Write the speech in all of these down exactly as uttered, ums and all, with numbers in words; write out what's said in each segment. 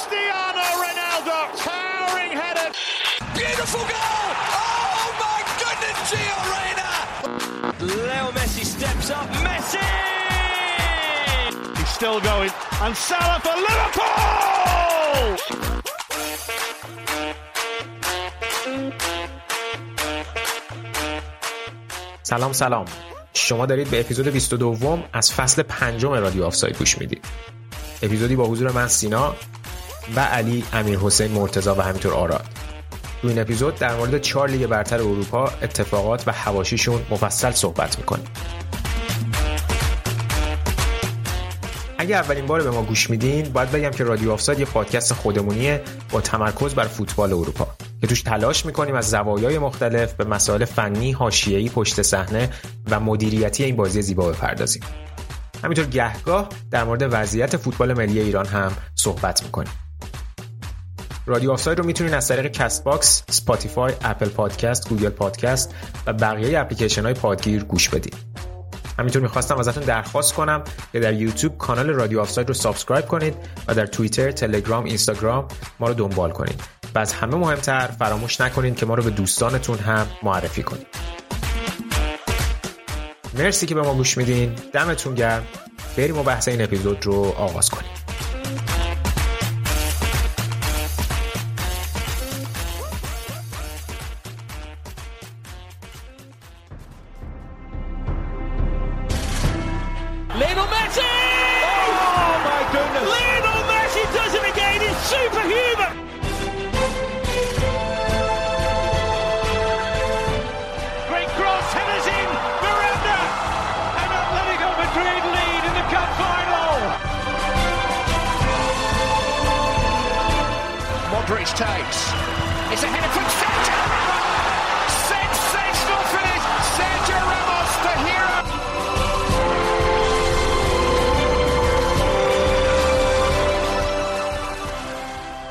Cristiano Ronaldo, towering header. Beautiful goal! Oh my goodness, Gio Reyna! Leo Messi steps up, Messi! He's still going, and Salah for Liverpool! سلام سلام، شما دارید به اپیزود بیست و دو از فصل پنجم رادیو آفساید گوش میدید. اپیزودی با حضور من سینا و علی، امیرحسین، مرتضی و همینطور آراد. تو این اپیزود در مورد چهار لیگ برتر اروپا، اتفاقات و حواشیشون مفصل صحبت میکنیم. اگه اولین بار به ما گوش میدین، باید بگم که رادیو آفساید یه پادکست خودمونیه با تمرکز بر فوتبال اروپا که توش تلاش میکنیم از زوایای مختلف به مسائل فنی، حاشیه‌ای، پشت صحنه و مدیریتی این بازی زیبا بپردازیم. همینطور گهگاه در مورد وضعیت فوتبال ملی ایران هم صحبت میکنیم. رادیو آفساید رو میتونین از طریق کست باکس، اسپاتیفای، اپل پادکست، گوگل پادکست و بقیه اپلیکیشن‌های پادگیر گوش بدید. همینطور میخواستم ازتون درخواست کنم که در یوتیوب کانال رادیو آفساید رو سابسکرایب کنید و در توییتر، تلگرام، اینستاگرام ما رو دنبال کنید. و از همه مهمتر فراموش نکنید که ما رو به دوستانتون هم معرفی کنید. مرسی که به ما گوش میدین، دمتون گرم. بریم و بحث این اپیزود رو آغاز کنیم.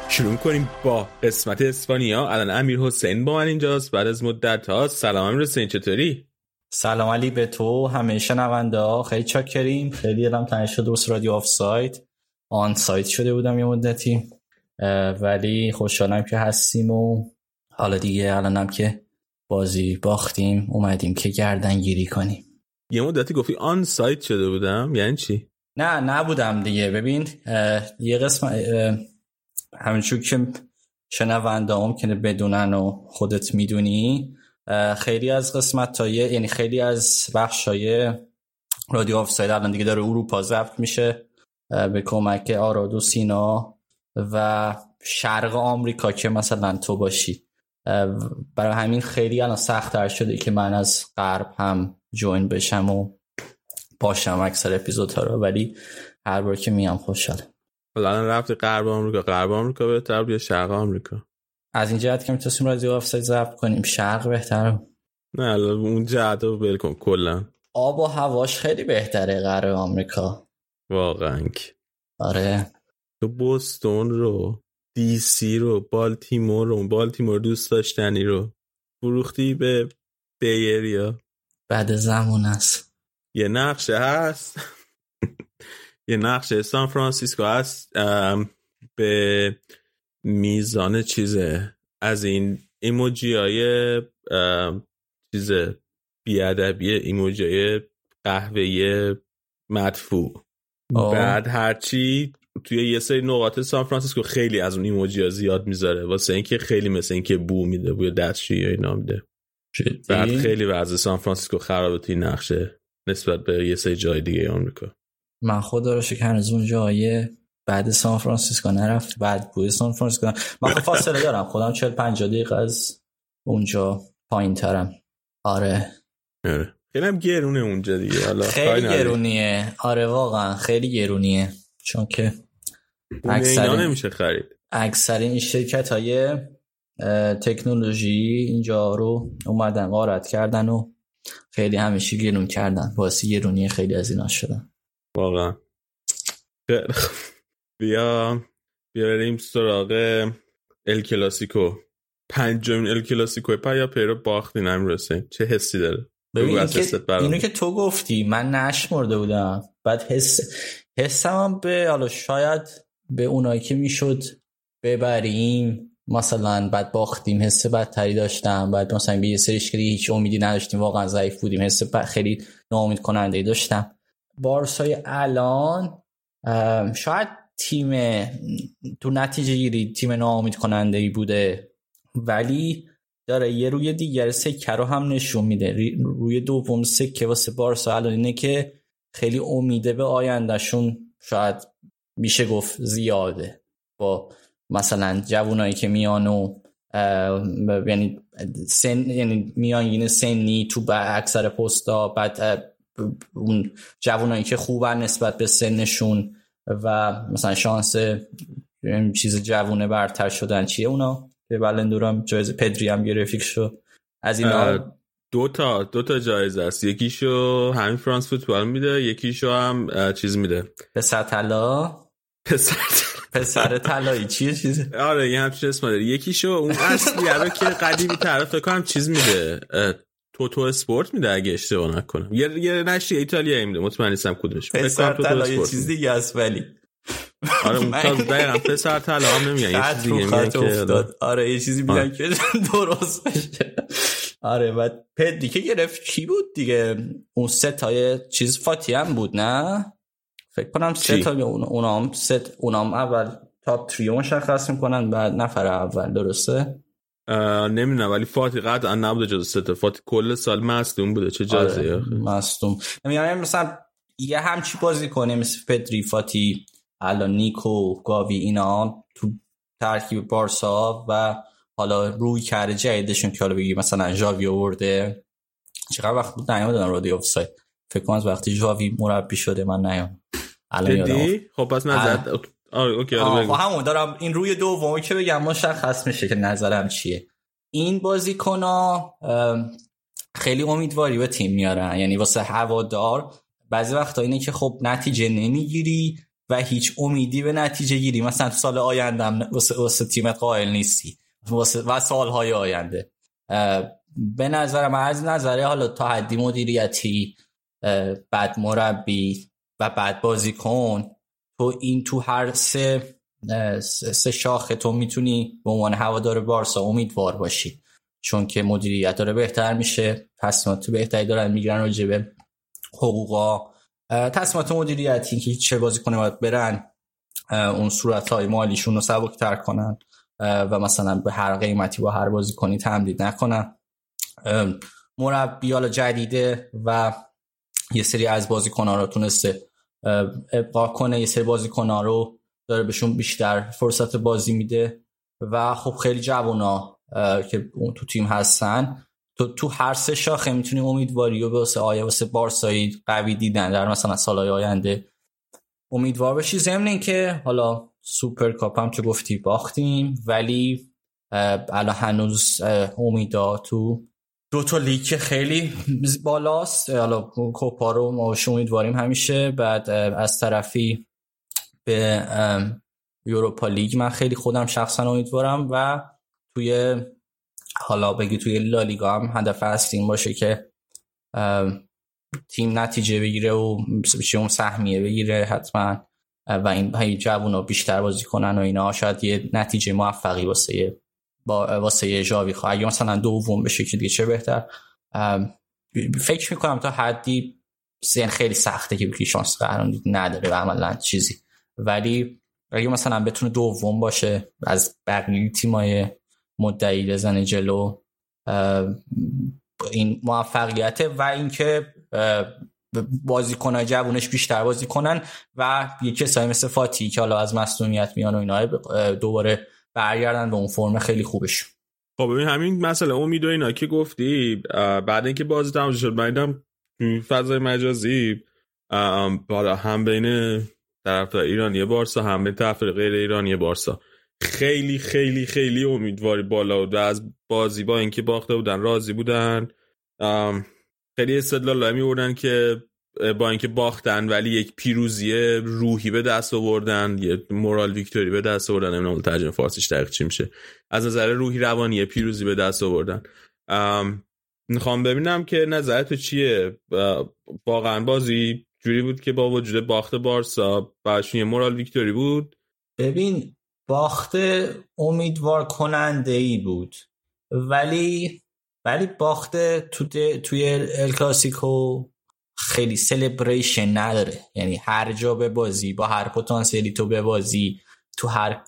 شروع کنیم با قسمت اسپانیا. الان امیر حسین با من اینجاست بعد از مدت ها. سلام امیر حسین، چطوری؟ سلام علی، به تو همه شنونده ها. خیلی چاکریم، خیلی دلم تنگ شده واسه رادیو آف ساید. آن سایت شده بودم یه مدتی، ولی خوشحالم که هستیم و حالا دیگه الانم که بازی باختیم اومدیم که گردن گیری کنیم. یه مدتی گفتی آن سایت شده بودم، یعنی چی؟ نه نبودم دیگه. ببین یه قسمت همینجور که شنونده هم که بدونن و خودت میدونی، خیلی از قسمت تایه، یعنی خیلی از بخش های رادیو آفساید الان دیگه داره اروپا ضبط میشه به کمک آراد و سینا و شرق آمریکا که مثلا تو باشی. برای همین خیلی الان سخت تر شده که من از غرب هم جوین بشم و باشم اکثر اپیزود ها رو، ولی هر بار که میام خوشحالم. الان رفت غرب آمریکا، غرب آمریکا بهتر یا شرق آمریکا؟ از این جهت که میتونیم رادیو آفساید ضبط کنیم شرق بهتره. نه اون جهت رو ول کن، کلا آب و هواش خیلی بهتره غرب آمریکا واقعا. آره تو بوستون رو، دی سی رو، بالتیمور رو، بالتیمور دوست داشتنی رو فروختی به بی‌اریا. بعد زمان است. یه نقشه هست. یه نقشه سان فرانسیسکو هست به میزان چیزه از این ایموجی های چیزه بیادبی، ایموجی های قهوه‌ای مدفوع. بعد هرچی توی یه سری نقاط سان فرانسیسکو خیلی از اون ایموجی ها زیاد میذاره واسه اینکه خیلی مثل اینکه بو میده، بوی دستشویی یا اینا میده. بعد خیلی وضع سان فرانسیسکو خرابه توی نقشه نسبت به یه سری جای دیگه آمریکا. من خدا رو شکر هنوز اونجا آیه بعد سان فرانسیسکو نرفت، بعد بوی سان فرانسیسکو نرفت. من فاصله دارم خودم چهل پنجاه دقیقه از اونجا پایین ترم. آره آره خیلی هم گرونه اونجا دیگه. حالا خیلی گرونیه. آره واقعا خیلی گرونیه چون که اکثر نمیشه خرید. اکثر این شرکت های تکنولوژی اینجا رو اومدن غارت کردن و خیلی همیشه گرون کردن، واسه گرونی خیلی از اینا شدن واقعا. بیا بیا بریم سراغ ال کلاسیکو. پنجمین ال کلاسیکو پایا پیرو باختین امیر حسین، چه حسی داره؟ ببین اینو که تو گفتی من نشمرده بودم، بعد حس حسم هم به حالا شاید به اونایی که میشد ببریم مثلا بعد باختیم، حس بدتری داشتم، بعد مثلا به یه سریش که هیچ امیدی نداشتیم، واقعا ضعیف بودیم، حس خیلی ناامید کننده‌ای داشتم. بارسای الان شاید تیم تو نتیجه گیری تیم ناامید کننده‌ای بوده، ولی داره یه روی دیگر سکه رو هم نشون میده. روی دوم سکه واسه بارسا الان اینه که خیلی امیده به آیندهشون شاید میشه گفت زیاده، با مثلا جوانایی که میان و یعنی سن یعنی میانگین سنی تو اکثر پستا، بعد اون جوانایی که خوبن نسبت به سنشون و مثلا شانس چیز جوونه برتر شدن چیه اونا به بلندورم جایزه پدری هم گرفیک شو از اینا. دو تا دو تا جایزه است، یکیشو همین فرانس فوتبال میده، یکیشو هم چیز میده پسر طلا، پسر پسر طلایی چیه چیز، آره یه همچین اسم داره. یکیشو اون اصلیه رو که قدیمی طرف فکر کنم چیز میده، توتو اسپورت میده اگه اشتباه نکنم، یه یه نشریه ایتالیایی میده، مطمئن نیستم کدومش، پسر طلا یه چیز دیگه است ولی آره اون تا دقیقاً پسر طلا هم نمیگن، یه چیز دیگه میگن که آره یه چیزی میگن که درست بشه. آره و پدری که گرفت کی بود دیگه؟ اون سه تای چیز فاتی هم بود نه؟ فکر کنم سه تا اونام ست اونام اول تاپ تری مشخص میکنن بعد نفر اول، درسته؟ نمیدونم ولی فاتی قطعا نبوده جز سه تا، فاتی کل سال مصدوم بوده. چه جزایی آخه؟ مصدوم. یعنی مثلا یه همچی بازی کنه مثل پدری، فاتی، الان نیکو، گاوی اینا تو ترکیب بارسا و حالا روی کرده جدیدشون که حالا بگی مثلا ژاوی آورده، چقدر وقت بود نیومدن رادیو آفساید، فکر کنم از وقتی ژاوی مربی شده من نیام الان یادم. خب پس نظر آره اوکی آره همون دارم این روی دومو که بگم مشخص میشه که نظرم چیه. این بازیکن‌ها خیلی امیدواری به تیم میارن، یعنی واسه هوادار بعضی وقتا اینه که خب نتیجه نمیگیری و هیچ امیدی به نتیجه گیری مثلا تو سال آینده هم واسه تیمت قائل نیستی و سالهای آینده. به نظرم از نظره حالا تا حدی مدیریتی، بعد مربی و بعد بازیکن، تو این تو هر سه سه شاخه تو میتونی به عنوان هوادار بارسا امیدوار باشی، چون که مدیریت داره بهتر میشه، تصمیمات بهتری دارن میگیرن راجع به حقوقا، تصمیمات مدیریتی که چه بازیکن باید برن، اون صورتهای مالیشون رو سبک‌تر کنن و مثلا به هر قیمتی با هر بازیکنی تمدید نکنن، مربی حالا جدیده و یه سری از بازیکن‌ها رو تونسته ابقا کنه، یه سری بازیکن‌ها رو داره بهشون بیشتر فرصت بازی میده و خب خیلی جوونا که اون تو تیم هستن تو تو هر سه شاخه میتونیم امیدواری و واسه آیا واسه بارسایی قوی دیدن در مثلا سال‌های آینده امیدوار بشی. ضمن اینکه حالا سوپر کاپ هم که گفتی باختیم، ولی الان هنوز امیدا تو دو تا لیگ که خیلی بالاست، حالا کوپا رو ما امیدواریم همیشه، بعد از طرفی به یوروپا لیگ من خیلی خودم شخصا امیدوارم و توی حالا بگی توی لالیگا هم هدف اصلی این باشه که تیم نتیجه بگیره و اون سهمیه بگیره حتما و این جوونا بیشتر بازی کنن و اینا، شاید یه نتیجه موفقی واسه با واسه ژاوی خواهد اگه مثلا دوم بشه که دیگه چه بهتر. فکر میکنم تا حدی خیلی سخته که بگی شانس قهرمانی نداره و عملاً چیزی، ولی اگه مثلا بتونه دوم باشه از بقیه تیمای مدعی بزنه جلو، این موفقیته و اینکه بازیکن‌های جوونش بیشتر بازی کنن و یه کسایی مثل فاتی که حالا از مصدومیت میان و اینا دوباره برگردن به اون فرم خیلی خوبش. خب ببین همین مسئله امید و اینا که گفتی، بعد اینکه بازی تموم شد من دیدم تو فضای مجازی بالا هم بین طرفدار ایرانی بارسا هم بین طرفدار غیر ایرانی بارسا خیلی خیلی خیلی امیدواری بالا بود و از بازی با اینکه باخته بودن راضی بودن، خیلی استدلال می‌آوردن که با اینکه باختن ولی یک پیروزی روحی به دست آوردن، یه مورال ویکتوری به دست آوردن، نمی‌دونم ترجمه فارسیش دقیق چی میشه، از نظر روحی روانی پیروزی به دست آوردن. میخوام ببینم که نظرت چیه، واقعا بازی جوری بود که با وجود باخت بارسا براشون یه مورال ویکتوری بود ببین باخته امیدوار کننده ای بود ولی ولی باخته تو توی ال کلاسیکو خیلی سلبریشن نداره، یعنی هر جا به بازی با هر پتانسیلی تو به بازی تو هر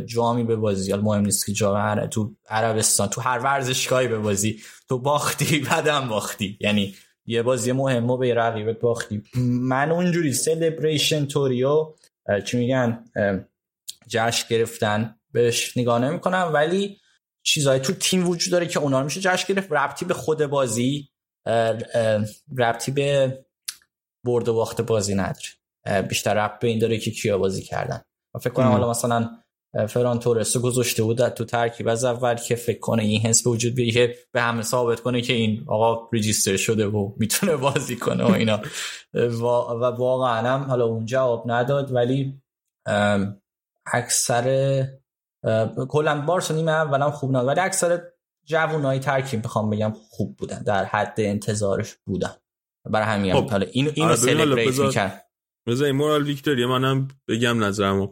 جامی به بازی، حالا مهم نیست که جام تو عربستان تو هر ورزشگاهی به بازی تو باختی بعدم باختی، یعنی یه بازی مهمه به رقیبت باختی. من اونجوری سلبریشن توریو چی میگن جشن گرفتن بهش نگاه نمی‌کنم، ولی چیزای تو تیم وجود داره که اونا میشه جشن گرفت، ربطی به خود بازی ربطی به برد و باخت بازی نداره، بیشتر ربط به این داره که کیا بازی کردن. فکر کنم حالا مثلا فران تورس گذاشته بود تو ترکیب از اول که فکر کنه این حس به وجود بیه که به همه ثابت کنه که این آقا ریجیستر شده و میتونه بازی کنه و اینا و واقعا هم حالا اون جواب نداد، ولی اکثر کلا بارسا نیمه اولام خوب نبود ولی اکثر جوانای ترکیب میخوام بگم خوب بودن، در حد انتظارش بودن، برای همین هم حالا این اینو سلبریت می‌کرد. بذار مورال ویکتوری منم بگم نظرمو.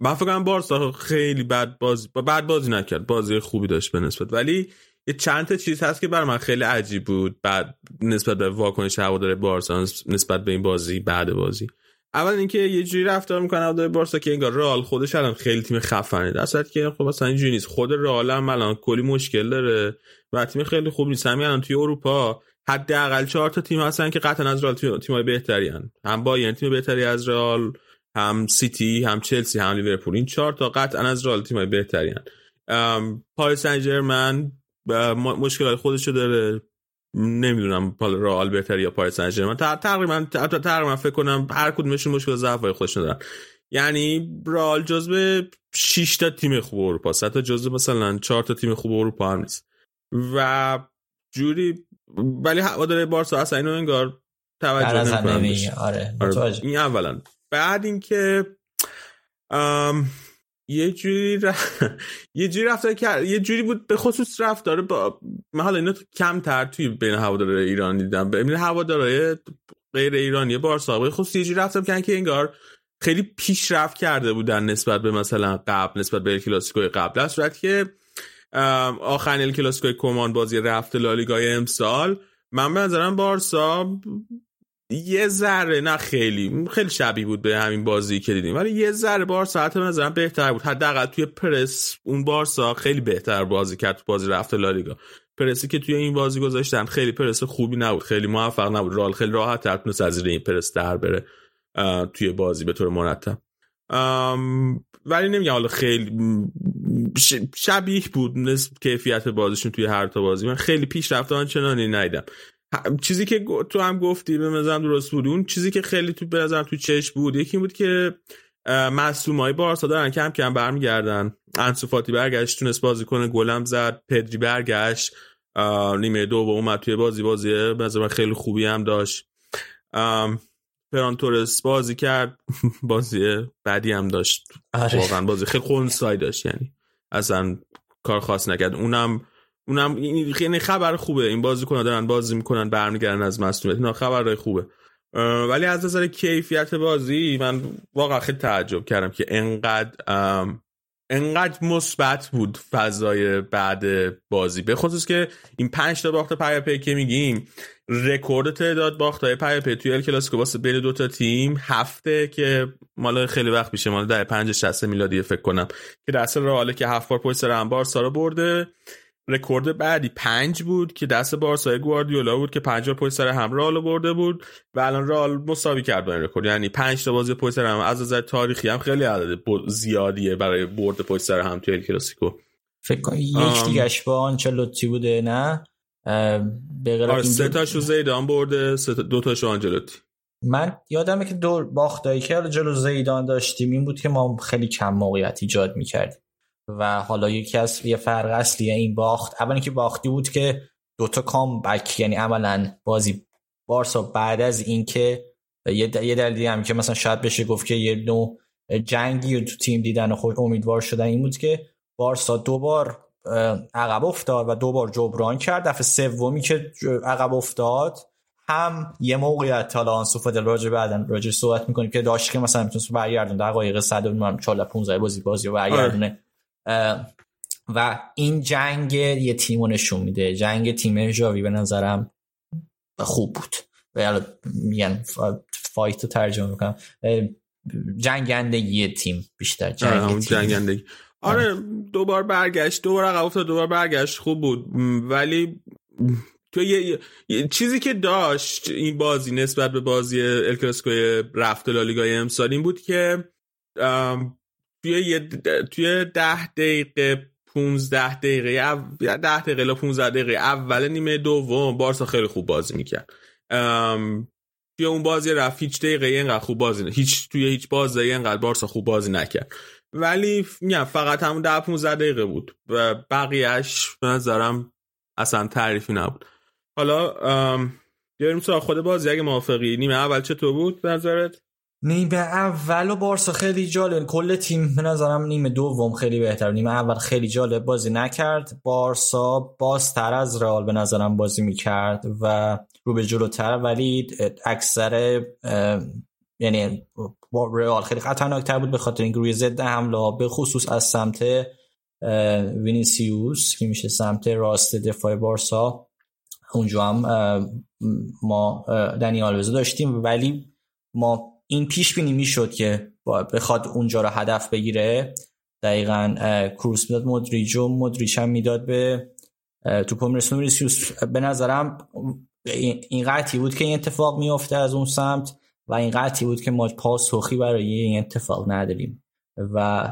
من فکر کنم بارسا خیلی بد بازی بد بازی نکرد، بازی خوبی داشت به نسبت، ولی یه چند تا چیز هست که برای من خیلی عجیب بود بعد نسبت به واکنش هوادار بارسا نسبت به این بازی. بعد بازی اول اینکه یه جوری رفتار میکنه هوادار بارسا که انگار رئال خودش الان خیلی تیم خفنه، در صورتی که خب اصلا اینجوری نیست. خود رئال هم الان کلی مشکل داره و تیم خیلی خوب نیست، همین الان توی اروپا حداقل چهار تا تیم هستن که قطعا از رئال تیم‌های بهتری هستن، هم بایرن تیم بهتری از رئال، هم سیتی، هم چلسی، هم لیورپول، این چهار تا قطعا از رئال تیم‌های بهتری هستن. پاریس سن ژرمن مشکلات خودش رو داره، نمیدونم رئال بهتری یا پاریس سن ژرمن، تقریبا تقریبا فکر کنم هر کدومشون مشکل ضعفای خودشون دارن، یعنی رئال جزو شش تا تیم خوب اروپا است تا جزو مثلا چهار تا تیم خوب اروپا هم نیست و جوری، ولی هواداره بارسا اصلا اینو انگار توجه نمی‌کنه. آره متوجه. این اولا. بعد اینکه یه جوری ر... یه جوری رفتار کرد، یه جوری بود به خصوص رفتار با من، حالا اینو کمتر توی بین هواداره ایران دیدم، ببین هواداره غیر ایرانی بارسا به خصوص یه جوری رفتار کردن که انگار خیلی پیشرفت کرده بودن نسبت به مثلا قبل، نسبت به کلاسیکوی قبل، در صورتی که آخرین ال کلاسیکوی کمان بازی رفت لالیگای امسال من به نظرم بارسا یه ذره، نه خیلی خیلی شبیه بود به همین بازی که دیدیم، ولی یه ذره بارسا حتی به نظرم بهتر بود، حداقل توی پرس اون بارسا خیلی بهتر بازی کرد تو بازی رفت لالیگا. پرسی که توی این بازی گذاشتن خیلی پرس خوبی نبود، خیلی موفق نبود، رال خیلی راحت تونست از زیر این پرس در بره توی بازی به طور مرتب، ولی نمیگم حالا خیلی شبیه بود نسبت کیفیت بازیشون توی هر تا بازی، من خیلی پیشرفت آنچنانی ندیدم. چیزی که تو هم گفتی به نظرم درست بود، اون چیزی که خیلی تو به نظرم تو چشم بود یکی بود که معصومای بارسا دارن کم کم برمیگردن، انسو فاتی برگشت تونست بازی کنه، گلم زد، پدری برگشت نیمه دوم اومد توی بازی بازی به نظرم خیلی خوبی هم داشت، فران تورس بازی کرد بازی بعدی هم داشت، آره. واقعا بازی خیلی خونسای داشت، یعنی اصلا کار خاص نکرد، اونم اونم این خبر خوبه، این بازیکن‌ها دارن بازی میکنن برمیگردن از مصونیت، نه خبرای خوبه، ولی از نظر کیفیت بازی من واقعا خیلی تعجب کردم که انقدر انقدر مثبت بود فضای بعد بازی، به خصوص که این پنج تا باخت پیاپی که میگیم رکورد تعداد باخت‌های پیاپی توی ال کلاسیکو واسه بین دو تا تیم هفته که مال خیلی وقت پیشه، مال در پنجاه شصت میلادی فکر کنم که دست رئال که هفت بار پشت سر هم بارسا رو برده، رکورد بعدی پنج بود که دست بارسای گواردیولا بود که پنج بار پشت سر هم رئال رو برده بود و الان رئال مساوی کرد با این رکورد، یعنی پنج تا بازی پشت سر هم از نظر تاریخی هم خیلی عدد زیادیه برای برد پشت سر هم توی ال کلاسیکو. فکر کنم یک دیگه‌اش با آنچلوتی بوده، نه به غیر از سه تاشو زیدان برده، دو تاشو آنجلوتی. من یادمه که دور باختایی که جلو زیدان داشتیم این بود که ما خیلی کم موقعیت ایجاد می‌کردیم و حالا یکی از یه فرق اصلی این باخت اولی که باختی بود که دوتا کام بک، یعنی عملاً بازی بارسا بعد از این که یه دلیلی هم که مثلا شاید بشه گفت که یه نوع جنگی تو تیم دیدن و خود امیدوار شدن این بود که بارسا دوبار عقب افتاد و دوبار جبران کرد، دفعه سومی که عقب افتاد هم یه موقعیت حالا آن سوفادل راجع بعدن راجع صحبت میکنیم که داشت که مثلا میتونه برگردون دقایق صد و چهارده پانزده بازی بازی رو برگردونه و این جنگ یه تیمو نشون میده. جنگ تیم ژاوی به نظرم خوب بود و حالا میگن فایت رو ترجمه میکنم جنگندگی تیم بیشتر جنگ جنگندگی. آره دوبار برگشت دوبار عقب افتاد دوبار برگشت خوب بود ولی تو یه, یه چیزی که داشت این بازی نسبت به بازی ال کلاسیکو رفت لالیگا امسال این بود که توی توی ده دقیقه پانزده دقیقه یا ده دقیقه الی پانزده دقیقه اول نیمه دوم بارسا خیلی خوب بازی میکرد. توی اون بازی رفت هیچ دقیقه اینقدر خوب بازی نه هیچ توی هیچ بازی اینقدر بارسا خوب بازی نکرد ولی میگم فقط همون ده پانزده دقیقه بود و بقیهش به نظرم اصلا تعریفی نبود. حالا بیاریم سراغ خود بازی اگه موافقی. نیمه اول چطور بود به نظرت؟ نیمه اول و بارسا خیلی جالب کل تیم به نظرم نیمه دوم خیلی بهتر. نیمه اول خیلی جالب بازی نکرد بارسا بازتر از رئال به نظرم بازی میکرد و رو به جلوتر ولی اکثر یعنی رئال خیلی خطرناکتر بود به خاطر اینکه روی ضد حمله به خصوص از سمت وینیسیوس که میشه سمت راست دفاع بارسا اونجا هم ما دنی آلوز داشتیم ولی ما این پیش بینی میشد که بخواد اونجا رو هدف بگیره دقیقاً کروس میداد مودریچ و مودریچ هم میداد به توپ میرسون وینیسیوس. به نظرم این قطعی بود که این اتفاق میفته از اون سمت و این قطعی بود که ما پاسخی برای این اتفاق نداریم و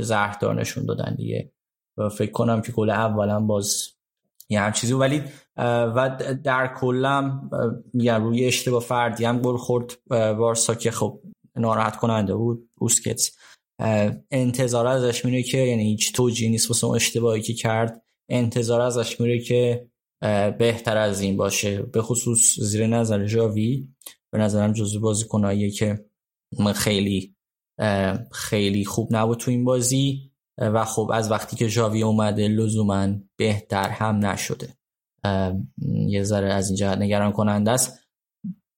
زهردار نشون دادن دیگه و فکر کنم که گل اولا باز یه هم چیزی ولی و در کلم میگم روی اشتباه فردی هم گل خورد بارسا که خب ناراحت کننده بود. بوسکتس انتظار ازش میره که یعنی هیچ توجیهی نیست واسه اون اشتباهی که کرد انتظار ازش میره که بهتر از این باشه به خصوص زیر نظر ژاوی به نظرم جزو بازیکناییه که من خیلی خیلی خوب نبود تو این بازی و خب از وقتی که ژاوی اومده لزوما بهتر هم نشده یه ذره از این جهت نگران کننده است.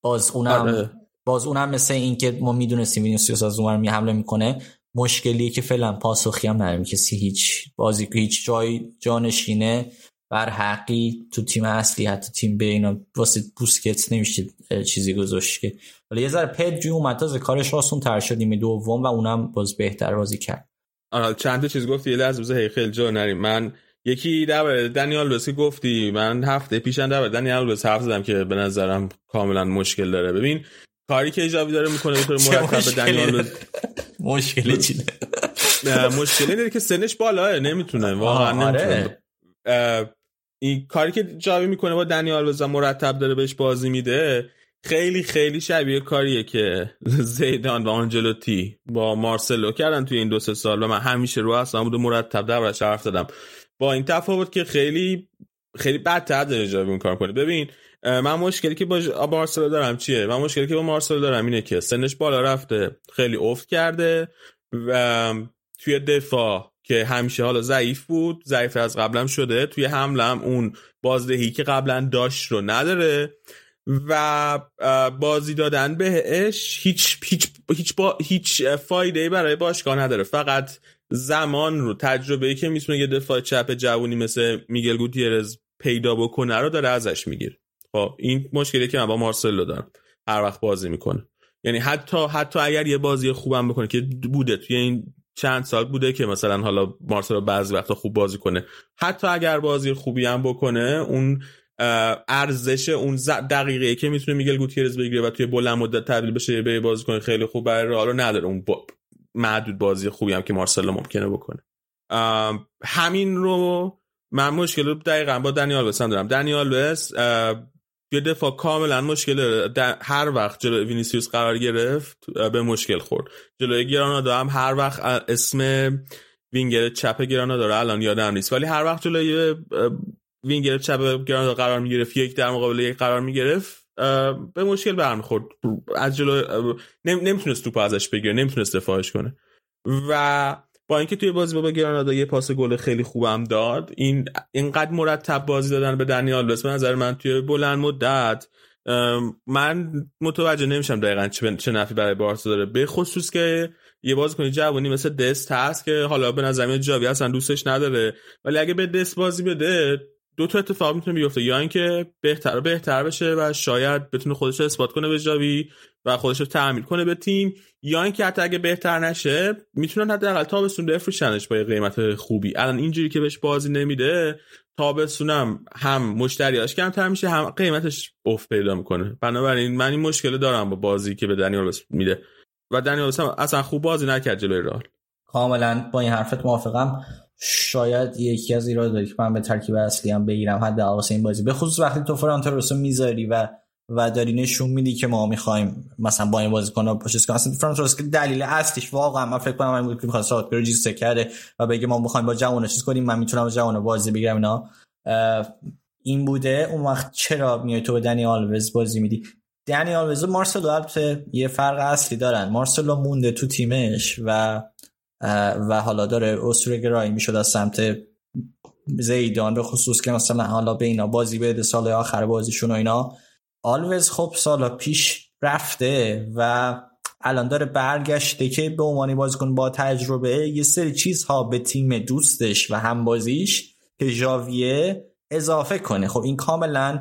باز اونم آره. باز اونم مثل این که ما میدونستیم وینیسیوس از اونم حمله میکنه مشکلیه که فعلا پاسخی هم نداره کسی هیچ بازی هیچ جای جانشینه بر حقی تو تیم اصلی حتی تیم به اینا واسه بوسکتس نمیشه چیزی گذاشت که ولی یه ذره پدری اومد تا کارش واسون تر شد نیمه دوم و اونم باز بهتر بازی کرد. آره چند تا چیز گفتی یه از روزه خیلی جا نریم. من یکی در دنیال لوسی گفتی من هفته پیشن در دنیال لوس حرف زدم که به نظرم کاملا مشکل داره. ببین کاری که ایجابی داره میکنه به طور مرتب دنیال لوس مشکل چیه؟ مشکلی داره که سنش بالاه نمیتونه واقعا نمیتونه. این کاری که جاوی میکنه با دنی آلوز مرتب داره بهش بازی میده خیلی خیلی شبیه کاریه که زیدان و آنجلوتی با مارسلو کردن توی این دو سه سال و من همیشه رو اصلا بود مرتب دربارش حرف زدم با این تفاوت که خیلی خیلی بدتر داره جاوی اون کار کنه. ببین من مشکلی که با مارسلو دارم چیه؟ من مشکلی که با مارسلو دارم اینه که سنش بالا رفته خیلی افت کرده و توی دفاع که همیشه حالا ضعیف بود ضعیف از قبلم شده توی حملم اون بازدهی که قبلا داشت رو نداره و بازی دادن بهش هیچ هیچ هیچ, با هیچ فایده‌ای برای باشگاه نداره فقط زمان رو تجربه‌ای که میتونه یه دفاع چپ جوونی مثل میگل گوتیرز پیدا بکنه رو داره ازش میگیره. خب این مشکلی که من با مارسلو دارم هر وقت بازی میکنه یعنی حتی حتی اگر یه بازی خوبم بکنه که بوده توی این چند سال بوده که مثلا حالا مارسلو بعضی وقتا خوب بازی کنه حتی اگر بازی خوبی هم بکنه اون ارزش اون دقیقه‌ای که میتونه میگل گوتیرز بگیره و توی بلند مدت تبدیل بشه به بازی کنه خیلی خوب برای رئال نداره اون با... محدود بازی خوبی هم که مارسلو ممکنه بکنه. همین رو من مشکل رو دقیقاً با دنیال وست دارم. دنیال وست یه دفعه کاملا مشکل هر وقت جلوی وینیسیوس قرار گرفت به مشکل خورد. جلوی گرانادا هم هر وقت اسم وینگر چپ گرانادا رو الان یادم نیست ولی هر وقت جلوی وینگر چپ گرانادا قرار میگرفت یک در مقابل یک قرار میگرفت به مشکل برمیخورد از جلو نمیتونست توپ ازش بگیره نمیتونست دفاعش کنه و با اینکه توی بازی با گرانادا یه پاس گل خیلی خوبم داد این اینقدر مرتب بازی دادن به دنیال لوس به نظر من توی بلند مدت من متوجه نمیشم دقیقاً چه چه نفعی برای بارسا داره، به خصوص که یه بازیکن جوانی مثل دست هست که حالا به نظر میاد جاوی اصلا دوستش نداره، ولی اگه به دست بازی بده دو تا اتفاق میتونه بیفته، یا اینکه بهتر و بهتر بشه و شاید بتونه خودش رو اثبات کنه به جاوی و خودش رو تعمیل کنه به تیم، یا اینکه حتی اگه بهتر نشه میتونن حداقل تابستون بفروشنش با قیمت خوبی. الان اینجوری که بهش بازی نمیده تابستونم هم مشتریاش کمتر میشه هم قیمتش افت پیدا میکنه. بنابراین من این مشکل دارم با بازی که به دنیال میده و دنیال اصلا خوب بازی نکرد جلوی رئال. کاملا با این حرفت موافقم. شاید یکی از ایراد داره که من به ترکیب اصلی هم بگیرم حد حواس این بازی، به خصوص وقتی تو فرانتورسو میذاری و و داری نشون میدی که ما میخوایم مثلا با این بازیکن‌ها پشت کن. اصلا فرانتورس که دلیل اصلیش واقعا من فکر کنم همین بود که می‌خواد ساعت پروژیست کرده و بگه ما می‌خوایم با جوونا چیز کنیم، من میتونم با جوونا بازی بگیرم، اینا این بوده. اون وقت چرا میای تو به دنی آلوز بازی میدی؟ دنی آلوز و مارسلو البته یه فرق اصلی دارن. مارسلو مونده تو تیمش و و حالا داره اسطوره گرایی میشد از سمت زیدان، به خصوص که مثلا حالا به اینا بازی بده سال آخر بازیشون و اینا. آلوز خب سالا پیش رفته و الان داره برگشته که به عنوان بازیکن با تجربه یه سری چیزها به تیم دوستش و هم بازیش که ژاویه اضافه کنه. خب این کاملا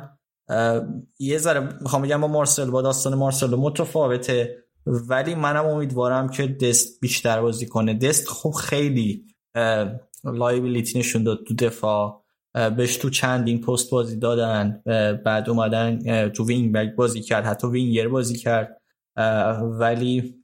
یه ذره میخوام بگم با مارسل با داستان مارسلو متفاوته، ولی منم امیدوارم که دست بیشتر بازی کنه. دست خب خیلی لایبیلیتی نشون داد تو دفاع، بهش تو چندین پست بازی دادن، بعد اومدن تو وینگ بک بازی کرد، حتی وینگر بازی کرد، ولی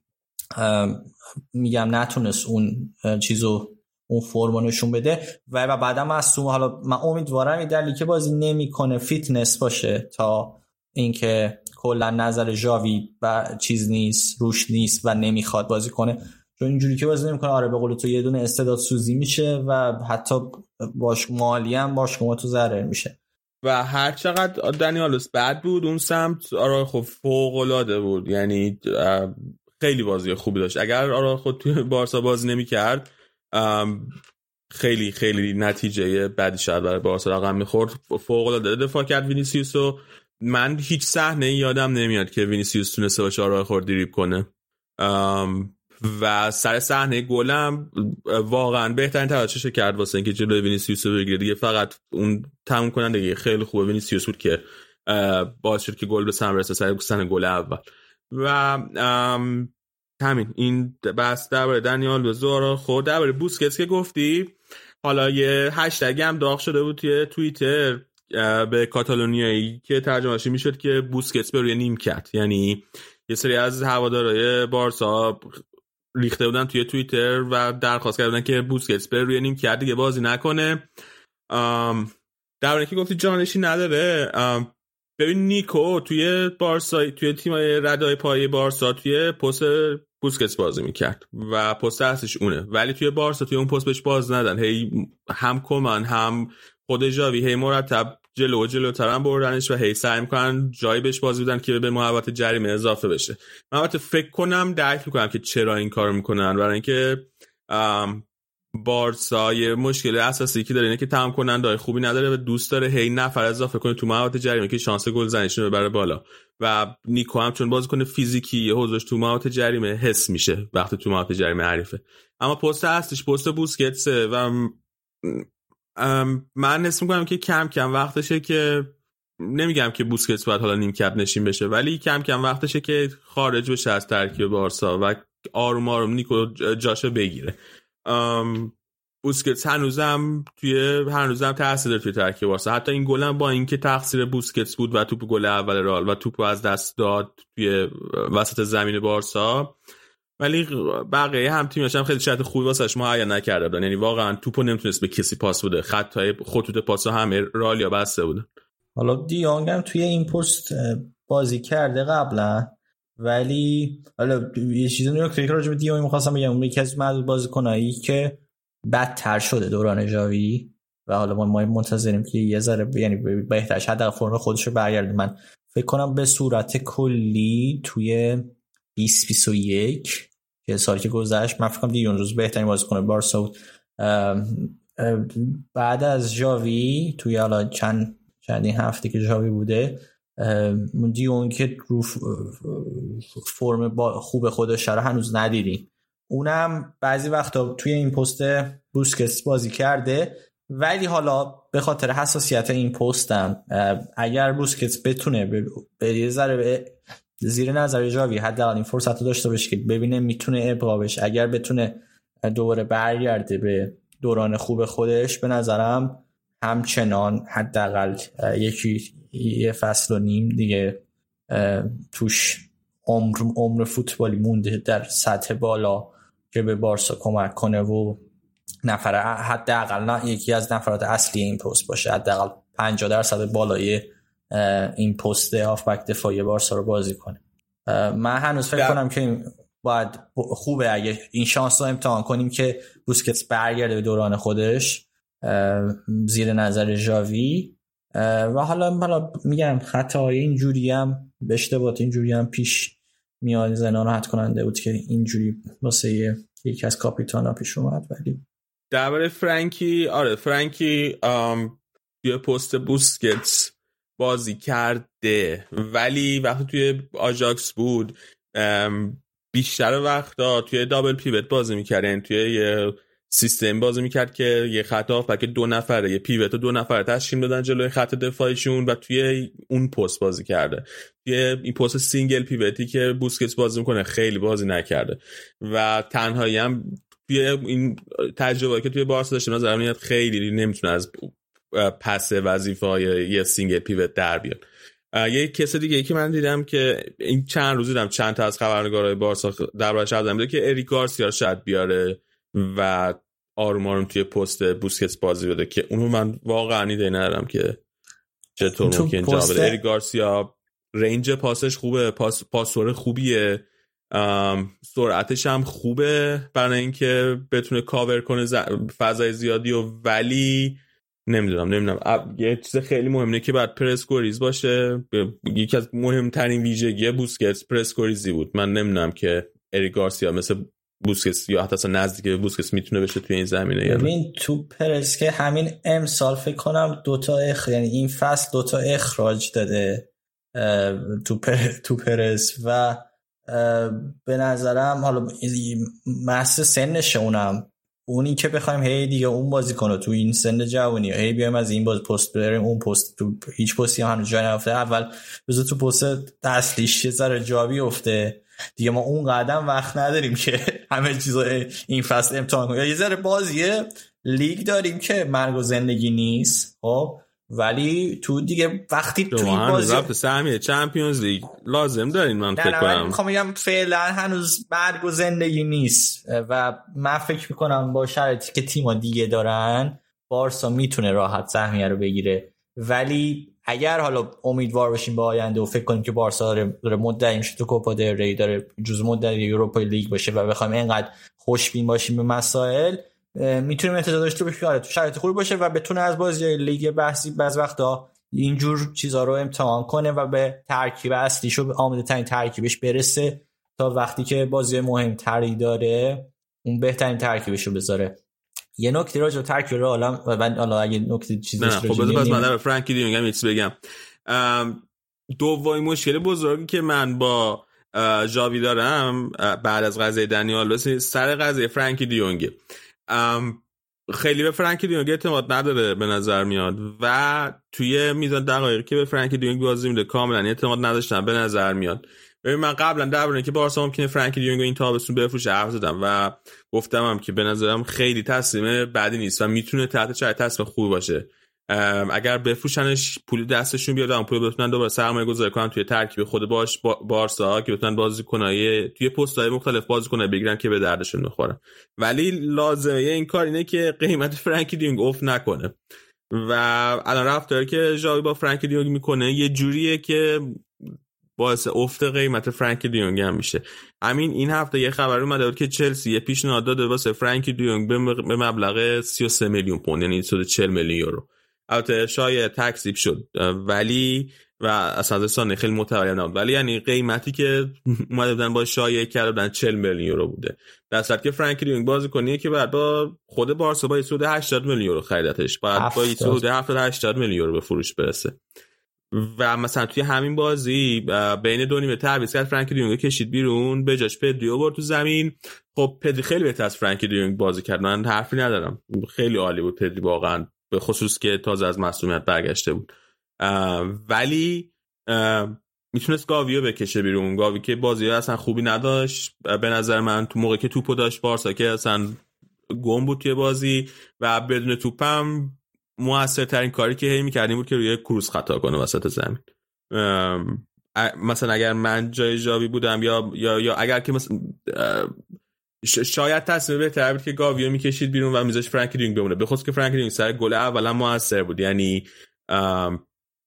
میگم نتونست اون چیزو اون فرمو نشون بده و بعدا معصوم. حالا من امیدوارم این دلیلی که بازی نمیکنه فیتنس باشه تا اینکه کلا نظر ژاوی و چیز نیست روش نیست و نمیخواد بازی کنه، چون اینجوری که بازی نمیکنه آره به قول تو یه دونه استعداد سوزی میشه و حتی باش مالی هم باش کما تو ضرر میشه. و هر چقدر دنیالوس بد بود اون سمت آراخو فوق العاده بود، یعنی خیلی بازی خوبی داشت. اگر آراخو توی بارسا بازی نمیکرد خیلی خیلی نتیجه بدی شد برای بارسا رقم میخورد. فوق العاده دفاع کرد وینیسیوس و من هیچ صحنه یادم نمیاد که وینیسیوس تونسته باشه آراخو دریبل کنه. و سر صحنه گلم واقعا بهترین تلاشش کرد واسه اینکه جلوی وینیسیوس رو بگیره دیگه، فقط اون تموم کننده خیلی خوبه وینیسیوس بود که باعث شد که گل به ثمر برسه سر گستن گل اول. و همین این بس درباره دنیال به زورا خورد. درباره بوسکتس که گفتی، حالا یه هشتگ هم داغ شده بود توی توییتر به کاتالونیایی که ترجمه‌اش میشد که بوسکتس به روی نیمکت، یعنی یه سری از هوادارهای بارسا ریخته بودن توی توییتر و درخواست کردن که بوسکتس بره روی نیمکت دیگه بازی نکنه. در اون که گفتی جانشین نداره، ببین نیکو توی بارسا توی تیمای ردای پای بارسا توی پست بوسکتس بازی میکرد و پست اصلیش اونه، ولی توی بارسا توی اون پست بهش باز ندادن. هی هم کومن هم خود ژاوی هی مرتب جلو جلو ترم بردنش و هی سعی میکنن جایی بهش بازی بدن که به محوطه جریمه اضافه بشه. من البته فکر کنم درک میکنم که چرا این کارو میکنن، برای اینکه بارسا یه مشکل اساسی که داره اینه که تمام کنندهای خوبی نداره و دوست داره هی نفر اضافه کنه تو محوطه جریمه که شانس گل زنیشون رو ببره بالا. و نیکو هم چون بازیکن فیزیکی حضورش تو محوطه جریمه حس میشه وقتی تو محوطه جریمه حریفه، اما پست اصلیش پست بوسکتس و من حس می‌کنم که کم کم وقتشه که نمیگم که بوسکتس باید حالا نیمکت نشین بشه، ولی کم کم وقتشه که خارج بشه از ترکیب بارسا و آروم آروم نیکو جاشو بگیره. بوسکتس هنوزم توی هنوزم تاثیر داره توی ترکیب بارسا، حتی این گل هم با اینکه تقصیر بوسکتس بود و توپ گل اول رئال و توپو از دست داد توی وسط زمین بارسا، ولی بقیه هم تیمش هم خیلی شرط خوبی واسش مهیا نکرده بودن، یعنی واقعا توپو نمیتونست به کسی پاس بده، خطای خطوط پاسا همه رالیا بسته بودن. حالا دیانگ هم توی این پست بازی کرده قبلا، ولی حالا یه چیزی نیوک راجع به دیانگ می‌خواستم بگم، اون یکی از معدود بازیکنایی که بدتر شده دوران ژاوی و حالا ما منتظریم که یه ذره یعنی بهترش حداقل فرم خودشو برگردونه. من فکر کنم به صورت کلی توی بیست بیست و یک که سالی که گذشت من فکر کنم دیگه اون روز بهترین بازیکن بارسا بود بعد از ژاوی. توی حالا چند چندین هفته که ژاوی بوده دیون که رو فرم خوب خودش رو هنوز ندیدیم. اونم بعضی وقتا توی این پست بوسکتس بازی کرده، ولی حالا به خاطر حساسیت این پستم اگر بوسکتس بتونه به ذره زیر نظر جاوی حداقل این فرصت رو داشته باشه که ببینه میتونه ابقابش، اگر بتونه دوباره برگرده به دوران خوب خودش، به نظرم همچنان حداقل یکی یه فصل و نیم دیگه توش عمر عمر فوتبالی مونده در سطح بالا که به بارسا کمک کنه و نفر حداقل نه یکی از نفرات اصلی این پست باشه، حداقل پنجاه درصد بالای این پست هافبک دفاعی بارسا رو بازی کنه. من هنوز فکر کنم که باید خوبه اگه این شانس رو امتحان کنیم که بوسکتس برگرده به دوران خودش زیر نظر ژاوی، و حالا حالا میگم خطای اینجوری هم به اشتباهات اینجوری هم پیش میاد، زنا راحت کننده بود که اینجوری واسه یکی از کاپیتانا پیش اومد. ولی درباره فرانکی، آره فرانکی توی پست بوسکتس بازی کرده، ولی وقتی توی آژاکس بود بیشتر وقتا توی دابل پیوت بازی میکردن، توی یه سیستم بازی میکرد که یه خط هافبک دو نفره، یه پیوت و دو نفره تشکیل دادن جلوی خط دفاعیشون و توی اون پست بازی کرده. توی این پست سینگل پیوتی که بوسکتس بازی میکنه خیلی بازی نکرده و تنهایی هم توی این تجربه که توی بارسا داشتیم نظرم میاد خیلی نمیتونه از پس وظیفه‌های یه سینگل پیوت در بیاد. یه کس دیگه ای که من دیدم که این چند روز دیدم چند تا از خبرنگارهای بارسا درباره‌اش حرف زدن که اریک گارسیا شاید بیاره و آروم آروم توی پست بوسکتس بازی بده، که اونو من واقعا ایده ندارم که چطور ممکن جواب بده. اریک گارسیا رنج پاسش خوبه، پاس پاسور خوبیه، سرعتش هم خوبه برای اینکه بتونه کاور کنه فضای زیادی و، ولی نمیدونم نمیدونم یه چیز خیلی مهمه که بعد پرسکوریز باشه. یکی از مهمترین ویژگی بوسکتس پرسکوریزی بود. من نمیدونم که اریک گارسیا مثل بوسکتس یا حتی نزدیک به بوسکتس میتونه بشه توی این زمینه. ببین تو پرس که همین امسال فکر کنم دوتا اخ یعنی این فصل دوتا اخراج داده تو پر... تو پرس و به نظرم حالا محصه سنشه، اونم اونی که بخوایم هی دیگه اون بازی کنه تو این سن جوانی هی بیایم از این باز پست بریم اون پست، تو هیچ پستی هم هنوز جای نرفته. اول بذار تو پست اصلیش یه ذره جا بیفته دیگه، ما اون قدم وقت نداریم که همه چیزو این فصل امتحان کنیم. یه ذره بازیه لیگ داریم که مرگ و زندگی نیست، خب ولی تو دیگه وقتی تو این بازی رفت سهمیه چمپیونز لیگ لازم دارین. من فکر کنم من میخوام بگم فعلا هنوز مرگ و زندگی نیست و من فکر میکنم با شرطی که تیم‌ها دیگه دارن بارسا میتونه راحت سهمیه رو بگیره. ولی اگر حالا امیدوار باشیم به آینده و فکر کنیم که بارسا داره مدعی میشه تو کوپا دل ری، داره جزو مدعی یوروپا لیگ باشه و بخوایم اینقدر خوشبین باشیم به مسائل، میتونیم انتظار داشته باشیم تو شرایط خوب باشه و بتونه از بازی لیگ بحثی بعض وقتا اینجور چیزا رو امتحان کنه و به ترکیب اصلیشو به آماده ترین ترکیبش برسه تا وقتی که بازی مهمتری داره اون بهترین ترکیبشو بذاره. یه نکته راجع به ترکیب رو الان حالا اگه نکته چیزی باشه خب بذار بس من در فرانکی دی میگم یه چیز بگم. دومین مشکل بزرگی که من با ژاوی دارم بعد از قضیه دنیال سر قضیه فرانکی دیونگ، ام خیلی به فرانکی دیونگ اعتماد نداره به نظر میاد و توی میزان دقایقی که به فرانکی دیونگ بازی میده کاملا اعتماد نداشتن به نظر میاد. ببین من قبلا درباره اینکه بارسا ممکنه فرانکی دیونگ این تابستون بفروشه حرف زدم و گفتمم که به نظرم خیلی تصمیم بدی نیست و میتونه تحت چای تصمیم خوب باشه. اگر بفروشنش پول دستشون بیاد اون پول بتونن دوباره سرمایه گذاری کنن توی ترکیب خود باش بارسا که بتونن بازیکنای توی پست‌های مختلف بازیکنای بگیرن که به دردشون بخوره. ولی لازمه این کار اینه که قیمت فرانکی دیونگ افت نکنه و الان رفتاری که ژاوی با فرانکی دیونگ میکنه یه جوریه که باعث افت قیمت فرانکی دیونگ هم میشه. همین این هفته یه خبر اومده بود که چلسی یه پیشنهاد داده واسه فرانکی دیونگ به مبلغ سی و سه میلیون پوند یعنی صد و چهل میلیون یورو. البته شاید تکذیب شد ولی و اصلا سن خیلی متعارف نبود، ولی یعنی قیمتی که اومده بودن با شایعه کرده بودن چهل میلیون یورو بوده، در صورتی که فرانکی دیونگ بازیکنیه که بعد با خود بارسا با حدود هشتاد میلیون یورو خریدتش، بعد با حدود هفتاد هشتاد میلیون یورو به فروش برسه و مثلا توی همین بازی بین دو نیمه تعویض کرد، فرانکی دیونگ کشید بیرون، به جاش پدری آورد تو زمین. خب پدری خیلی بهتر از فرانکی دیونگ بازی کرد، من حرفی ندارم، خیلی عالی بود پدری واقعا، به خصوص که تازه از معصومیت برگشته بود. آه ولی آه میتونست گاویو بکشه بیرون، گاوی که بازی اصلا خوبی نداشت به نظر من، تو موقعی که توپو داشت بارسا که اصلا گم بود توی بازی و بدون توپم موثرترین کاری که هی میکردیم بود که روی کروس خطا کنه وسط زمین. مثلا اگر من جای جاوی بودم یا یا, یا اگر که مثلا شاید تصمیم بهتر بود که گاویو میکشید بیرون و میذاش فرانکی دیونگ بمونه، بخواد که فرانکی دیونگ سر گل اولا موثر بود، یعنی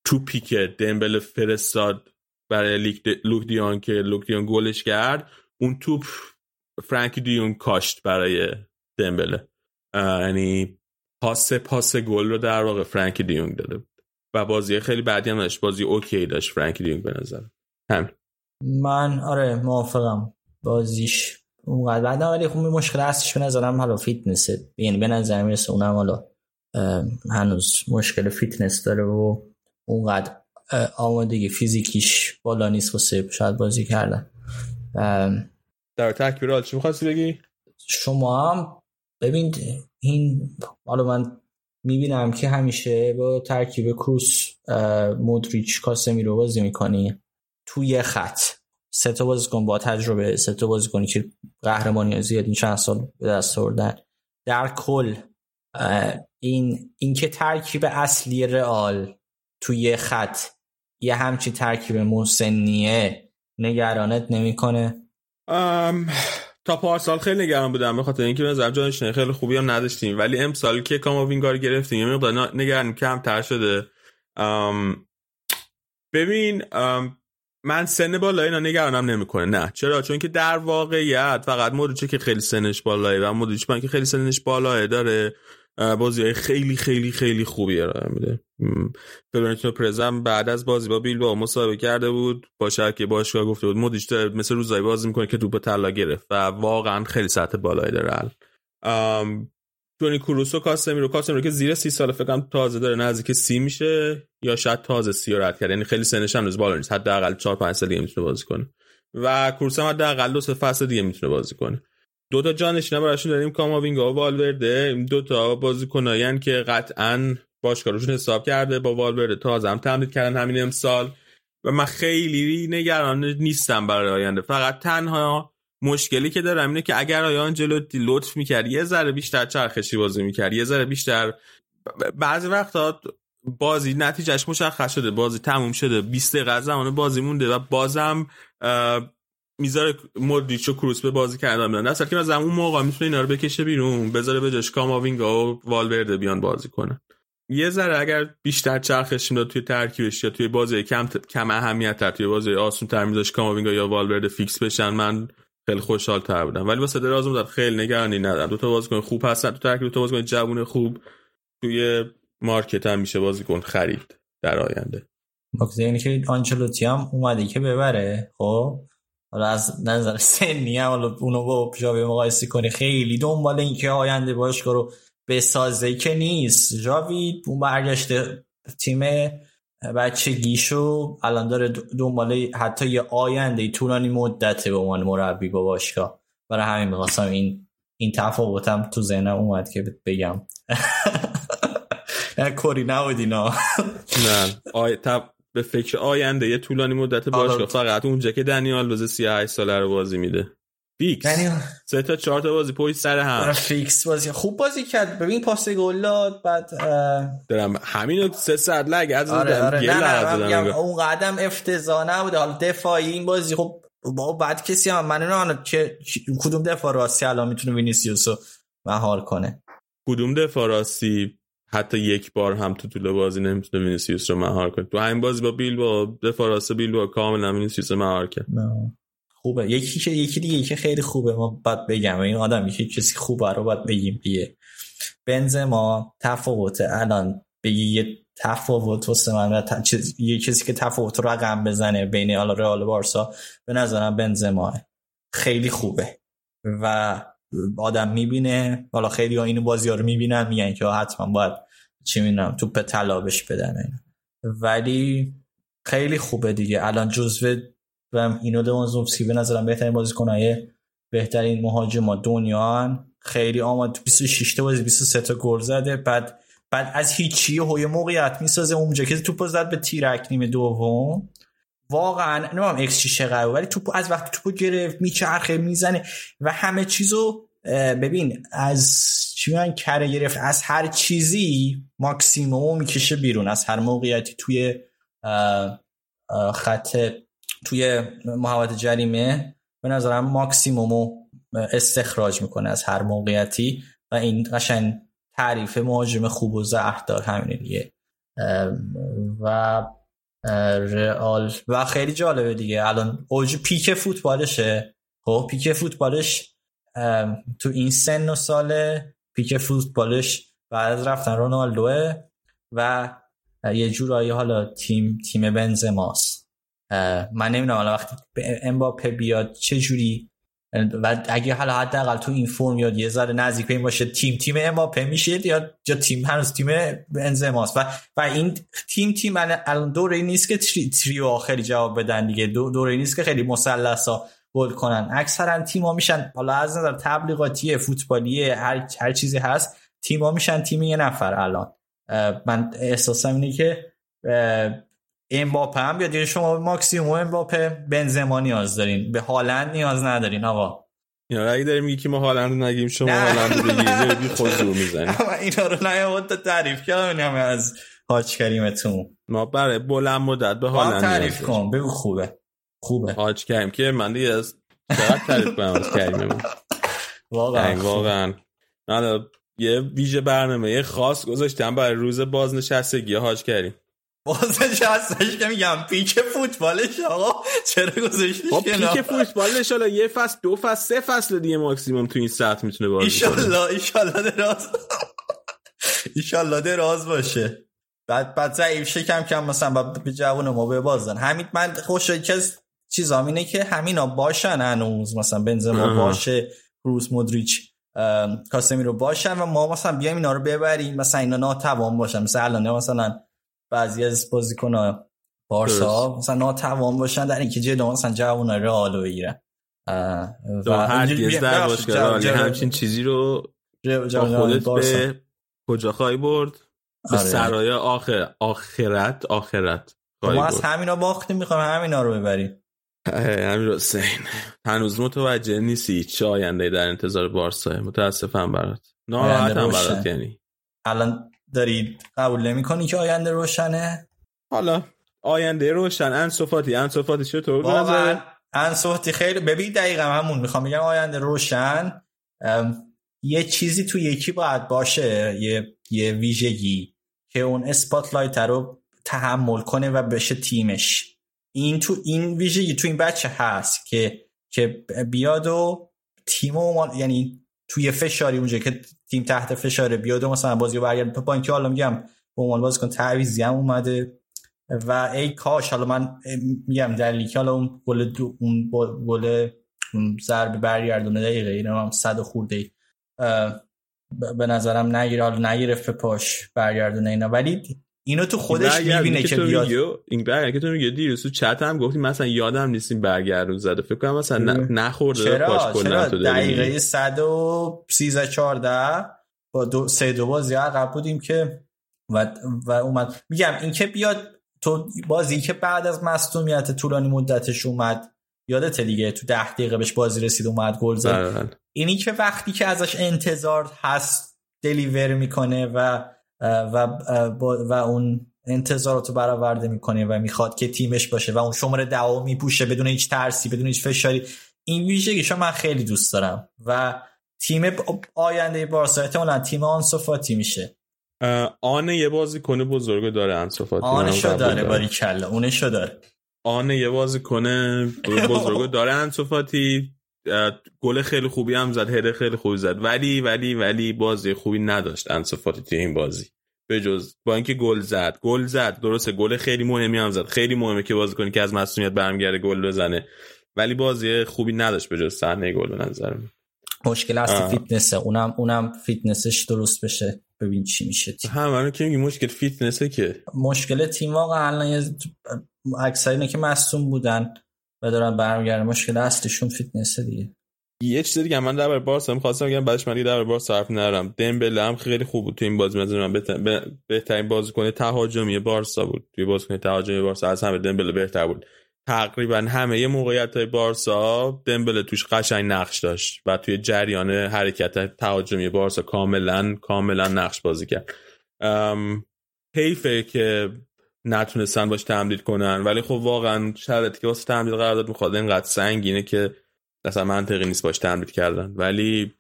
توپی که دمبله فرستاد برای لوک دیون که لوک دیون گلش کرد، اون توپ فرانکی دیون کاشت برای دمبله، یعنی پاس پاس گل رو در واقع فرانکی دیون داده بود و بازی خیلی بعدی هم داشت، بازی اوکی داشت فرانکی دیون به نظر هم. من آره موافقم، بازیش اونقدر بعد ولی خب مشکل هستش به نظرم، حالا فیتنسه، یعنی به نظر میرسه اونم حالا هنوز مشکل فیتنس داره و اونقدر آمادگی فیزیکیش بالا نیست، واسه شاید بازی کردن در تکبیرات. چی می‌خواستی بگی؟ شما هم ببین این حالا من میبینم که همیشه با ترکیب کروس، مودریچ، کاسمیرو بازی میکنی توی خط، سه تا بازیکن با تجربه، سه تا بازیکنی که قهرمانی زیاد این چند سال به دست آوردن. در کل این اینکه ترکیب اصلی رئال توی خط یه همچی ترکیب محسنیه نگرانت نمیکنه؟ ام تا پارسال خیلی نگران بودم به خاطر اینکه از جانش خیلی خوبی هم نداشتیم، ولی امسال که کاماوینگا رو گرفتیم یه مقدار نگران کمتر شده. ام ببین ام من سن بالا اینا نگرانم نمیکنه، نه. چرا؟ چون که در واقعیت فقط مودریچ که خیلی سنش بالایه و مودریچ که خیلی سنش بالایه داره بازی‌های خیلی خیلی خیلی خوبی ارائه میده. فلورنتینو پرزم بعد از بازی با بیلبائو مصاحبه کرده بود، با شرکه باشگاه گفته بود مودریچ مثل روزای بازی میکنه که توپ طلا گرفت و واقعا خیلی سطح بالایی داره. ام تونی کروس و کاسمیرو کاسمیرو که زیر سی سال فکر کنم تازه داره نزدیک سی میشه یا شاید تازه سی رو رد کرده، یعنی خیلی سنش هم بالا نیست، حداقل چهار پنج سال دیگه میتونه بازی کنه و کروس هم حداقل دو سه فصل دیگه میتونه بازی کنه. دو تا جانشین براشون داریم، کاماوینگا و والورده، این دو تا بازیکنایین که قطعاً باشگاه روشون حساب کرده، با والورده تازه هم تمدید کردن همین امسال و من خیلی نگران نیستم برای آینده. فقط تنها مشکلی که دارم اینه که اگر آنجلوتی لطف می‌کرد یه ذره بیشتر چرخشی بازی می‌کرد، یه ذره بیشتر، بعضی وقتا بازی نتیجهش مشخص شده، بازی تموم شده، بیست دقیقه زمان بازی مونده و بازم میذاره مودریچ و کروس به بازی کردن میدن، در اصل که مثلا اون موقع میتونه اینا رو بکشه بیرون، بذاره به جاش کاماوینگا و والورده بیان بازی کنن. یه ذره اگر بیشتر چرخشیم داد توی ترکیبش یا توی بازی کم ت... کم اهمیت تر، توی بازی آسون‌تر میذاش کاماوینگا یا والورده فیکس بشن، من خیلی خوشحال تر بودم. ولی واسه درازم داد خیلی نگرانی ندارم، دو تا بازیکن خوب هستن تو ترکیب، دو تا بازیکن جوون خوب، توی مارکت هم میشه بازیکن خرید در آینده. ماکس یعنی که آنچلوتی هم اومده که ببره، خب حالا از نظر سنی هم حالا اونو با ژاوی مقایسه کنی خیلی دنبال این که آینده باشگاه رو بسازه که نیست. ژاوی اون برگشت تیم بچگیشو الان داره دنبال حتی یه آینده طولانی مدته به عنوان مربی با باشگاه، برای همین می‌خواستم این این تفاوتم تو ذهنم اومد که بگم نه کوری نبودی نه نه به فکر آینده یه طولانی مدت باشگاه. فقط اونجا که دنیال وز سی و هشت ساله رو بازی میده فیکس، دنیال سه تا چهار تا بازی پشت سر هم فیکس بازی خوب بازی کرد، ببین پاس گل داد، بعد درم همین سه صد لگ از دادم گل دادم، اون قدم افتضاح نبوده. حالا دفاعی این بازی خب با بعد کسی هم من نه که کدوم دفاع راستی الان میتونه وینیسیوسو مهار کنه، کدوم دفاع راستی حتی یک بار هم تو طول بازی نمیتونه وینیسیوس رو مهار کنه. تو همین بازی با بیلبائو دفاع راست بیلبائو کاملا وینیسیوس رو مهار کرد. خوبه یکی که یکی دیگه که خیلی خوبه، ما بعد بگم این آدم یکی کسی خوبه رو بعد بگیم دیگه. بنزما تفاوت الان بگی یه تفاوت واسه من ت... چیز... یه کسی که تفاوت رو رقم بزنه بین حالا رئال و بارسا به نظرم بنزما خیلی خوبه و آدم میبینه، حالا خیلی ها اینو بازی ها رو میبینن میگن که حتما باید چی میدونم توپ طلا بهش بدن، ولی خیلی خوبه دیگه. الان جزو و اینو دوانزوفسکی به نظرم بهترین بازیکن‌های بهترین مهاجما دنیا، خیلی آمد بیست و شش تا بازی بیست و سه تا گل زده. بعد بعد از هیچی هوی موقعیت میسازه اونجا که توپو زد به تیرک نیمه دوم. واقعا نمیدونم ایکس چی چقدره، ولی توپ از وقتی توپو گرفت میچرخه میزنه و همه چیزو ببین از چی من کره گرفت، از هر چیزی ماکسیموم میکشه بیرون، از هر موقعیتی توی خط توی محوطه جریمه به نظرم ماکسیمومو استخراج میکنه از هر موقعیتی و این قشنگ تعریف مهاجم خوب و زهردار همینه دیگه. و رئال و خیلی جالبه دیگه، الان اوج پیک فوتبالشه. خب پیک فوتبالش تو این سن و ساله، پیک فوتبالش بعد از رفتن رونالدوه و یه جورایی حالا تیم تیم بنزماست. من نمیدونم حالا وقتی امباپه بیاد چه جوری، و اگه حالا حداقل تو این فرم یا یه ذره نزدیک ببین باشه تیم تیم امباپه میشه یا یا تیم هنوز تیم بنزماست. و و این تیم تیم الان دوره نیست که تری تریو آخری جواب بدن دیگه، دوره نیست که خیلی مثلثا گل کنن. اکثرا تیم‌ها میشن حالا از نظر تبلیغاتی فوتبالی هر هر چیزی هست، تیم‌ها میشن تیم یه نفر. الان من احساسم اینه که امباپه هم بیاد، شما ماکسیمو امباپه بنزما نیاز دارین، به هالند نیاز ندارین آقا. اینا اگه داریم یکی ما هالند نگیم شما هالند بگید بی خودو میزنید. اما اینا رو نیاوت تعریف کردم از حاج کریمتون، ما برای بلند مدت به هالند تعریف کن بگو خوبه خوبه حاج کریم که من دیگه از چقدر تعریف کنم از کریمه من. واقعا واقعا حالا یه ویژه برنامه خاص گذاشتم برای روز بازنشستگی حاج کریم. بازنشستگی که میگم پیک فوتبالش آقا چرا گذاشتیش کنار؟ پیک فوتبالش حالا یه فصل دو فصل سه فصل دیگه ماکسیمم تو این سطح میتونه بازی کنه. ان انشالله دراز انشالله دراز باشه. بعد بعد ضعیف شه کم کم مثلا به جوون ما به بازن. همین من خوشا کس چیزام اینه که همینا باشن هنوز، مثلا بنزما باشه، کروس، مودریچ، کاسمیرو باشن و ما مثلا بیایم اینا رو ببریم، مثلا اینا ناتوان باشن. مثلا الان مثلا بعضی از بازیکن‌ها بارسا مثلا ناتوان باشن در اینکه جلو مثلا جوونای رئال بگیرن و هرگز در باشگاه همچین چیزی رو خودت به کجا خواهی برد؟ به آره. سرای آخر آخرت آخرت ما از همینا باخت میخوام همینا رو ببریم. همین حسین هنوز متوجه نیستی چه آینده در انتظار بارسا. متاسفم برات، ناراحتم برات. یعنی الان دارید قبول نمی‌کنی که آینده روشنه؟ حالا آینده روشن انصفاتی انصفاتی چطور به نظر انصفاتی خیلی ببین دقیقاً همون میخوام بگم آینده روشن یه چیزی تو یکی باید باشه، یه یه ویژگی که اون اسپاتلایت رو تحمل کنه و بشه تیمش. این تو این ویژگی تو این بچه هست که که بیاد و تیمو یعنی توی فشاری اونجا که تیم تحت فشاره بیاد و مثلا بازیو برگرد با اینکه حالا میگم به عنوان بازیکن تعویضی هم اومده و ای کاش حالا من میگم دلیلی که حالا اون گل اون گل ضربه برگردونه دقیقه اینا هم صد خورده به نظرم نگیره، حالا نگرفت پاش برگردونه اینا، ولی اینو تو خودش میبینه که بیاد این برگرد که تو میگه دیروز تو چت هم گفتیم مثلا یادم نیست این برگردون زده فکر کنم مثلا نخورده پاش کلا تو دقیقه صد و سیزده چهارده با دو سه دو بازی عقب بودیم که و و اومد. میگم این که بیاد تو بازی که بعد از مصدومیت طولانی مدتش اومد یادت دیگه تو ده دقیقه بهش بازی رسید اومد گل زد، اینی که وقتی که ازش انتظار هست دلیور میکنه و و و اون انتظاراتو برآورده میکنه و میخواد که تیمش باشه و اون شماره ده میپوشه بدون هیچ ترسی بدون هیچ فشاری. این ویژگیشو من خیلی دوست دارم و تیم آینده بارسا احتمالاً تیم آنسو فاتی میشه. آن یه بازیکن بزرگ داره آنسو فاتی، آنشو داره، باریکلا اونشو داره. آن یه بازیکن بزرگو داره آنسو فاتی، گل خیلی خوبی هم زد، هده خیلی خوبی زد، ولی ولی ولی بازی خوبی نداشت آنسو فاتی توی این بازی. به جز با اینکه گل زد گل زد درسته، گل خیلی مهمی هم زد، خیلی مهمه که بازیکنی که از مسئولیت برمیگرده گل بزنه، ولی بازی خوبی نداشت به جز صحنه گل. به نظر من مشکل اصلی فیتنسه، اونم اونم فیتنسش درست بشه ببین چی میشه. همون که میگی مشکل فیتنسه که مشکل تیم واقعا الان اکثر اینه که مصدوم بودن و دارن برمیگردن، مشکل اصلیشون فیتنسه دیگه. یه چیز دیگه من درباره بارسا می‌خواستم بگم، بعدش من درباره بارسا حرف نرم. دمبله هم خیلی خوب بود تو این بازی، مثلا من بهترین بازیکن تهاجمی بارسا بود. توی بازیکن تهاجمی بارسا از همه دمبله بهتر بود. تقریبا همه موقعیت‌های بارسا دمبله توش قشنگ نقش داشت و توی جریان حرکت تهاجمی بارسا کاملا کاملا نقش بازی کرد. حیفه که نتونستن باش تمدید کنن، ولی خب واقعا شرطی که واسه تمدید قرارداد می‌خواد اینقدر سنگینه که اصلا منطقی نیست باش تمدید کردن، ولی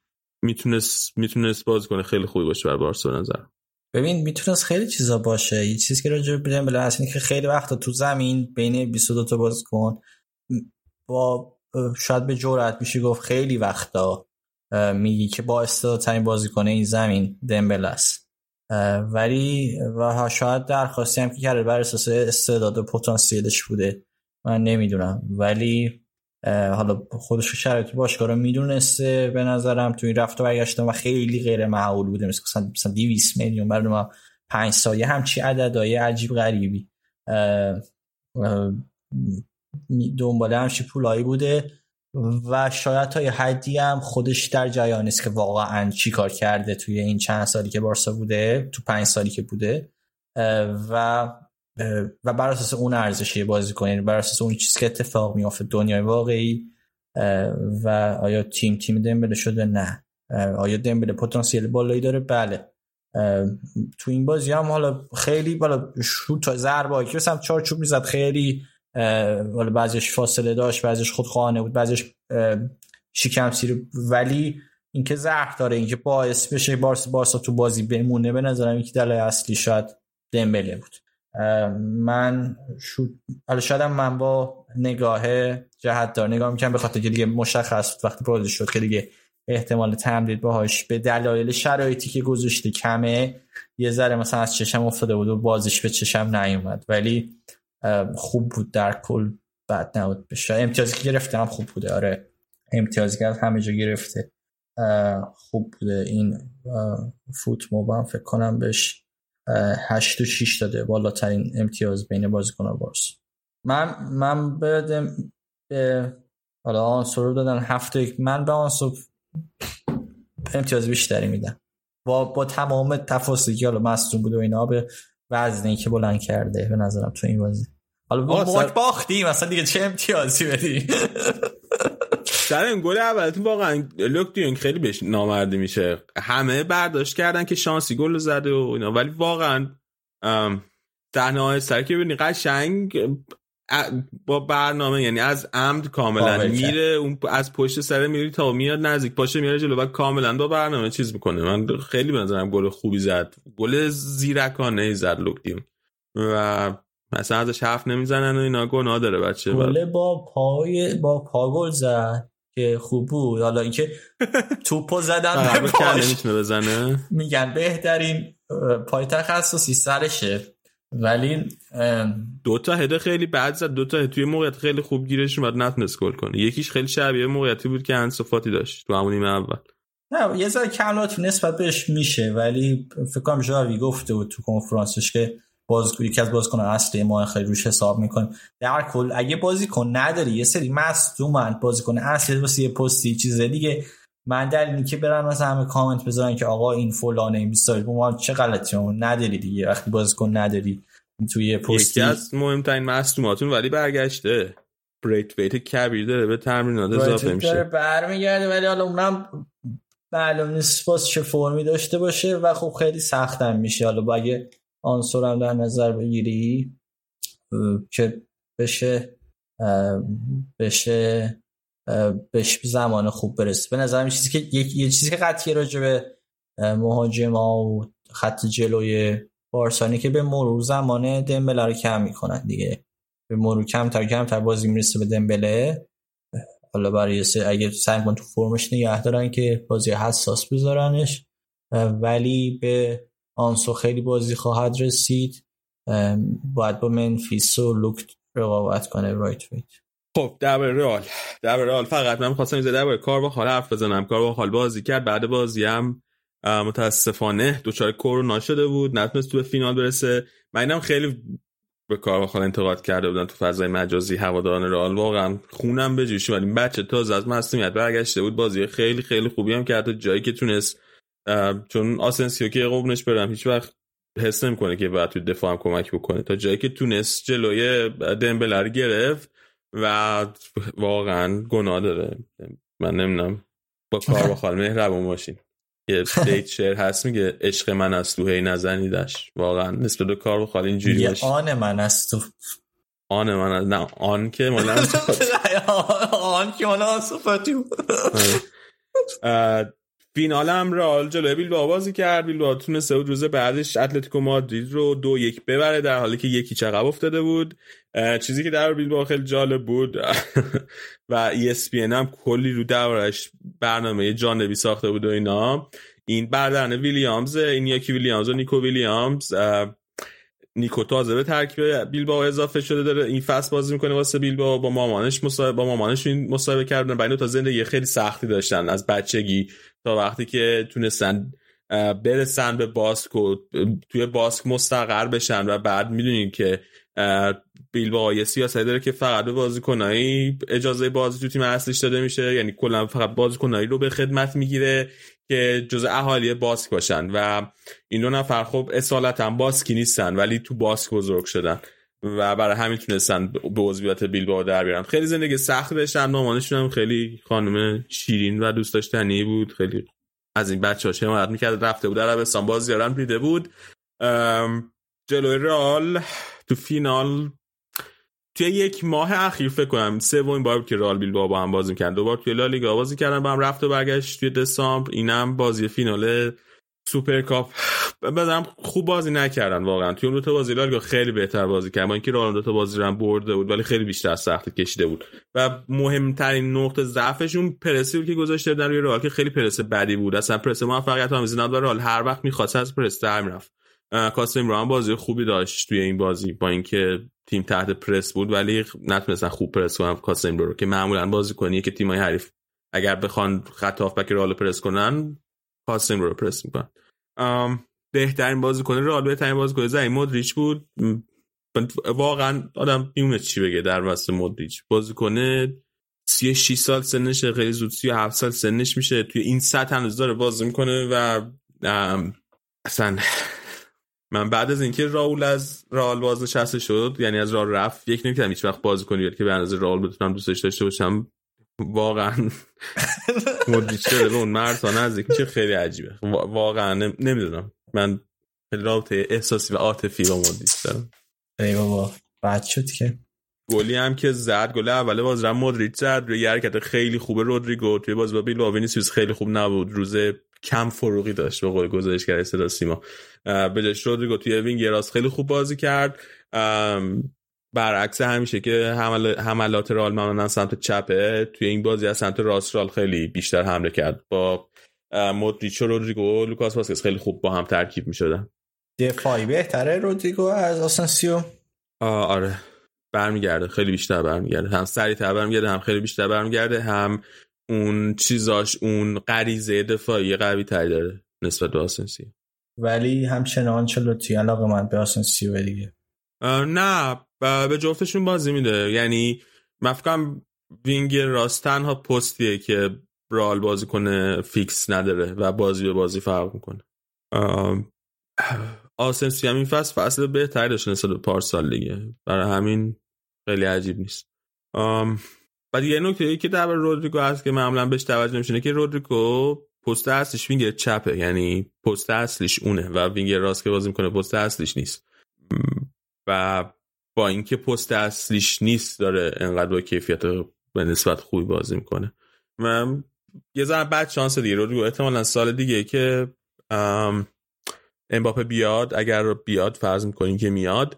میتونست میتونست بازیکن خیلی خوبی باشه برای بارسا به نظرم. ببین میتونست خیلی چیزا باشه. یه چیزی که راجع به دمبله هست اینه که خیلی وقتا تو زمین بین بیست و دو تا بازیکن با شاید به جرأت میشه گفت خیلی وقتا میگی که با استعدادترین بازیکن این زمین دمبله است، ولی و شاید درخواستی هم که کرده بر اساس استعداد و پتانسیلش بوده، من نمیدونم. ولی حالا خودش شرایط باشگاه رو میدونسته به نظرم تو این رفت و برگشت و خیلی غیر معقول بوده، مثلا مثلا دویست میلیون برای ما پنج سایه همچی عددهای عجیب غریبی دنباله همچی پولایی بوده و شاید تا یه حدی هم خودش در جریان نیست که واقعا چی کار کرده توی این چند سالی که بارسا بوده، تو پنج سالی که بوده، و و بر اساس اون ارزشی بازی کنین، بر اساس اون چیزی که اتفاق میافته دنیای واقعی. و آیا تیم تیم دمبله شده؟ نه. آیا دمبله پتانسیل بالایی داره؟ بله. تو این بازی هم حالا خیلی بالا شوت ضربه‌ای که مثلا چارچوب میزد خیلی حالا بعضیش فاصله داشت، بعضیش خودخواهانه بود، بعضیش شکم سیر، ولی اینکه ضعف داره، اینکه باعث بشه بارسا بارسا تو بازی بمونه، به نظرم اینکه دلیل اصلی شاید دمبله بود. من شو حالا شاید من با نگاه جهت دار نگاه میکنم، به خاطر که دیگه مشخص بود وقتی بازی شد که دیگه احتمال تمدید باهاش به دلایل شرایطی که گذاشته کمه، یه ذره مثلا از چشم افتاده بود و بازیش به چشم نیومد، ولی خوب بود در کل، بد نبود. بشه امتیازی که گرفته هم خوب بوده. آره امتیازی که همه جا گرفته خوب بوده. این فوت موبا فکر کنم بهش هشت و شش داده، بالاترین امتیاز بین بازیکن‌ها بارسا. من من بدم به حالا آنسو رو دادن هفت یک، من به آنسو امتیاز بیشتری میدم با با تمام تفاصیلی که حالا مصدوم بود و اینا، به وزنی که بلند کرده به نظرم تو این بازی. حالا با سر... باختیم اصلا دیگه چه امتیازی بدی؟ سر این گل اولتون واقعا لوک دیونگ خیلی بهش نامرده میشه. همه برداشت کردن که شانسی گل زده و اینا، ولی واقعا تنهای سر که ببینی قشنگ با برنامه، یعنی از عمد کاملا میره اون از پشت سر میری تا میاد نزدیک پاشه میاره جلو و کاملا با برنامه چیز میکنه. من خیلی به نظرم گل خوبی زد، گل زیرکانه زد لوک دیونگ و مثلا ازش حرف نمیزنن و اینا، گناه داره بچه. گل با پای با پا گل زد که خوب بود. حالا اینکه توپو زدن به پاش نمیتونه بزنه، میگن بهترین پای تخصصی سرشه، ولی دوتا هده خیلی بد زد، دوتا هده توی موقعیت خیلی خوب گیرش اومد نتونست گل کنه. یکیش خیلی شبیه موقعیتی بود که انسو فاتی داشت تو همون نیمه اول. نه یه ذره کمالات نسبت بهش میشه، ولی فکر کنم ژاوی گفته بود تو کنفرانسش که باز یکی از بازیکن اصلی ما خیلی روش حساب میکنه. در کل اگه بازیکن نداری، یه سری مصدومن، بازیکن اصلی واسه یه پستی چیز دیگه، من دلیل اینکه برن مثلا همه کامنت بذارن که آقا این فلانه این بیسایل ما چه غلطی اون نداری دیگه. وقتی بازیکن نداری توی یه پستی، یکی از مهمترین مصدوماتون ولی برگشته، بریت ویت کبیر داره به تمرینات اضافه میشه، داره برمیگرده، ولی حالا اونم معلوم نیست باز چه فرمی داشته باشه و خب خیلی سختم میشه. حالا باگه آنسور هم در نظر بگیری که بشه بشه بهش زمان خوب برسه، به نظرم چیزی که یه چیزی که قطعی راجع به مهاجما و خط جلوی بارسانی که به مرور زمان دمبله رو کم میکنن دیگه، به مرور کم تا کم تا بازی میرسه به دمبله. حالا برای اگه سعی کنن تو فرمش نگه دارن که بازی حساس بذارنش، ولی به آنسو خیلی بازی خواهد رسید، باید با منفیس و لوک رقابت کنه رایت ویت. خب درباره رئال درباره رئال فقط من خواستم یه درباره کارواخال حرف بزنم. کارواخال بازی کرد، بعد بازی هم متاسفانه دچار کرونا شده بود، نتونست تو به فینال برسه. منم خیلی به کارواخال انتقاد کرده بودن تو فضای مجازی هواداران رئال، واقعا خونم به جوش اومد. این بچه تازه از مصونیت برگشته بود، بازی خیلی خیلی خوبی هم کرد تا جایی که تونست، چون آسنسیو که قبونش برم هیچ وقت حس نمی‌کنه که بعد تو دفاع هم کمک بکنه، تا جایی که تونست جلوی دمبله رو گرفت و واقعا گناه داره. من نمیدونم با کارواخال مهربون باشین. یه دیت شعر هست میگه عشق من از تو هی نزنیدش، واقعا نسبت به کارواخال اینجوری باشه. آن من از تو، آن من از نه آن که من از تو آن که من از تو فینال هم رئال جلوی بیلبائو بازی کرد. بیلبائو تونست سه روز بعدش اتلتیکو مادرید رو دو یک ببره در حالی که یکی چقب افتاده بود. چیزی که در بیلبائو خیلی جالب بود و ای اس پی ان هم کلی رو دورش برنامه جانبی ساخته بود و اینا، این بردن ویلیامز، این یکی ویلیامز و نیکو ویلیامز، نیکو تازه به ترکیب بیلبائو اضافه شده، داره این فصل بازی میکنه واسه بیلبائو. با مامانش مصاحبه با مامانش این مصاحبه کردن، بین دو تا زندگی خیلی سختی داشتن از بچگی تا وقتی که تونستن برسن به باسک و توی باسک مستقر بشن و بعد میدونین که بیلبائو یه سیاستی داره که فقط به بازیکنایی اجازه بازی تو تیم اصلیش داده میشه، یعنی کلا فقط بازیکنایی رو به خدمت میگیره که جزء اهالی باسک باشن و این دو نفر خب اصالتا باسکی نیستن ولی تو باسک بزرگ شدن و برای همین تونستن به عضویت بیلبائو در بیارن. خیلی زندگی سخت داشتن، مامانشون هم خیلی خانم شیرین و دوست داشتنی بود، خیلی از این بچه‌هاش حمایت می‌کرد. رفته بود عربستان باز زیارن دیده بود. جلوی رئال تو فینال توی یک ماه اخیر فکر کنم سومین بار بود که رئال بیلبائو با هم بازی کردن، دوبار توی لالیگا بازی کردن با هم، رفت و برگشت توی دسامبر، اینم بازی فینال سوپرکاپ. بعدم خوب بازی نکردن واقعا، توی اون دو تا بازی لالیگا خیلی بهتر بازی کردن، با اینکه رئال دو تا بازی رو هم برده بود ولی خیلی بیشتر سخت کشیده بود و مهمترین نقطه ضعفشون پرسی بود که گذاشته بودن روی رئال که خیلی پرس بدی بود، اصلا پرس موفقیت آمیز نبود و رئال هر وقت می‌خواست از پرس در می‌رفت. کاسمیرو هم بازی خوبی داشت توی این بازی با اینکه تیم تحت پرس بود ولی نتونستن خوب پرس کنن کاسمیرو رو که معمولا بازی کنیه که تیمای حریف اگر بخوان خط هافبک رئال پرس کنن کاسمیرو رو پرس میکنن. بهترین بازیکن رئال، بهترین بازیکن زمین مودریچ بود. واقعا آدم نمی‌دونه چی بگه در واسه مودریچ، بازیکن سی و شش سال سنش، خیلی زود سی و هفت سال سنش میشه، توی این سطح هنوز داره بازی میکنه و اصلا من بعد از اینکه راول از رئال بازنشسته شد، یعنی از رئال رفت، یک نمی‌تونم هیچ وقت بازی کنی که به اندازه رئال بتونم دوستش داشته باشم. واقعا مودریچ داره به اون مرتا نزدیک میشه، خیلی عجیبه واقعا. نمیدونم، من رابطه احساسی و عاطفی با مودریچ دارم. ای بابا بد شد که گلی هم که زد، گل اول باز رم مودریچ زد روی حرکت خیلی خوبه رودریگو، توی باز با بیلبائو وینیسیوس خیلی خوب نبود، روزه کم فروقی داشت به قول گزارشگر استاد سیما. بجاش رودریگو توی وینگ راست خیلی خوب بازی کرد، برعکس همیشه که حمل... حملات رئال معمولا سمت چپه، توی این بازی از سمت راست رئال خیلی بیشتر حمله کرد. با مودریچ و رودریگو لوکاس واسکز خیلی خوب با هم ترکیب می‌شدن. دفاعی بهتره رودریگو از آسنسیو. آره برمیگرده، خیلی بیشتر برمیگرده، هم سریع‌تر برمیگرده، هم خیلی بیشتر برمیگرده، هم اون چیزاش اون غریزه دفاعی قوی تر داره نسبت به آسنسیو. ولی همچنان چلوتی علاقه من به آسنسیو دیگه. نه به جفتشون بازی میده، یعنی من فکرم وینگ راست تنها پستیه که رئال بازی کنه فیکس نداره و بازی به بازی فرق میکنه. آسنسیو هم این فصل فصل بهتری داشت نسبت به پارسال دیگه، برای همین خیلی عجیب نیست. بعد یه نکته ای که در باره رودریگو هست که معمولا بهش توجه نمیشه که رودریگو پست اصلیش وینگ چپه، یعنی پست اصلیش اونه و وینگ راست که بازی میکنه پست اصلیش نیست و با اینکه پست اصلیش نیست داره انقدر با کیفیت به نسبت خوبی بازی میکنه. من یه ذره بد شانس دیگه رودریگو، احتمالاً سال دیگه که امباپه بیاد، اگر بیاد فرض میکنیم که میاد،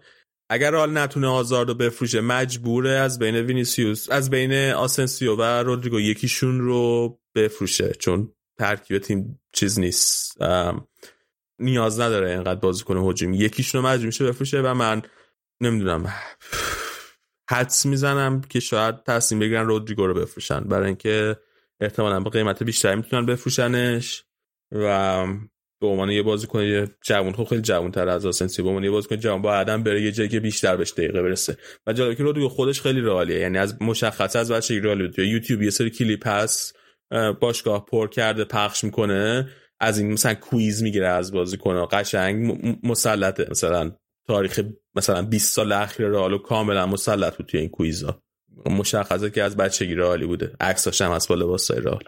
اگر رئال نتونه آزاردو بفروشه مجبوره از بین وینیسیوس از بین آسنسیو و رودریگو یکیشون رو بفروشه، چون ترکیب تیم چیز نیست، نیاز نداره اینقدر بازیکن هجومی، یکیشون رو مجبور میشه بفروشه و من نمیدونم حدس میزنم که شاید تصمیم بگیرن رودریگو رو بفروشن، برای اینکه احتمالاً با قیمت بیشتری میتونن بفروشنش و به عنوان یه بازیکن جوان، خب خیلی جوان‌تر از آسنسیو، به عنوان یه بازیکن جوان با آدم بره یه جایی که بیشتر بهش دقیقه برسه. و جالبه که رودیو خودش خیلی رئالیه، یعنی از مشخصه از بچگی رئال بود. یوتیوب یه سری کلیپ هست باشگاه پر کرده پخش میکنه، از این مثلا کویز میگیره از بازیکن‌ها، قشنگ مسلطه. مثلا تاریخ مثلا بیست سال اخیر رئال کاملا مسلط بود توی این کویزا، مشخصه که از بچگی رئالی بوده، عکساش هم از با لباسای رئال.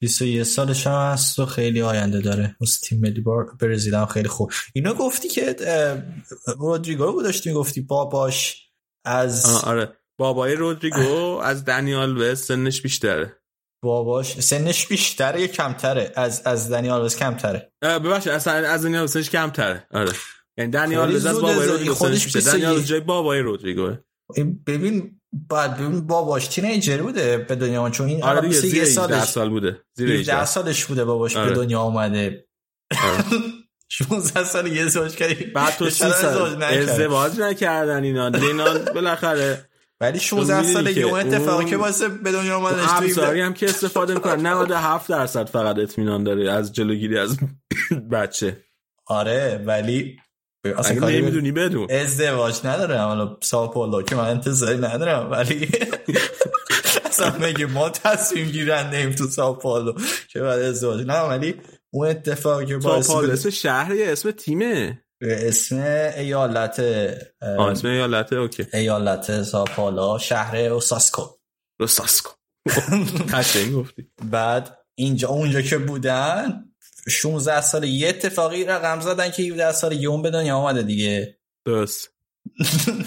بیست و یک سالش هم هست و خیلی آینده داره. از تیم ملی برزیل هم خیلی خوب. اینا گفتی که رودریگو رو داشتی گفتی باباش از آره بابای رودریگو از دنیال وست سنش بیشتره. باباش سنش بیشتره یا کمتره؟ از از دنیال وست کمتره. ببخشید اصلا از دنیال وستش کمتره. آره یعنی دنیال وست از بابای رودریگو سنش بیشتره. دنیال جای بابای رودریگو. ببین بعد ببین باباش تینیجر بوده به دنیا اومد، چون این آره یه سالش سال بوده، زیر ده سالش بوده باباش آره. به دنیا اومده آره. شانزده سال یه زوج کردن، بعد تو سی سال ازدواج نکردن اینا دینان بالاخره. ولی شانزده سال یه اتفاقی که واسه به دنیا اومدنش توی ساری هم که استفاده می‌کنه نود و هفت درصد فقط اطمینان داره از جلوگیری از بچه. آره ولی اگه نمیدونی بدون ازدواج ندارم، حالا ساپولو که من انتظاری ندارم، ولی اصلا میگه ما تصمیم گیرنده ایم تو ساپولو که بعد ازدواج نه، ولی اون اتفاقی که باعث ساپولو اسم شهر یا اسم تیمه؟ اسم ایالت اسم ایالت اوکی ایالت ساپولو، شهر اوساسکو اوساسکو قشنگ گفتی. بعد اینجا اونجا که بودن شانزده سال یه اتفاقی رقم زدن که هفده سال یوم به دنیا اومده دیگه، درست.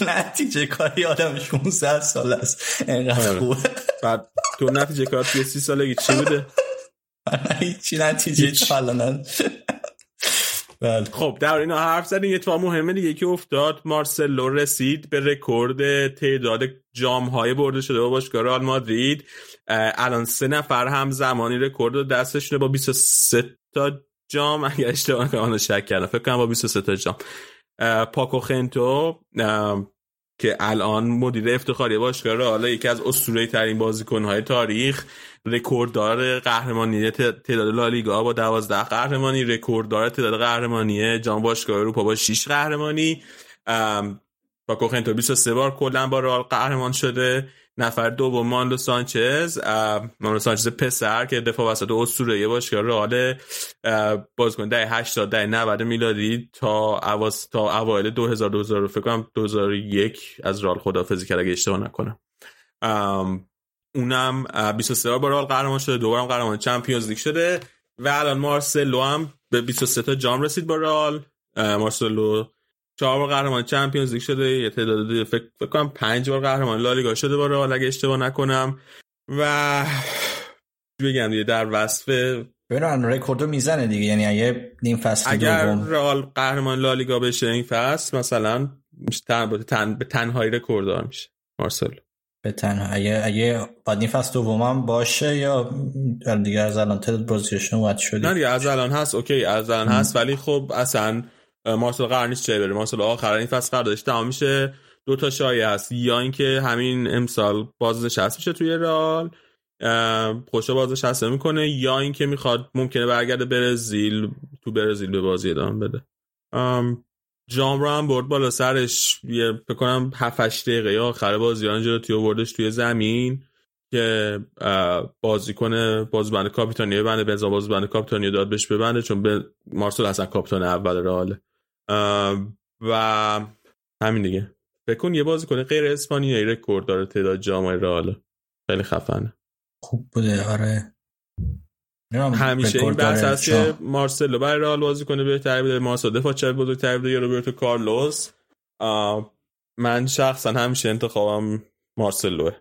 نتیجه کاری آدم شانزده سال است، اینقدر خوبه. بعد تو نتیجه کار توی سی سالگی چی بوده؟ هیچی، نتیجه چالانن. خب در اینا حرف زدیم، یه تو مهمه دیگه که افتاد. مارسلو رسید به رکورد تعداد جام‌های برده شده با باشگاه رئال مادرید، الان سه نفر هم زمانی رکورد دستشونه با بیست و سه تا جام، اگر اشتباه نکنم اونو شک کردم، فکر کنم با بیست و سه تا جام. پاکو خنتو که الان مدیر افتخاری باشگاه رئال، یکی از اسطوره‌ای ترین بازیکن‌های تاریخ، رکورددار قهرمانی تعداد لالیگا با دوازده قهرمانی، رکورددار تعداد قهرمانی جام باشگاه اروپا با شش قهرمانی. پاکو خنتو بیست و سه بار کلا با رئال قهرمان شده. نفر دوم مانلو سانچز، مانلو سانچز پسر که دفاع وسط اسطوره باشگاه رئال، بازیکن دهه هشتاد دهه نود میلادی تا اواسط تا اوایل دو هزار فکر کنم دو هزار و یک از رئال خداحافظی کرد اگه اشتباه نکنم. اونم بیست و سه بار با رئال قهرمان شده، دو بارم قهرمان چمپیونز لیگ شده و الان مارسلو هم به بیست و سه تا جام رسید با رئال. مارسلو چهار بار قهرمان چمپیونز لیگ شده، یه تعداد فکر کنم پنج بار قهرمان لالیگا شده با رئال اگه اشتباه نکنم. و بگم دیگه در وصف ببینن رکوردو میزنه دیگه، یعنی اگه نیم فصل اگر رئال قهرمان لالیگا بشه این فصل مثلا تن... به تنهایی رکورددار میشه مارسلو، به تنهایی. اگه اگه بعد نیم فصل دومم باشه یا دیگه از الان تعداد بازیکن وقت شده، نه دیگه از الان هست، اوکی از الان هست. ولی خب اصلا مارسلو قرار نیست چه بره، مارسلو آخر این فصل قراردادش تمام میشه. دو تا شایعه هست، یا اینکه همین امسال بازنشسته میشه توی رئال، خوشا بازنشسته میکنه، یا اینکه میخواد ممکنه برگرده برزیل، تو برزیل به بازی ادامه بده. جام رو هم برد بالا سرش، فکر کنم هفت هشت دقیقه آخر بازی آنجلوتی آوردش توی زمین که بازیکن بازبند کاپیتانی بنده بنزا بازبند کاپیتانی داد بهش ببنده، چون به مارسلو اصلا کاپیتان اول رئال. و همین دیگه، بکن یه بازیکن غیر اسپانیایی رکورد داره تعداد جام رئال، خیلی خفنه، خوب بوده. آره همیشه این بحث هست که مارسلو برای رئال بازیکن بهتری بوده، مارسلو دفاع چپ بزرگتری بوده یا روبرتو کارلوس. من شخصا همیشه انتخابم مارسلوه.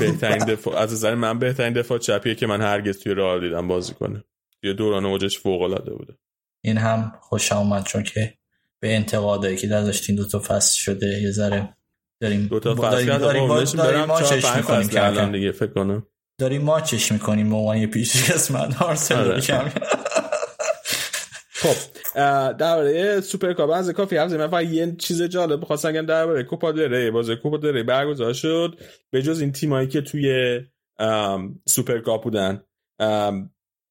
بهترین دفاع از نظر من بهترین دفاع چپیه که من هرگز توی رئال دیدم بازی کنه، توی دوران اوجش فوق العاده بوده. این هم خوشم اومد چون که به انتقادایی که داشتین دو تا فصل شده یه ذره داریم دو تا فصل داریم داریم ماچش می‌کنیم که الان دیگه فکر کنم داریم ماچش می‌کنیم به عنوان یه پیش قسمت آرسنال کمی. خب درباره سوپرکاپ از کافی حفظ من فقط یه چیز جالب خواستم بگم درباره کوپا دره. بازی کوپا دره برگزار شد، به جز این تیمایی که توی سوپرکاپ بودن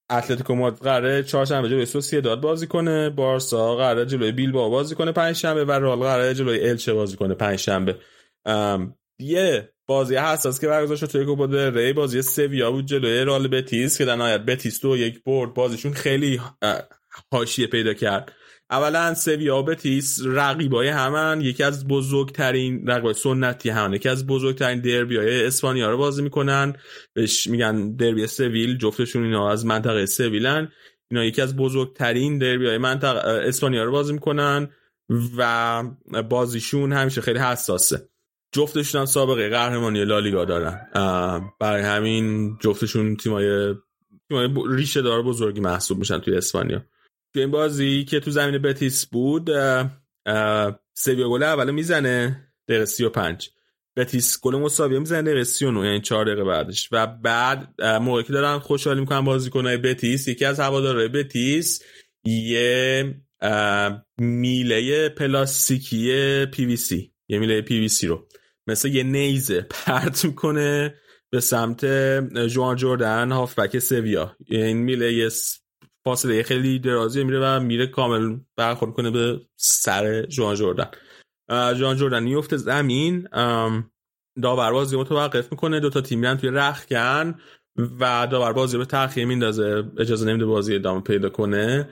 اتلتیکو مادرید قراره چهارشنبه جلوی سوسییداد بازی کنه، بارسا قراره جلوی بیلبائو بازی کنه پنجشنبه و رئال قراره جلوی الچه بازی کنه پنجشنبه. یه بازی حساس که برگزار شد توی کوپا دل ری بازی سویا بود جلوی رئال بتیس که در نهایت بتیس دو یک برد. بازیشون خیلی حاشیه پیدا کرد. اولا سویا و بتیس رقیبای همن، یکی از بزرگترین رقیبای سنتی همن، یکی از بزرگترین دربی‌های اسپانیا رو بازی میکنن، بهش میگن دربی سویل. جفتشون اینا از منطقه سویلن، اینا یکی از بزرگترین دربی‌های منطقه اسپانیا رو بازی میکنن و بازیشون همیشه خیلی حساسه. جفتشون هم سابقه قهرمانی لالیگا دارن، برای همین جفتشون تیمای تیمای ریشه دار بزرگی محسوب میشن توی اسپانیا. توی این بازی که تو زمین بتیس بود، سویا گل اول میزنه دقیقه سی و پنج، بتیس گل مساوی میزنه دقیقه سی و نه، یعنی چهار دقیقه بعدش. و بعد موقعی که دارن خوشحالی میکنن بازیکنای بتیس، یکی از هوادارهای بتیس یه میله پلاستیکی پی وی سی، یه میله پی وی سی رو مثل یه نیزه پرت میکنه به سمت جوان جوردن هافبک سویا. این میله یه فاصله خیلی درازی میره و میره کامل برخورد کنه به سر جوان جوردن. جوان جوردن میفته زمین، داور بازی رو متوقف میکنه، دوتا تیم میرن توی رختکن و داور بازی رو تأخیر میندازه، اجازه نمیده بازی ادامه پیدا کنه.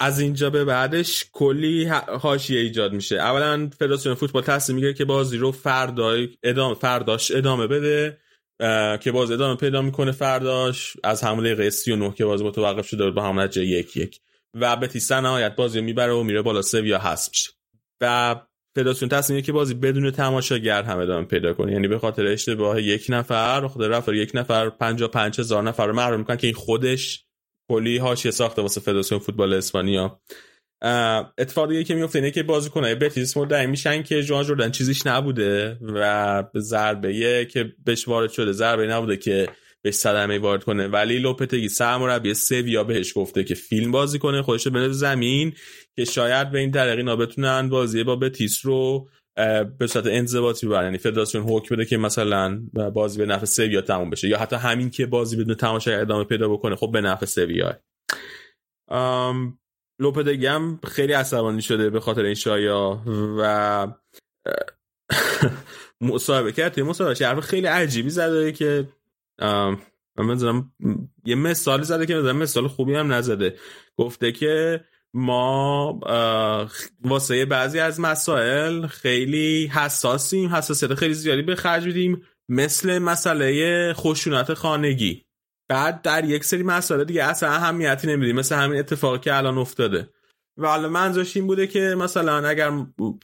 از اینجا به بعدش کلی حاشیه ایجاد میشه. اولا فدراسیون فوتبال تصمیم میگیره که بازی رو فردا ادامه فرداش ادامه بده، که باز ادامه پیدا میکنه فرداش از حمله قسی و نه که باز متوقف شده با حمله جای یک یک و بتیس نهایت بازی میبره و میره بالا سویا حذف میشه. و فدراسیون تصمیم میگیره که بازی بدون تماشاگر هم ادامه پیدا کنه، یعنی به خاطر اشتباه یک نفر به خاطر رفتار یک نفر پنجاه و پنج هزار نفر رو محروم میکنن، که این خودش کلی حاشیه ساخته واسه فدراسیون فوتبال اسپانیا. اتفاقی که میفته اینه که بازیکن‌های بتیس مدعی میشن که جوان جوردن چیزیش نبوده و ضربه که بهش وارد شده ضربه نبوده که بهش صدمه وارد کنه، ولی لوپتگی سرمربی سویا بهش گفته که فیلم بازی کنه، خودش بنه زمین، که شاید به این طریق اینا بتونن بازی با بتیس رو به صورت انضباطی ببرن، یعنی فدراسیون حکم بده که مثلا بازی به نفع سویا تموم بشه، یا حتی همین که بازی بدون تماشاگر ادامه پیدا بکنه خب به نفع سویا. ام لوپدگی هم خیلی عصبانی شده به خاطر این شایعه و مصاحبه کرد. توی مصاحبه شرف خیلی عجیبی زده که من یه مثالی زده که مثال خوبی هم نزده، گفته که ما واسه بعضی از مسائل خیلی حساسیم، حساسیت خیلی زیادی به خرج میدیم، مثل مسئله خشونت خانگی. بعد در یک سری مسائل دیگه اصلا اهمیتی نمیدیم، مثل همین اتفاقی که الان افتاده. و حالا منظورش این بوده که مثلا اگر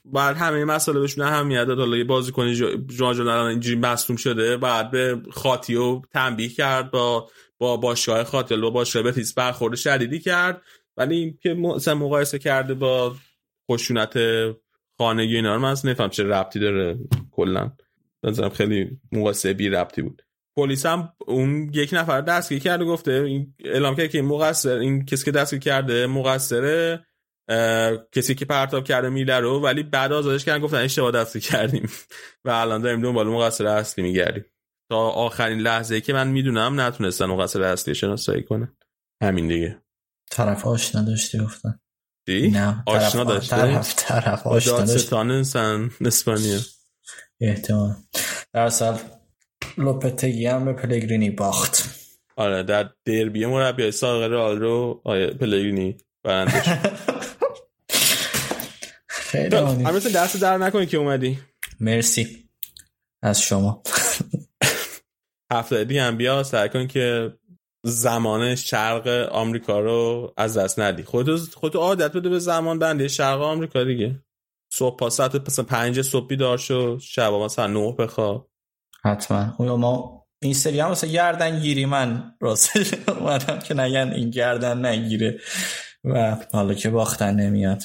بعد همه مسائل بهشون اهمیت داد، حالا یه بازیکن جوان جوردن اینجوری مصدوم شده، بعد به خاطیو تنبیه کرد، با با باشگاه خاطی و باشگاه بتیس برخورد شدیدی کرد، ولی این که مثلا مقایسه کرده با خشونت خانگی اینا رو من اصلا نفهم چه ربطی داره. کلا نظرم خیلی مقایسه بی ربطی بود. پلیس هم اون یک نفر دستگیر کرده، گفته این اعلام کرده که این مقصر، این کسی که دستگیر کرده مقصره، کسی که پرتاب کرده میله رو، ولی بعد آزادش کردن، گفتن اشتباه دستگیر کردیم و الان داریم دنبال مقصر اصلی میگردیم. تا آخرین لحظه که من میدونم نتونستن مقصر اصلی شناسایی کنن. همین دیگه. طرف آشنا داشتی گفتن دی؟ نه آشنا داشتی؟ طرف طرف آشنا داشتی دادستان انسان اسپانیا احتمال. در اصل لوپتگی هم به پلگرینی باخت. آره در دربی مربیای سابق رئال رو آره پلگرینی برنده شد. خیلی عالی. البته دست در نکنی که اومدی. مرسی از شما. هفته دیگه هم بیا، سعی کن که زمان شرق آمریکا رو از دست ندی. خودت خودت عادت بده به زمان بندی شرق آمریکا دیگه. صبح پا ساعت مثلا پنج صبح بیدار شو، شب مثلا نه بخواب. حتما اون ما این سری هم واسه گردن گیری من راستش اومدم که نگن این گردن نگیره و حالا که باختن نمیاد.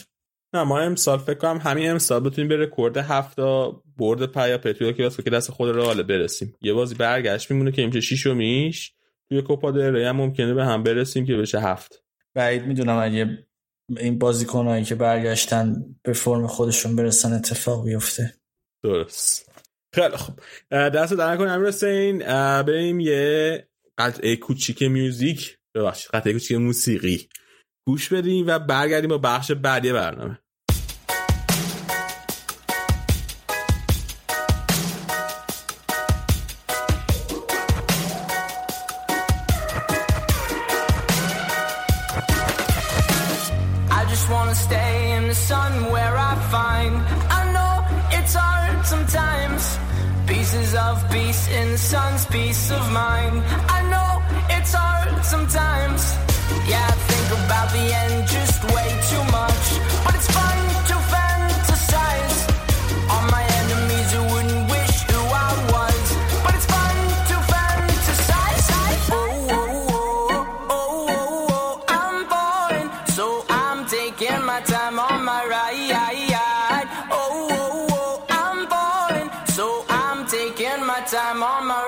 نه ما امسال فکر کنم همین امسال بتونیم به رکورد هفته برد پیا پترو که واسه که دست خود رئال برسیم. یه بازی برگشت میمونه که میشه شیش و میش، توی کوپا دل ری هم ممکنه به هم برسیم که بشه هفت. بعید میدونم اگه این بازیکنایی که برگشتن به فرم خودشون برسن اتفاق بیفته. درست. خیلی خوب، دست در نکنه امیر حسین، بریم یه قطعه کوچیک موزیک ببخشید قطعه کوچیک موسیقی گوش بدیم و برگردیم با بخش بعدی برنامه. Of peace in the sun's peace of mind. I know it's hard sometimes. Yeah, I think about the end just way too much, but it's fun to fantasize on my enemies who wouldn't wish who I was. But it's fun to fantasize. Oh, oh, oh, oh, oh, oh. I'm falling, so I'm taking my time on my ride. Oh, oh, oh, I'm falling, so I'm taking my time on my ride.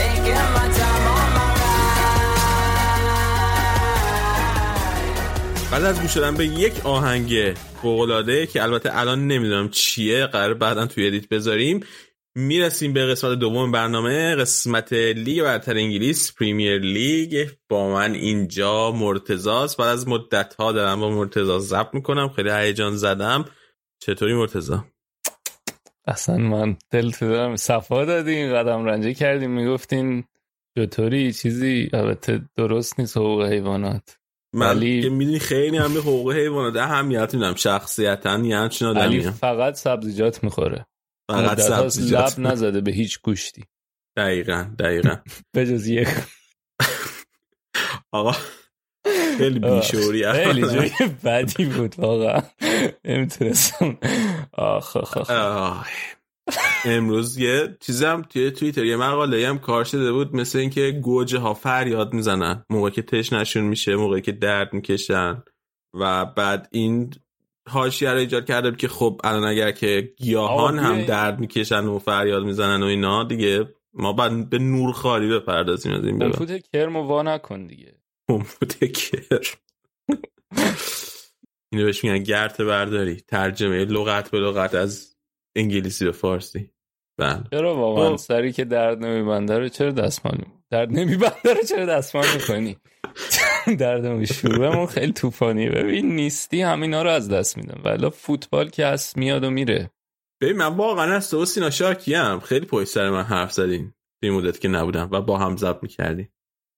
Taking my time on my ride. بعد از گوش دادن به یک آهنگ فوق‌العاده که البته الان نمیدونم چیه، قرار بعداً توی ادیت بذاریم، میرسیم به قسمت دوم برنامه، قسمت لیگ برتر انگلیس، پریمیر لیگ. با من اینجا مرتضی است. بعد از مدت ها دارم با مرتضی ضبط میکنم، خیلی هیجان زدم. چطوری مرتضی؟ اصلا من دل تو دارم صفا دادیم، قدم رنجه کردیم، میگفتین چطوری چیزی البته درست نیست حقوق حیوانات. من علی... که میدونی خیلی هم به حقوق حیوانات اهمیت میدم شخصیتا، یعنی چون آدمی علی فقط سبزیجات میخوره، فقط سبزیجات، لب نزده به هیچ گوشتی. دقیقاً دقیقاً بجز یک آقا خیلی بیشوری، خیلی جوری بدی بود واقعا، نمیتونستم. آخ آخ آخ. امروز یه چیزم توی توییتر یه مقاله هم کار شده بود، مثل اینکه گوجه ها فریاد میزنن موقعی که تشنشون میشه، موقعی که درد میکشن، و بعد این حاشیه رو ایجاد کرده که خب الان اگر که گیاهان هم درد میکشن و فریاد میزنن و اینا دیگه، ما بعد به نور خالی بپردازیم از این بابا. کمپوت کرم وا نکن دیگه. کمپوت کرم اینو بهش میگن گرت برداری، ترجمه لغت به لغت از انگلیسی به فارسی. بله. چرا واقعا سری که درد نمیبنده رو چرا دستمال درد نمیبنده رو چرا دستمال میکنی؟ دردم شروعمون خیلی طوفانیه. ببین نیستی همینا رو از دست میدم، ولی فوتبال که هست میاد و میره. ببین من واقعا از تو سینا شاکیم، خیلی پشت سر من حرف زدین این مدت که نبودم و با هم ضبط میکردیم.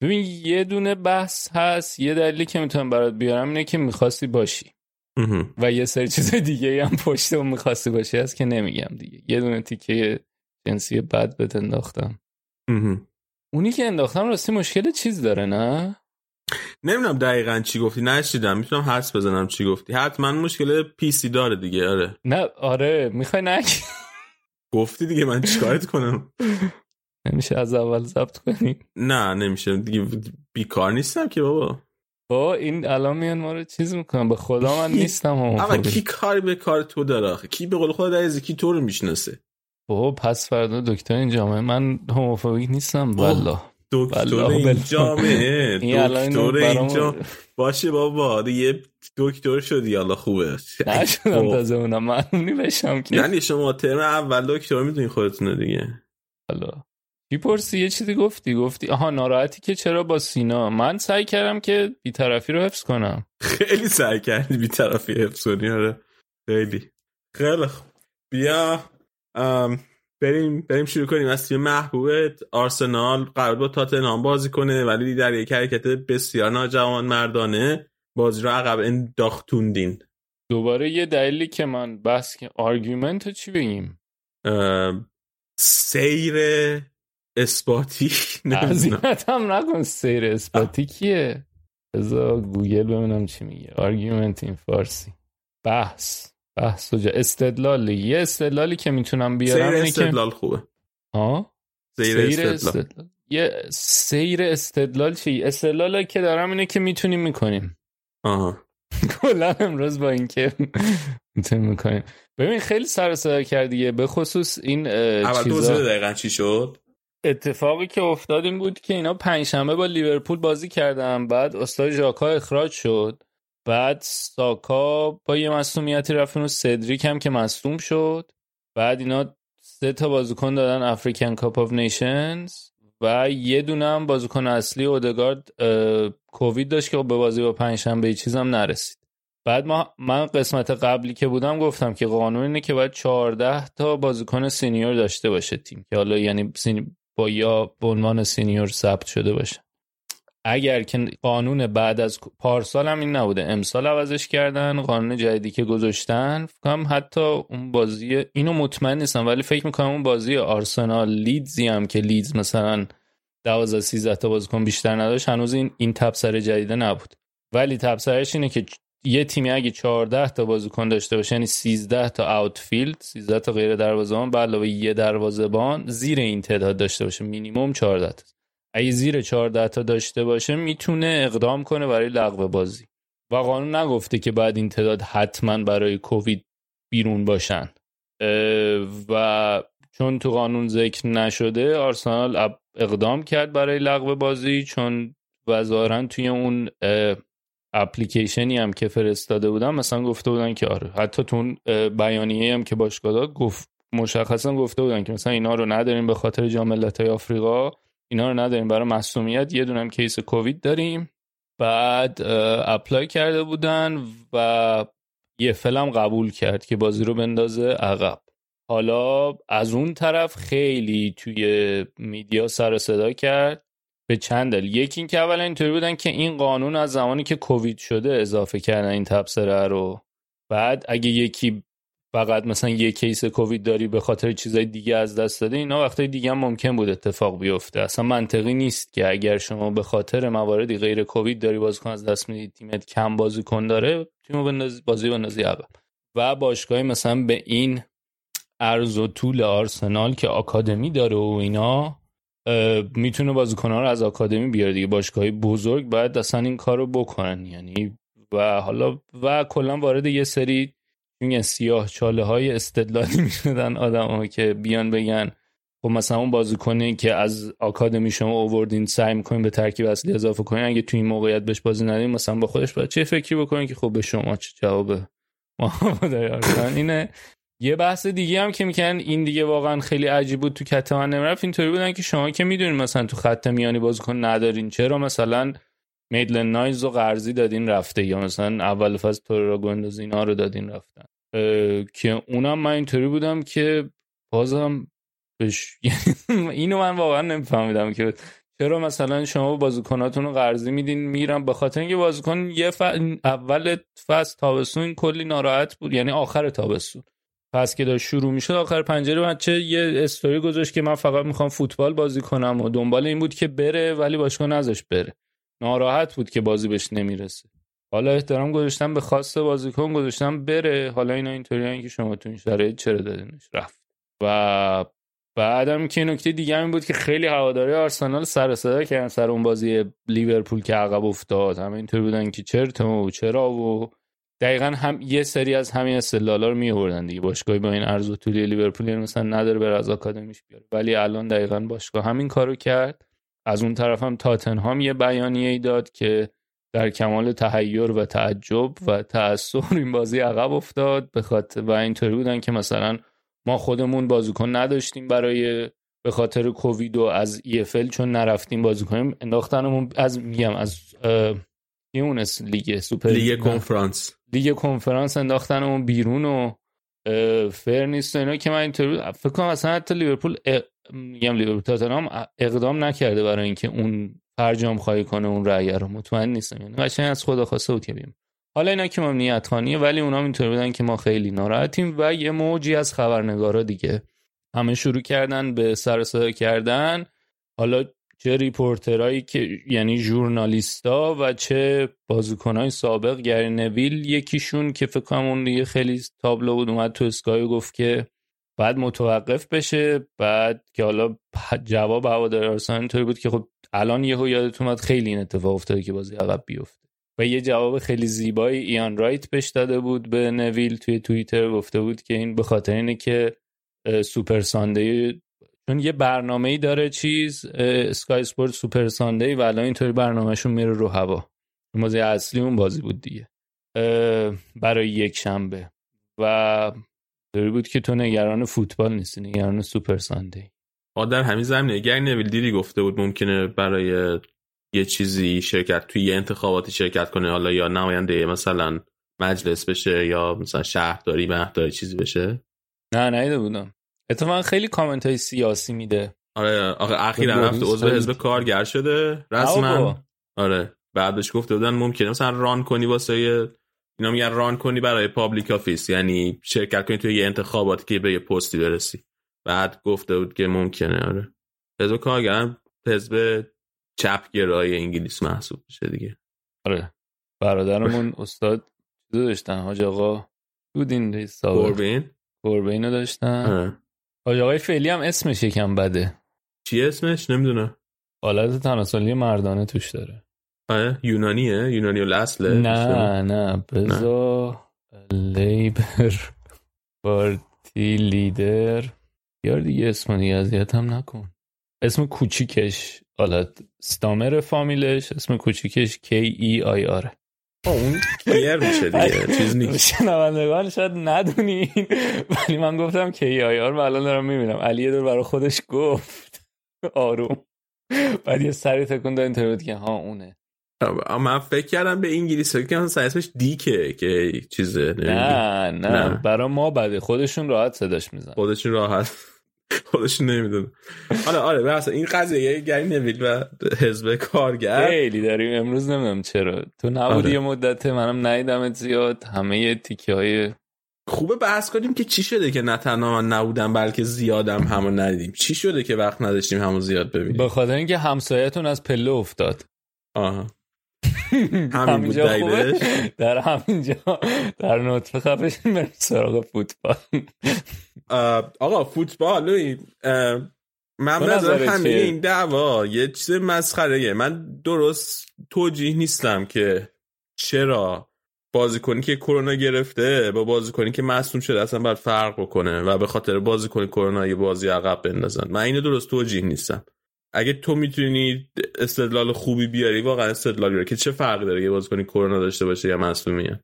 ببین یه دونه بحث هست، یه دلیلی که میتونم برات بیارم اینه که میخواستی باشی و یه سری چیز دیگه هم پشتم میخواستی باشی هست که نمیگم دیگه. یه دونه تیکه جنسی بد بهت انداختم. اونی که انداختم راستی مشکل چیز داره، نه نمیدونم دقیقاً چی گفتی، نشیدم، میتونم حدس بزنم چی گفتی. حتما مشکل پی سی داره دیگه. آره نه آره میخوای نگی گفتی دیگه، من چیکارت کنم؟ نمیشه از اول ضبط کنی؟ نه نمیشه دیگه، بیکار نیستم که بابا. با این الان میان ما رو چیز میکنم، به خدا من نیستم. اما کی کاری به کار تو داره آخه؟ کی به قول خود عزیزی کی تو رو میشناسه بابا؟ پس فردا دکتر این جامعه من هوموفوبیک نیستم والله. دکتر این جامعه دکتر اینجا باشه بابا، یه دکتر شدی الله خوبه. نشدم تازه اونم معلومی بشم که یعنی شما ترم اول دکتر میدونی خودتونه دیگه. حالا چی پرسی؟ یه چیزی گفتی گفتی آها ناراحتی که چرا با سینا. من سعی کردم که بیطرفی رو حفظ کنم. خیلی سعی کردی بیطرفی حفظ کنی. آره خیلی خیلی خوب. بیا ام بریم بریم شروع کنیم از تیم محبوبت. آرسنال قرار بود تاتنهام بازی کنه، ولی در یک حرکت بسیار ناجوانمردانه بازی رو عقب انداختوندین. دوباره یه دلیلی که من بس که آرگومنت چی بگیم، سیر اثباتی. عزیمت هم نکن، سیر اثباتی کیه؟ بذار گوگل ببینم چی میگه. آرگومنت این فارسی بحث بحث و جا استدلال. یه استدلالی که میتونم بیارم سیر استدلال که... خوبه ها؟ سیر, سیر استدلال. استدلال یه سیر استدلال چی؟ استدلالی که دارم اینه که میتونیم میکنیم. آها کلا امروز با این که میتونیم میکنیم. ببین خیلی سر و صدا کردیه، به خصوص این اول چیزا. اول دقیقا چی شد؟ اتفاقی که افتاد این بود که اینا پنجشنبه با لیورپول بازی کردن، بعد استاد ژاکا اخراج شد، بعد ساکا با یه مصدومیتی رفت و سدریک هم که مصدوم شد، بعد اینا سه تا بازیکن دادن افریکن کاپ آف نیشنز و یه دونم بازیکن اصلی اودگارد کووید داشت که به بازی با پنجشنبه چیزم نرسید. بعد ما من قسمت قبلی که بودم گفتم که قانون اینه که باید چهارده تا بازیکن سینیور داشته باشه تیم، که حالا یعنی با یا به عنوان سینیور ثبت شده باشه. اگر که قانون بعد از پارسال هم این نبوده، امسال عوضش کردن، قانون جدیدی که گذاشتن فکر کنم حتی اون بازی، اینو مطمئن نیستم ولی فکر میکنم اون بازی آرسنال لیدزی هم که لیدز مثلا دوازده سیزده تا بازیکن بیشتر نداشت، هنوز این این تبصره جدید نبود. ولی تبصرهش اینه که یه تیمی اگه چهارده تا بازیکن داشته باشه، یعنی سیزده تا آوتفیلد، سیزده تا غیر دروازه‌بان به علاوه یه دروازه‌بان زیر این تعداد داشته باشه، مینیمم چهارده تا. اگه زیر چهارده تا داشته باشه میتونه اقدام کنه برای لغو بازی. و قانون نگفته که بعد این تعداد حتما برای کووید بیرون باشن. و چون تو قانون ذکر نشده، آرسنال اقدام کرد برای لغو بازی، چون ظاهرا توی اون اپلیکیشنی هم که فرستاده بودن مثلا گفته بودن که آره، حتی تو اون بیانیه‌ای هم که باشگاه داد گفت، مشخصا گفته بودن که مثلا اینا رو نداریم به خاطر جام ملت‌های آفریقا، اینا رو نداریم برای معصومیت، یه دونه هم کیس کووید داریم. بعد اپلای کرده بودن و یه فلم قبول کرد که بازی رو بندازه عقب. حالا از اون طرف خیلی توی میدیا سر و صدا کرد به چند دلیل. یکی این که اولا اینطوری بودن که این قانون از زمانی که کووید شده اضافه کردن این تبصره رو. بعد اگه یکی فقط مثلا یک کیس کووید داری به خاطر چیزای دیگه از دست داده، اینا وقتای دیگه هم ممکن بود اتفاق بیفته. اصلا منطقی نیست که اگر شما به خاطر مواردی غیر کووید داری بازیکن از دست میدی، تیمت کم بازیکن داره، تیمو بنداز بازی بندازی عقب. و باشگاهی مثلا به این عرض و طول آرسنال که آکادمی داره و اینا میتونه بازیکن‌ها رو از آکادمی بیاره دیگه، باشگاهی بزرگ بعد اصلا این کارو بکنن یعنی. و حالا و کلا وارد یه سری این سیاه چاله های استدلالی می شدن آدم ها که بیان بگن خب مثلا اون بازیکنی که از آکادمی شما اووردین سعی میکنین به ترکیب اصلی اضافه کنین، اگه توی این موقعیت بهش بازی ندین مثلا با خودش باید چه فکری بکنین که خب به شما چه جوابه ما داریم. اینه یه بحث دیگه هم که میکنن، این دیگه واقعا خیلی عجیب بود، تو کته من نمیرفت. اینطوری بودن که شما که میدونین مثلا تو خط میانی بازیکن ندارین، چرا مثلا میدلند نایز و قرضی دادین رفته، یا مثلا اول فاز تورا گوندوز اینا رو دادین رفتن، که اونم من اینطوری بودم که بازم بش... اینو من واقعا نمیفهمیدم که چرا مثلا شما بازیکناتون رو قرضی میدین میرن، به خاطر اینکه بازیکن یه ف... اول فصل تابستون کلی ناراحت بود، یعنی آخر تابستون فصل که داشت شروع میشد، آخر پنجره بچه یه استوری گذاشت که من فقط میخوام فوتبال بازی کنم و دنبال این بود که بره، ولی باشگاه نذاش بره، ناراحت بود که بازی بهش نمیرسه. حالا احترام گذاشتم به خواست بازیکن، گذاشتم بره. حالا اینا اینطوریه که شما تو این شرایط چرا دادینش رفت. و بعدم که نکته دیگه این بود که خیلی هواداری آرسنال سر صدا کردن سر اون بازی لیورپول که عقب افتاد، همه اینطور بودن که چرا و چرا و دقیقاً هم یه سری از همین استدلالا رو می‌آوردن دیگه، باشگاهی با این عرض و طول لیورپول مثلا نداره بر از آکادمیش بیاره، ولی الان دقیقاً باشگاه همین کارو کرد. از اون طرف هم تاتنهام یه بیانیه‌ای داد که در کمال تحیر و تعجب و تأثر این بازی عقب افتاد به خاطر و اینطوری بودن که مثلا ما خودمون بازیکن نداشتیم برای به خاطر کووید و از ای‌اف‌ال چون نرفتیم بازیکن انداختنمون از میگم از یه اون لیگ سوپر لیگ کنفرانس لیگ کنفرانس انداختنمون بیرون و فر نیست اینا، که من اینطوری فکر کنم مثلا حتی لیورپول ا... میگم لیورپول تاتنهام اقدام نکرده برای اینکه اون فرجام خواهی کنه اون رأی رو، مطمئن نیستم یعنی قشنگ از خدا خواسته بود که بیم. حالا اینا که امنیت خانیه، ولی اونام اینطور بودن که ما خیلی ناراحتیم. و یه موجی از خبرنگارا دیگه همه شروع کردن به سر و صدا کردن، حالا چه ریپورترایی که یعنی ژورنالیستا و چه بازیکنای سابق، گری نویل یکیشون که فکر کنم اون دیگه خیلی تابلو بود، اومد تو اسکای گفت که بعد متوقف بشه. بعد که حالا جواب هواداری آرسنال اینطوری بود که خب الان یهو یادتون اومد خیلی این اتفاق افتاده که بازی عقب بیفته. و یه جواب خیلی زیبایی ایان رایت بهش داده بود به نویل توی توییتر، گفته بود که این به خاطر اینه که سوپر ساندی، چون یه برنامه‌ای داره چیز اسکای اسپورت سوپر ساندی و الان اینطوری برنامه‌شون میره رو هوا، بازی اصلی اون بازی بود دیگه برای یک شنبه. و داری بود که تو نگران فوتبال نیستی، نگران سوپر ساندی. در همین زمینه گری نویل دیری گفته بود ممکنه برای یه چیزی شرکت توی یه انتخاباتی شرکت کنه، حالا یا نماینده مثلا مجلس بشه یا مثلا شهرداری مهداری چیزی بشه. نه نهیده بودم. اتفاقا خیلی کامنت های سیاسی میده. آره آخه اخیرا رفت عضو حزب کارگر شده رسما. آره بعدش گفته بودن ممکنه مثلا ران کنی واسه اینا، میگن ران کنی برای پابلیک آفیس، یعنی شرکت کنی توی یه انتخاباتی که به یه پستی برسی. بعد گفته بود که ممکنه آره حزب کارگر حزب چپگرای انگلیس محسوب بشه دیگه. آره برادرمون استاد چیزو داشتن، حاج آقا بود این رئیس کوربین، کوربینو داشتن. آره حاج آقای فعلی هم اسمش یکم بده. چی اسمش نمیدونه. حالت تناسلی مردانه توش داره. آره یونانیه، یونانی الاصله. نه نه بزا لیبر پارتی لیدر یار دیگه، اسم دیگه اذیتم نکن. اسم کوچیکش حالت استامر فامیلش، اسم کوچیکش کی ای آی آر. اون کیر میشه دیگه، چیز نیست. شنوندگان شاید ندونین ولی من گفتم کی ای آی آر و الان دارم میبینم علی دور برای خودش گفت آروم، بعد یه سری تکون داد اینترنت که ها اونه. من فکر کردم به انگلیسی که اصلا اسمش دیکه که چیزه. نه نه برای ما بده، خودشون راحت صداش میزنن، خودشون راحت خودش نمیدونه. آره آره بس این قضیه گری نویل و حزب کارگر خیلی داریم امروز، نمیدونم چرا تو نبودی یه آره. مدت منم ندیدمت زیاد، همه تیکه‌های خوبه بحث کنیم که چی شده که نه تنها من نبودم بلکه زیادم همو ندیدیم، چی شده که وقت نداشتیم همو زیاد ببینیم. به خاطر اینکه همسایه‌تون از پله افتاد. آها همین بود دلیلش. در همینجا در نطفه خفش بریم سراغ فوتبال. آقا فوتبال لوی من بذار همین این دعوا یه چیز مسخره. من درست توجیه نیستم که چرا بازیکنی که کرونا گرفته با بازیکنی که مصدوم شده اصلا باید فرق بکنه و به خاطر بازیکن کرونا یه بازی عقب بندازن. من اینو درست توجیه نیستم. اگه تو میتونی استدلال خوبی بیاری واقعا استدلال بیاری که چه فرقی داره یه بازیکن کرونا داشته باشه یا مصدومیت.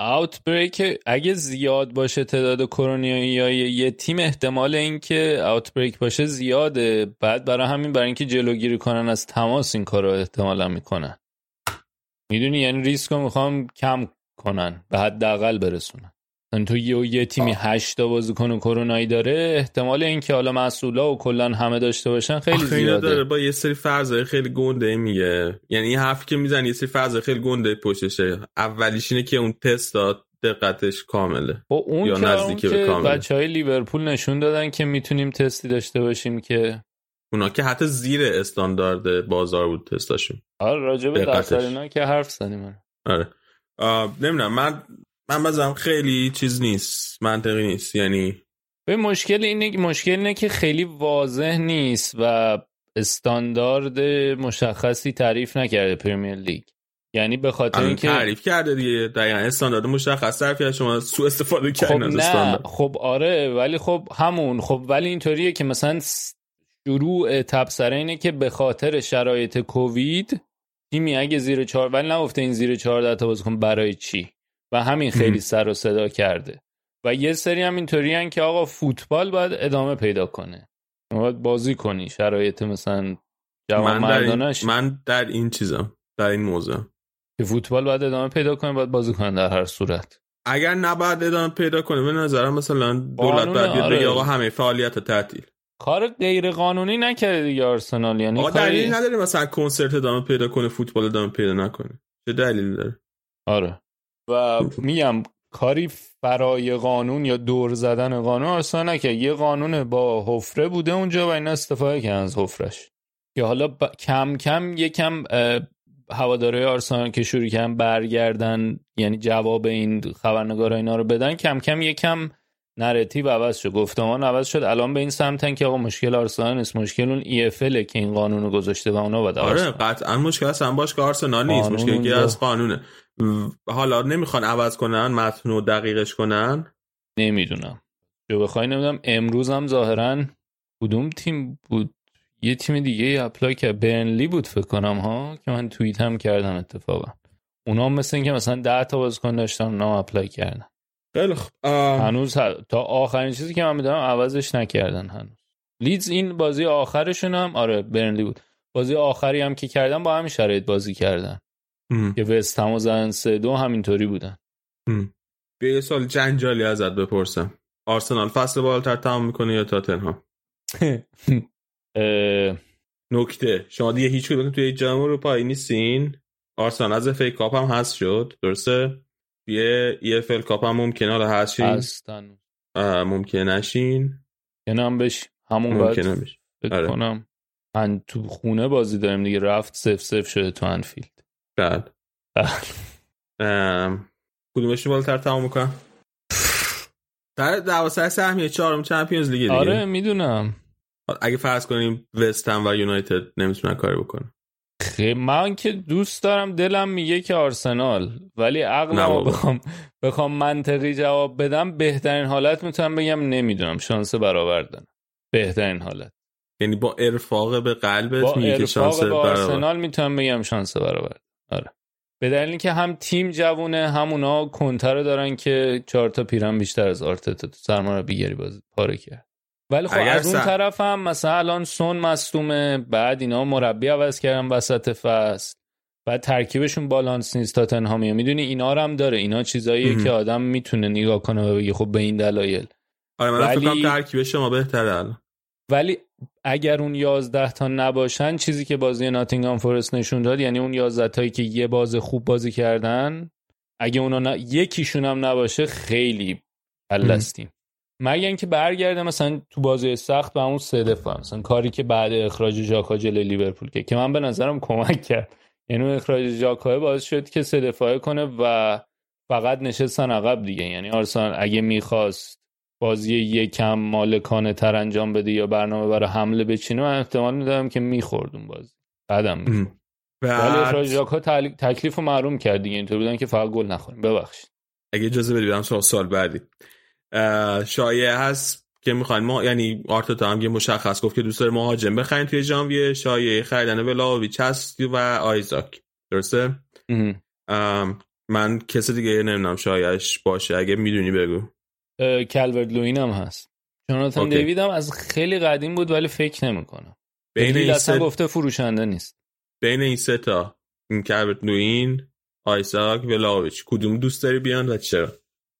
آوتبریک اگه زیاد باشه تعداد کرونایی یا یه تیم احتمال این که آوتبریک باشه زیاده، بعد برای همین برای اینکه جلوگیری کنن از تماس این کارو احتمالاً میکنن. میدونی یعنی ریسکو میخوام کم کنن، به حداقل برسونن. یعنی تو یه, یه تیمی هشت تا بازیکن کرونایی داره، احتمال این که حالا مسئولا و کلا همه داشته باشن خیلی زیاده. داره با یه سری فرضای خیلی گنده میگه، یعنی این حرفی که میزنه یه سری فرضای خیلی گنده پشتشه. اولیش اینه که اون تست داد دقتش کامله اون یا نزدیک به کامله. بچهای لیورپول نشون دادن که میتونیم تستی داشته باشیم که اونا که حتی زیر استاندارد بازار بود تستاشون. آره راجع به درصدینا که حرف زدیم. آره نمیدونم من من بازم خیلی چیز نیست، منطقی نیست. یعنی به مشکل اینه، مشکل اینه که خیلی واضح نیست و استاندارد مشخصی تعریف نکرده پرمیر لیگ. یعنی به خاطر اینکه تعریف کرده دیگه دقیقاً استاندارد مشخص طرفی از شما سوء استفاده کردن از استاندارد. خب آره ولی خب همون خب ولی اینطوریه که مثلا شروع تبصره اینه که به خاطر شرایط کووید تیمی اگه زیر چهار ولی نگفته این زیر چهارده تا بازیکن برای چی و همین خیلی سر و صدا کرده. و یه سری هم اینطوری ان که آقا فوتبال باید ادامه پیدا کنه، باید بازی کنی، شرایط مثلا جوانمردانش. من, من در این چیزم، در این موضوع که فوتبال باید ادامه پیدا کنه، باید بازی کنه در هر صورت. اگر نباید ادامه پیدا کنه به نظرم مثلا دولت باید بگه آره. آقا همه فعالیت تعطیل. کار غیر قانونی نکرده دیگه آرسنال. یعنی آقا دلیل کاری... نداره مثلا کنسرت ادامه پیدا کنه، فوتبال ادامه پیدا نکنه، چه دلیلی داره؟ آره و میگم کاری فرای قانون یا دور زدن قانون اصلا نکرد. یه قانون با حفره بوده اونجا و اینا استفاده کردن از حفرهش که حالا ب... کم کم یکم هوادارهای آرسنال که شروع کردن برگردن، یعنی جواب این خبرنگارا اینا رو بدن، کم کم یکم نراتیو عوض شد، گفتمان عوض شد. الان به این سمتن که آقا مشکل آرسنال نیست، مشکل اون ای اف ال که این قانونو گذاشته و اونا بعد آره قطعا مشکل اصلا باش که آرسنال نیست، مشکلی از قانونه. حالا نمیخوان عوض کنن متنو دقیقش کنن، نمیدونم چه بخوای نمیدونم. امروز هم ظاهرا کدوم تیم بود، یه تیم دیگه اپلای که برنلی بود فکر کنم ها، که من توییت هم کردم اتفاقا. اونا مثلا که مثلا ده تا بازیکن داشتن اونا اپلای کردن. خیلی خب آم... هنوز ه... تا آخرین چیزی که من میدونم عوضش نکردن هنوز. لیدز این بازی آخرشون هم آره برنلی بود، بازی آخری هم که کردن با همین شرایط بازی کردن ام. که وست هم و زدن سه دو همینطوری بودن. بیا یه سال جنجالی ازت بپرسم، آرسنال فصل بالاتر تمام میکنه یا تاتنهام؟ نکته شما دیگه هیچ کدوم توی جام اروپا نیستین. آرسنال از اف ای کاپ هم هست شد، درسته؟ یه اف ال کاپ هم ممکنه حالا هست شین، هستن ممکنه نشین، یعنی بش همون باید فکر کنم تو خونه بازی داریم دیگه، رفت سف سف شده تو انفیلد. بله بله کدومشون بالاتر تمام میکنم؟ در دوازده سهمیه چهارم چمپیونز لیگ دیگه. آره میدونم، اگه فرض کنیم وست هم و یونایتد نمیتونن کاری بکنن، خیلی من که دوست دارم، دلم میگه که آرسنال، ولی عقلم بخوام بخوام منطقی جواب بدم بهترین حالت میتونم بگم نمیدونم، شانس برابر دارم. بهترین حالت یعنی با ارفاق به قلبت میگه که شانس برابر، با آرسنال میتونم بگم شانس برابر. آره به دلیل اینکه هم تیم جوونه، هم اونا کنترو دارن که چهار تا پیرن بیشتر از آرتتا سرمربیگری بازی پاره کرد. ولی خب از اون سن... طرف هم مثلا الان سون مصدومه، بعد اینا مربی عوض کردن وسط فصل، بعد ترکیبشون بالانس نیست. تاتنهام میدونی اینا رو هم داره، اینا چیزاییه که آدم میتونه نگاه کنه و بگه خب به این دلایل. آره من فکر کنم ترکیب شما بهتره الان، ولی اگر اون یازده تا نباشن، چیزی که بازی ناتینگهام فورست نشون داد، یعنی اون یازده تایی که یه باز خوب بازی کردن، اگه اونا ن... یکیشون هم نباشه خیلی بلستیم. مگه اینکه برگرده مثلا تو بازی سخت به اون سه دفعه، مثلا کاری که بعد اخراج ژاکا جلوی لیورپول که که من به نظرم کمک کرد، یعنی اخراج ژاکا باعث شد که سه دفاعه کنه و فقط نشستن عقب دیگه. یعنی آرسنال اگه میخواست بازی یکم مالکانه تر انجام بده یا برنامه برای حمله بچینه، من احتمال میدادم که میخورد اون بازی، بعدم میخورد. ولی اخراج ژاکا تکلیفو معلوم کرد دیگه، اینطور بودن که فقط گل نخوریم. ببخشید اگه اجازه بدید برم سال بعدی. شایعه هست که میخواین ما، یعنی آرتتا هم یه مشخص گفت که دوست داره مهاجم بخرید توی ژانویه. شایعه خریدن ولاویچ هست و آیزاک، درسته؟ من کسی دیگه نمیدونم شایعهش باشه، اگه میدونی بگو. کالورت لوین هم هست، جوناتان دیوید هم از خیلی قدیم بود، ولی فکر نمی‌کنم بین این سه گفته فروشنده نیست. بین این سه تا، این کالورت لوین، آیزاک، ولاویچ، کدوم دوست داری بیان و چرا؟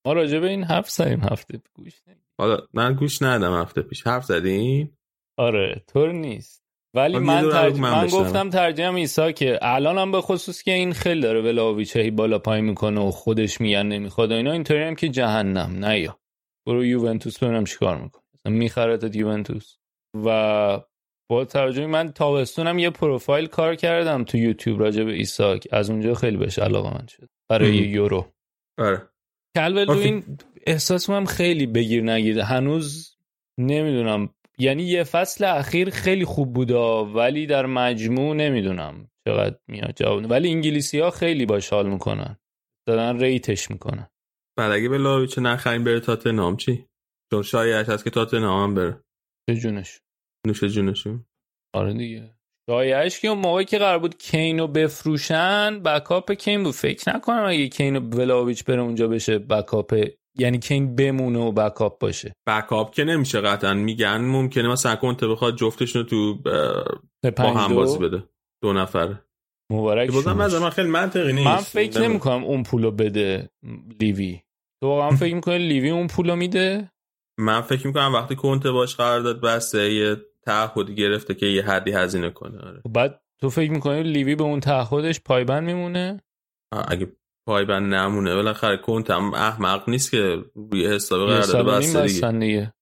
ما راجع به این حرف زدیم هفته گوش ندید. حالا من گوش ندادم هفته پیش. حرف زدیم؟ آره طور نیست. ولی من ترجم... من, من گفتم ترجمه ایسا که الانم به خصوص که این خیلی داره ولاویچ هی بالا پای میکنه و خودش میگن نمیخواد اینا، اینطوری هم که جهنم نیا برو یوونتوس ببینم چیکار میکنه، میخرتت یوونتوس. و با ترجمه من تابستونم یه پروفایل کار کردم تو یوتیوب راجع به ایساک، از اونجا خیلی بهش علاقه من شد برای ام. یورو. آره کالوردوین احساس من خیلی بگیر نگیره هنوز، نمیدونم، یعنی یه فصل اخیر خیلی خوب بودا، ولی در مجموع نمیدونم چقدر میاد جواب. ولی انگلیسی ها خیلی باش حال میکنن، دارن ریتش میکنن. بعد اگه به لاویچ نخریم بره تاتنهام چی؟ چون شایعش هست که تاتنهام هم بره. چه جونش، نوش جونشون. آره دیگه شایعش که اون موقعی که قرار بود کینو بفروشن بکاپ کین بود، فکر نکنم اگه کینو ولاویچ بره اونجا بشه بکاپ، یعنی کین بمونه و بکاپ باشه. بکاپ که نمیشه قطعا، میگن ممکنه مثلا کنته بخواد جفتشون رو تو با هم بازی بده، دو نفر مبارک. بازم از من خیلی منطقی نیست، من فکر نمی‌کنم اون پولو بده لیوی. تو واقعا فکر می‌کنی لیوی اون پولو میده؟ من فکر می‌کنم وقتی کنته باش قرارداد بسته یه تعهد گرفته که یه حدی هزینه کنه. آره. بعد تو فکر می‌کنی لیوی به اون تعهدش پایبند میمونه؟ اگه پایبند نمونه بالاخره کنتم احمق نیست که روی حساب قرارداد بسته دیگه.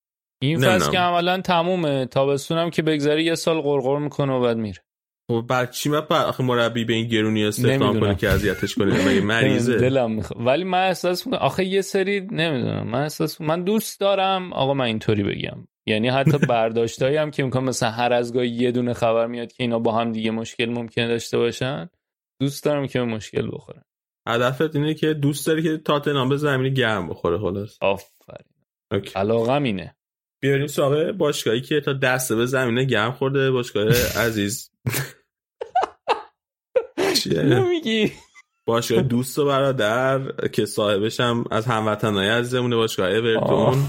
این فصل که عملاً تمومه، تابستونم که بگذره یه سال قرقر میکنه و بعد میره. خب بعد چی ما آخه مربی به این گرونی استفاده کنه که اذیتش کنه؟ مگه مریضه؟ دلم میخواد. ولی من احساس میکنم آخه یه سری نمیدونم، من احساس من دوست دارم آقا من اینطوری بگم، یعنی حتی برداشتایی هم که امکان مثلا هر از گاهی یه دونه خبر میاد که اینا با هم دیگه مشکل ممکنه داشته باشن، دوست دارم که مشکل بخورن. هدفت اینه که دوست داری که تاتنهام به زمین گرم بخوره. خلاص آفرین، علاقم اینه. بیاریم سراغ باشگاهی که تا دست به زمین گرم خورده، باشگاه عزیز. چیه؟ نمیگی باشگاه دوست و برادر که صاحبش هم از هموطنای عزیزمونه، باشگاه اورتون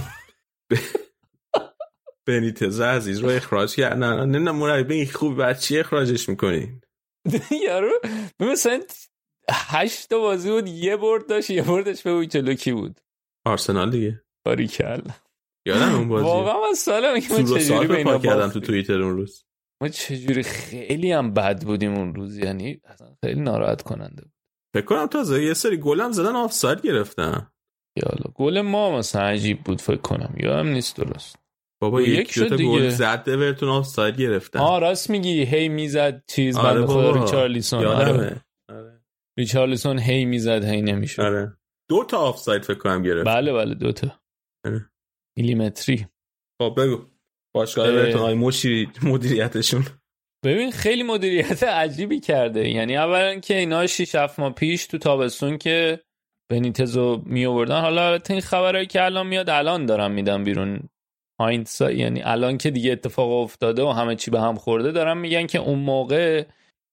بنیتز عزیز رو اخراج کردن. نه نه مربی خوب بعد چی اخراجش میکنین یارو؟ مثلا هشت تا بازی بود یه برد داشت، یه بردش به چلوکی بود، آرسنال دیگه. باریکل یادم اون بازی واقعا من سالم که من چجوری به اینا کردم تو توییتر اون روز. ما چجوری خیلی هم بد بودیم اون روز، یعنی خیلی ناراحت کننده بود. فکر کنم تازه یه سری گلم زدن آفساید گرفتن. یالا گل ما مثلا عجیب بود، فکر کنم یادم نیست درست. بابا یک تا گل زد اورتون آفساید گرفتن. آ راست میگی، هی میزد چیز آره بنده خدا ریچارلیسون. آره. آره. ریچارلیسون هی میزد هی نمیشد. آره. دو تا آفساید فکر کنم گرفت. بله بله دو تا. آره. میلیمتری. خب بگو باشگاه اورتون مشیر مدیریتشون. ببین خیلی مدیریت عجیبی کرده. یعنی اولا که اینا شش هفت ماه پیش تو تابستون که بنیتزو می آوردن، حالا البته این خبرایی که الان میاد الان دارن میدن بیرون هایندسا، یعنی الان که دیگه اتفاق افتاده و همه چی به هم خورده، دارن میگن که اون موقع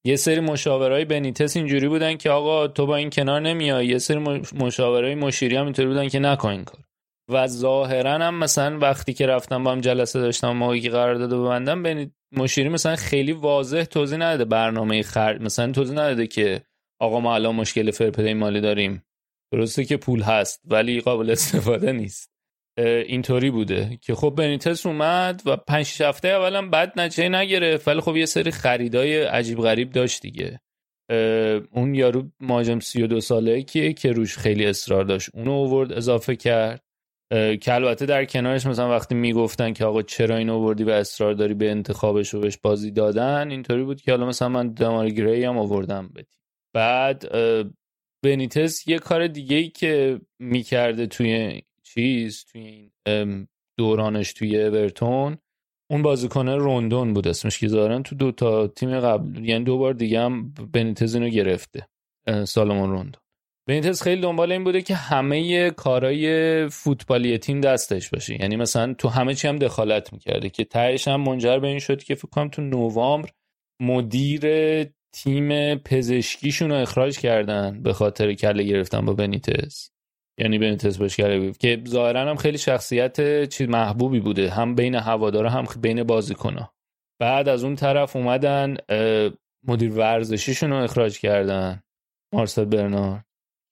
یه سری مشاورای بنیتز اینجوری بودن که آقا تو با این کنار نمیای، یه سری مشاورای مشیری هم اینطوری بودن که نکن این کار. و ظاهرا هم مثلا وقتی که رفتم با هم جلسه داشتم موقعی که قرارداد ببندم، بنی مشیری مثلا خیلی واضح توضیح نداده برنامه خرج، مثلا توضیح نداده که آقا ما الان مشکل فرپلی مالی داریم، درسته که پول هست ولی قابل استفاده نیست. اینطوری بوده که خب بنیتز اومد و پنج شش هفته اولا بد نتیجه نگرفت، ولی خب یه سری خریدای عجیب غریب داشت دیگه. اون یارو مهاجم سی و دو ساله کیه که روش خیلی اصرار داشت، اونو آورد اضافه کرد، که البته در کنارش مثلا وقتی میگفتن که آقا چرا اینو آوردی و اصرار داری به انتخابش و بهش بازی دادن، اینطوری بود که حالا مثلا من دماری گری هم آوردم به تیم. بعد بنیتز یه کار دیگه‌ای که میکرده توی چیز توی این دورانش توی اورتون، اون بازیکن روندون بود اسمش که ظاهرا تو دو تا تیم قبل، یعنی دو بار دیگه هم بنیتز اینو گرفته، سالومون روندون. بنیتز خیلی دنبال این بوده که همه کارهای فوتبالی تیم دستش باشه، یعنی مثلا تو همه چی هم دخالت میکرده، که تهش هم منجر به این شد که فکر کنم تو نوامبر مدیر تیم پزشکیشون رو اخراج کردن به خاطر کله گرفتن با بنیتز، یعنی بنیتز باش کله بود که ظاهرا هم خیلی شخصیت چیز محبوبی بوده، هم بین هوادارا هم بین بازیکن‌ها. بعد از اون طرف اومدن مدیر ورزشیشون رو اخراج کردن، مارسل برنارد،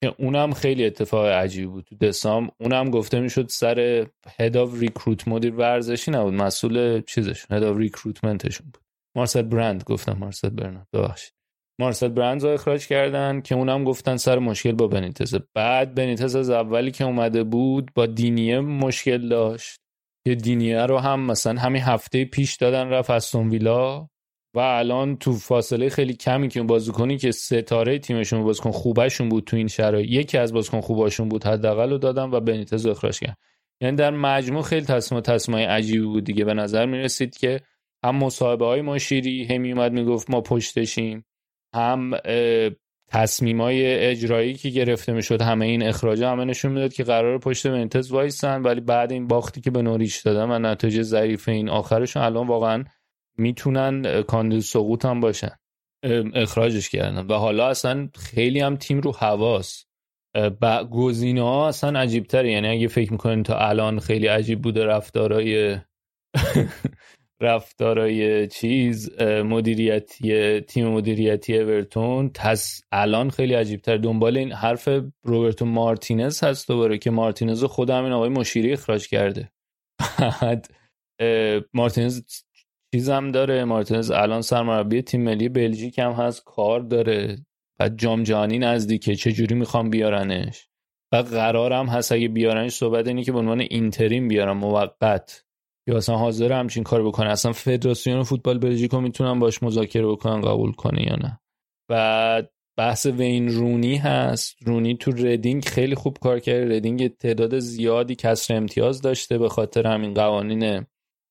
که اونم خیلی اتفاق عجیبی بود تو دسامبر. اونم گفته میشد سر هد آف ریکروت، مدیر ورزشی نبود، مسئول چیزشون، هد آف ریکروتمنتشون بود، مارسل برند. گفتم مارسل برند ببخشید، مارسل برند رو اخراج کردن که اونم گفتن سر مشکل با بنیتز. بعد بنیتز از اولی که اومده بود با دینیه مشکل داشت، یه دینیه رو هم مثلا همین هفته پیش دادن رفت استون ویلا، و الان تو فاصله خیلی کمی که اون بازیکنی که ستاره تیمشون بازیکن خوبشون بود تو این شرایط، یکی از بازیکن خوباشون بود حداقل، رو دادن و بنیتز رو اخراج کردن. یعنی در مجموع خیلی تصمیم تصمیمای عجیبی بود دیگه. به نظر میرسید که هم مصاحبه‌های مشیری هم میومد میگفت ما پشتشیم، هم تصمیمای اجرایی که گرفته میشد، همه این اخراجا همه نشون میداد که قرار پشت بنیتز وایسن. ولی بعد این باختی که به نوریچ دادن و نتیجه ضعیف این آخرشون، الان واقعا میتونن کاندید سقوط هم باشن، اخراجش کردن. و حالا اصلا خیلی هم تیم رو حواس با گزینه ها اصلا عجیب تره. یعنی اگه فکر میکنین تا الان خیلی عجیب بوده رفتارای رفتارای چیز مدیریتی تیم مدیریتی اورتون، تاس الان خیلی عجیب تر. دنبال این حرف روبرتو مارتینز هست دوباره، که مارتینز خود همین آقای مشیری اخراج کرده. بعد مارتینز چیزم داره، مارتینز الان سرمربی تیم ملی بلژیک هم هست، کار داره، بعد جام جهانی نزدیکه، چجوری میخوام بیارنش؟ و قرارم هست اگه بیارنش صحبت اینه که به عنوان اینتریم بیارن موقت، یا اصلا حاضر همچین کار بکنه، اصلا فدراسیون فوتبال بلژیک رو میتونن باش مذاکره بکنن قبول کنه یا نه. و بحث وین رونی هست، رونی تو ردینگ خیلی خوب کار کرده، ردینگ تعداد زیادی کسر امتیاز داشته به خاطر همین قوانین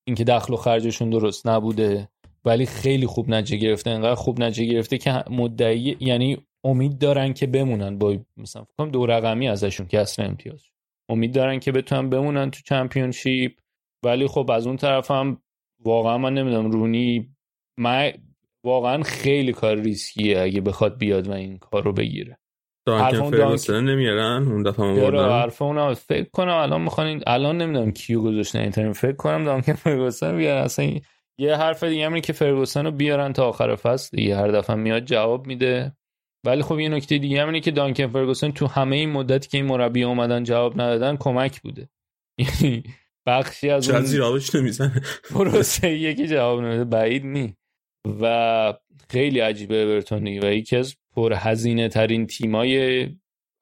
اینکه دخل و خرجشون درست نبوده، ولی خیلی خوب نتیجه گرفته، انقدر خوب نتیجه گرفته که مدعی، یعنی امید دارن که بمونن، با مثلا فکر کنم دو رقمی ازشون که اصلا امتیاز، امید دارن که بتونن بمونن تو چمپیونشیپ. ولی خب از اون طرف هم واقعا من نمیدونم رونی، من واقعا خیلی کار ریسکیه اگه بخواد بیاد و این کارو بگیره. دانکن فرگوسن نمیارن اون دفعه ما بردن حرف اونم فکر کنم الان میخوان الان نمیدونم کیو گذاشتن اینتریم فکر کنم دانکن فرگوسن بیارن اصلا یه حرف دیگه همینه که فرگوسن رو بیارن تا آخر فصل دیگه هر دفعه میاد جواب میده ولی خب یه نکته دیگه همینه که دانکن فرگوسن تو همه این مدتی که این مربی اومدن جواب ندادن کمک بوده یعنی بخشی از اون جوابش نمیزنه پروسه یکی جواب نمیده بعید نی و خیلی عجیبه اورتون و یکی از پرهزینه ترین تیمای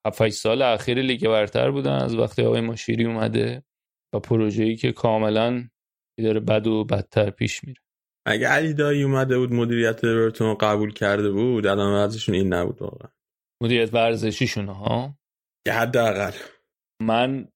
هفت سال اخیر لیگ برتر بودن از وقتی آقای مشیری اومده و پروژه‌ای که کاملا داره بد و بدتر پیش میره. اگه علی دایی اومده بود مدیریت اورتون قبول کرده بود الان ورزششون این نبود واقعا. مدیریت ورزشیشون ها یه حداقل من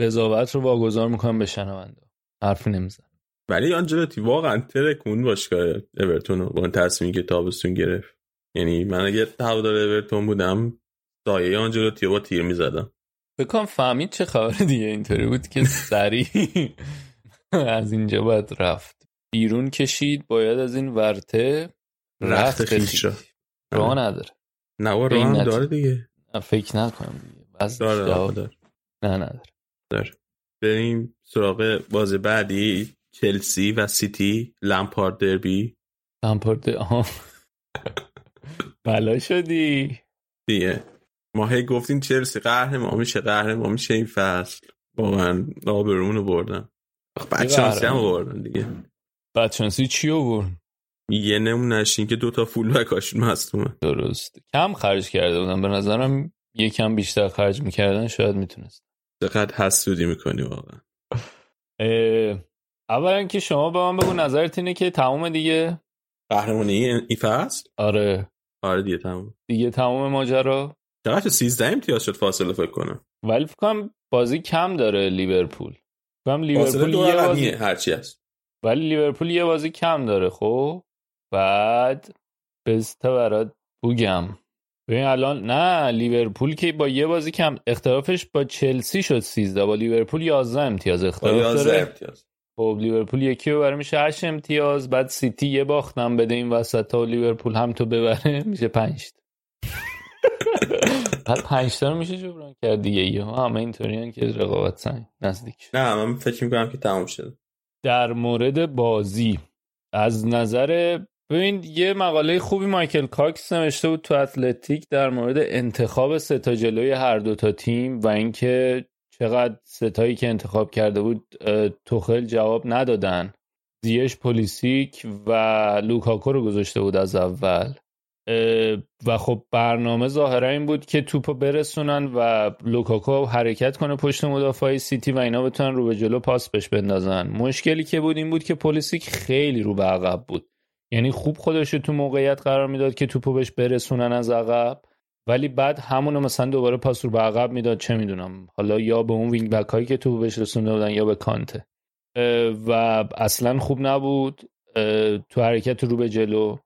قضاوت رو واگذار میکنم به شنونده. حرفی نمیزنم. ولی آنجلوتی واقعا ترکون باشگاه اورتون رو با اون تصمیمی که تابستون گرفت. یعنی من اگه هوادار اورتون بودم سایه آنجلوتی رو با تیر میزدم. بکنم فهمید چه خبره دیگه اینطوری بود که سریع از اینجا باید رفت بیرون کشید باید از این ورته رخت خیش راه نداره نه و راه هم داره دیگه فکر نکنم دیگه داره راه داره نه نداره داره بریم سراغ باز بعدی چلسی و سیتی لمپارد دربی لمپارد دربی بلا شدی دیگه ما هی گفتیم چلسی قهر ما میشه قهر ما میشه این فصل واقعا آبرونو بردن بچانسی هم بردن دیگه بچانسی چی رو بردن؟ یه نمونش این که دوتا فول بکاشون مستومه درست کم خرج کرده بودن به نظرم یکم بیشتر خرج میکردن شاید میتونست دقیقا حسودی میکنی واقعا اولا که شما به من بگو نظرت اینه که تمام دیگه قهرمانی این فصل؟ آره آره دیگه تمام دیگه تمام ماجرا چقدر سیزده امتیاز شد فاصله فکر کنم ولی فکر کنم بازی کم داره لیورپول هم لیورپول یه بازی هرچی است ولی لیورپول یه بازی کم داره خب بعد بسته برات بگم ببین الان نه لیورپول که با یه بازی کم اختلافش با چلسی شد سیزده با لیورپول یازده امتیاز اختلاف داره خب لیورپول یکی ببره میشه هشت امتیاز بعد سیتی یه باخت هم بده این وسطا و لیورپول هم تو ببره میشه پنج تا بعد پنج تا میشه جبران کرد دیگه یهو همه اینطوریان که رقابت سنگ نزدیک نه من فکر می‌کنم که تموم شده در مورد بازی از نظر ببین یه مقاله خوبی مایکل کاکس نوشته بود تو اتلتیک در مورد انتخاب ستا جلوی هر دو تا تیم و اینکه چقدر ستایی که انتخاب کرده بود توخل جواب ندادن زیش پولیسیک و لوکاکو رو گذاشته بود از اول و خب برنامه ظاهرا این بود که توپو برسونن و لوکاکو حرکت کنه پشت مدافعای سیتی و اینا بتونن رو به جلو پاس بهش بندازن مشکلی که بود این بود که پولیسیک خیلی رو به عقب بود یعنی خوب خودش رو تو موقعیت قرار میداد که توپو بهش برسونن از عقب ولی بعد همونو مثلا دوباره پاس رو به عقب میداد چه میدونم حالا یا به اون وینگ بک هایی که توپو بهش رسونده بودن یا به کانته و اصلا خوب نبود تو حرکت رو به جلو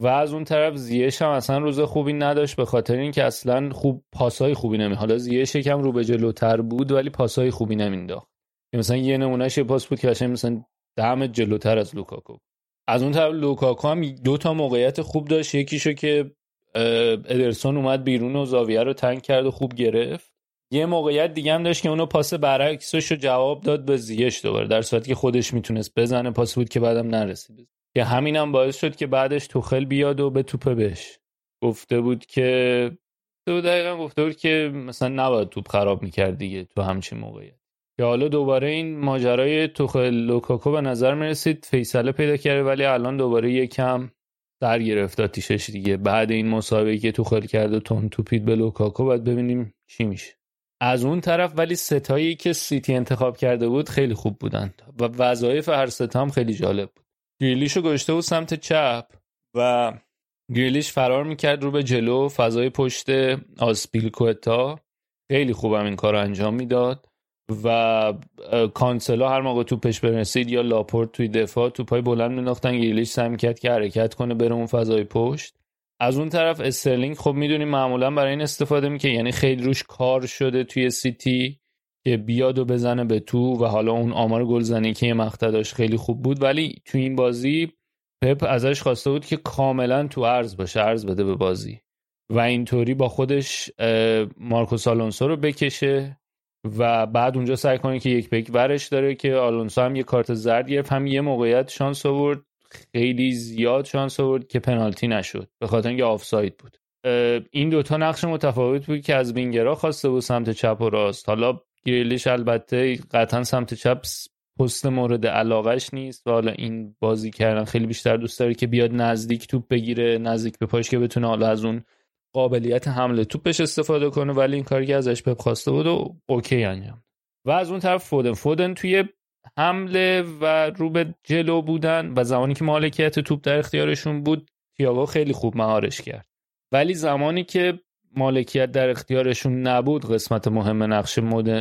و از اون طرف زیش هم اصلا روز خوبی نداشت به خاطر اینکه اصلا خوب پاسای خوبی نمی حالا زیش یکم رو به جلوتر بود ولی پاسای خوبی نمینداخت مثلا یه نمونهش یه پاس بود که قشنگ مثلا دم جلوتر از لوکاکو از اون طرف لوکاکو هم دو تا موقعیت خوب داشت یکیشو که ادرسون اومد بیرون و زاویه رو تنگ کرد و خوب گرفت یه موقعیت دیگه هم داشت که اونو پاس برعکسش رو جواب داد به زیش دوباره در صورتی که خودش میتونست بزنه پاس بود که بعدم نرسید که همین هم باعث شد که بعدش توخل بیاد و به توپه بهش گفته بود که دو دقیقا گفته بود که مثلا نباید توپ خراب میکرد دیگه تو همچین موقعیت که حالا دوباره این ماجرای توخل لوکاکو به نظر میرسید فیصله پیدا کرده ولی الان دوباره یکم در گرفت آتیشش دیگه بعد این مسابقه که توخل کرد و تون توپید به لوکاکو باید ببینیم چی میشه از اون طرف ولی ستایی که سیتی انتخاب کرده بود خیلی خوب بودن و وظایف هر ستام خیلی جالب بود گریلیش رو گذاشته بود سمت چپ و گریلیش فرار میکرد رو به جلو فضای پشت آسپیلکوئتا خیلی خوبم این کار انجام میداد و کانسلا هر موقع توپش برسید یا لاپورت توی دفاع توپای بلند مینداختن گریلیش سعی میکرد که حرکت کنه بره اون فضای پشت از اون طرف استرلینگ خب میدونیم معمولا برای این استفاده میکنه یعنی خیلی روش کار شده توی سیتی که بیاد و بزنه به تو و حالا اون آمار گلزنی که یه مقطع داشت خیلی خوب بود ولی تو این بازی پپ ازش خواسته بود که کاملا تو عرض باشه عرض بده به بازی و اینطوری با خودش مارکوس آلونسو رو بکشه و بعد اونجا سعی کنه که یک بک ورش داره که آلونسو هم یه کارت زرد گرفت، هم یه موقعیت شانس آورد، خیلی زیاد شانس آورد که پنالتی نشد به خاطر اینکه آفساید بود. این دوتا نقش متفاوت بود که از بینگرا خواسته بود سمت چپ و راست. حالا گریلیش البته قطعا سمت چپ پست مورد علاقهش نیست و حالا این بازی کردن خیلی بیشتر دوست داره که بیاد نزدیک توپ بگیره، نزدیک به پاش که بتونه حالا از اون قابلیت حمله توپش استفاده کنه، ولی این کاری که ازش پپ خواسته بود و اوکی انجام. و از اون طرف فودن فودن توی حمله و رو به جلو بودن و زمانی که مالکیت توپ در اختیارشون بود تییاگو خیلی خوب مهارش کرد، ولی زمانی که مالکیت در اختیارشون نبود قسمت مهم نقش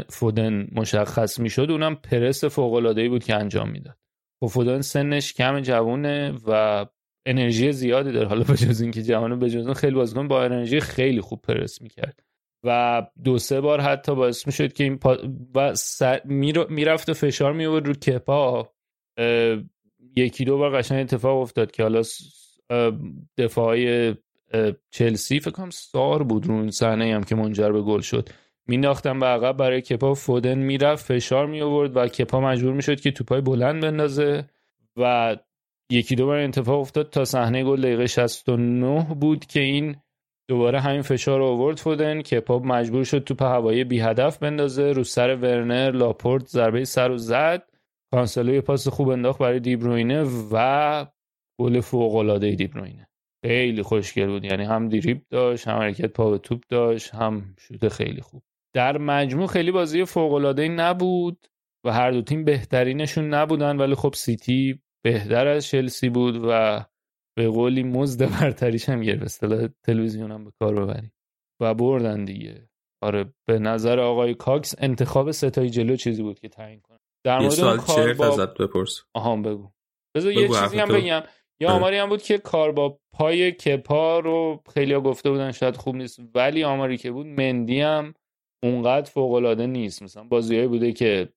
فودن مشخص میشد، اونم پرس فوق‌العاده‌ای بود که انجام میداد. خب فودن سنش کم، جوونه و انرژی زیادی داره، حالا بجز اینکه جوانه بجز اون خیلی بازیکن با انرژی خیلی خوب پرس میکرد و دو سه بار حتی باعث میشد که این پا... و سر... میرفت و فشار میورد رو کپا. اه... یکی دو بار قشنگ اتفاق افتاد که حالا دفاعی چلسی فکر کنم سار بود رو اون صحنه هم که منجر به گل شد، مینداختن به عقب برای کپا، فودن میرفت فشار می آورد و کپا مجبور میشد که توپای بلند بندازه و یکی دو بار اتفاق افتاد تا صحنه گل دقیقه شصت و نه بود که این دوباره همین فشار رو آورد فودن، کپا مجبور شد توپ هوایی بی هدف بندازه رو سر ورنر، لاپورت ضربه سر رو زد، کانسلو یه پاس خوب انداخت برای دی بروینه و گل فوق العاده دی بروینه خیلی خوشگل بود، یعنی هم دریبل داشت، هم حرکت پا به توپ داشت، هم شوت خیلی خوب. در مجموع خیلی بازی فوق العاده نبود و هر دو تیم بهترینشون نبودن، ولی خب سیتی بهتر از چلسی بود و به قولی مزد برتریش هم گرفت، اصطلاح تلویزیون هم به کار ببرید و بردن دیگه. آره به نظر آقای کاکس انتخاب ستای جلو چیزی بود که تعیین کنه. در مورد اون کار با ازت بپرس. آها بگو. بذار یه چیزی هم بگم. یا آماری هم بود که کار با پای کپا رو خیلیا گفته بودن شاید خوب نیست، ولی آماری که بود مندی هم اونقدر فوق‌العاده نیست، مثلا بازیایی بوده که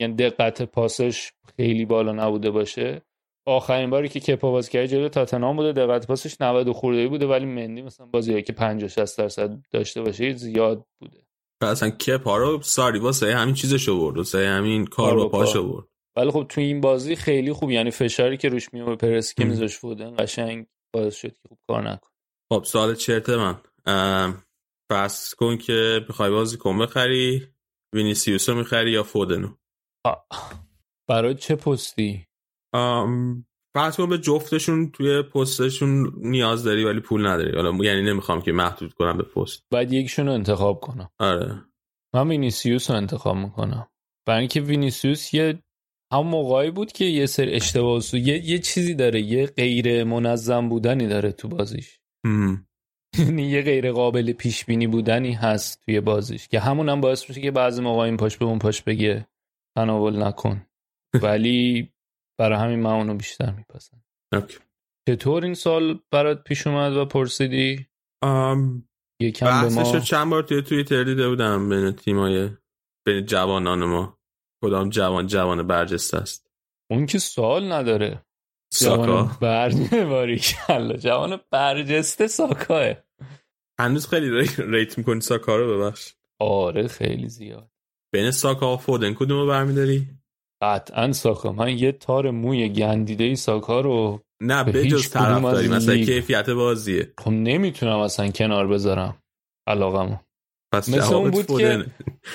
یعنی دقت پاسش خیلی بالا نبوده باشه. آخرین باری که کپا بازی کرد جلو تاتنهام بوده، دقت پاسش نود خورده‌ای بوده، ولی مندی مثلا بازیایی که پنجاه شصت درصد داشته باشه زیاد بوده. مثلا کپا رو ساری واسه همین چیزش آورد، واسه همین کار با پاش آورد. ولی خب توی این بازی خیلی خوب، یعنی فشاری که روش میومد، پرسی که میذاشت فودن قشنگ باعث شد که خوب کار نکنه. خب سوال چرت من بس کن که میخوای بازیکن بخری، وینیسیوس رو میخری یا فودنو؟ برای چه پستی؟ بس کن به جفتشون توی پستشون نیاز داری ولی پول نداری، حالا یعنی نمیخوام که محدود کنم به پست، باید یکیشون رو انتخاب کنم. آره من وینیسیوس رو انتخاب میکنم، برای اینکه وینیسیوس یه هم موقعی بود که یه سر اشتباه سو یه،, یه چیزی داره، یه غیر منظم بودنی داره تو بازیش، یعنی یه غیر قابل پیش بینی بودنی هست توی بازیش که همون هم باعث میشه که بعضی موقع این پاش به اون پاش بگه تناول نکن، ولی برای همین من اونو بیشتر میپسند. چطور این سال برات پیش اومد و پرسیدی؟ بحثش رو چند بار توی توییتر دیده بودم بین تیمای بین جوانان ما کدام جوان جوان برجسته است. اون که سوال نداره، ساکا برجسته باریکلا، جوان برجسته ساکاه. هنوز خیلی ریت میکنی ساکا رو، ببخش. آره خیلی زیاد. بین ساکا و فودن کدوم رو برمیداری؟ قطعا ساکا. من یه تار موی گندیده ساکا رو نه به جز طرف داری مثلا لیگ. کیفیت بازیه خب نمیتونم اصلا کنار بذارم علاقمو، مثل اون بود فودن. که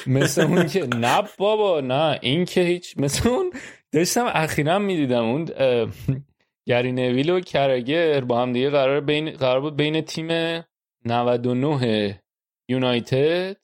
مثل اون که نه بابا نه این که هیچ، مثل اون داشتم اخیرا میدیدم اون گری نویل و کراگر با هم دیگه قرار بین قرار بود بین تیم نود و نه یونایتد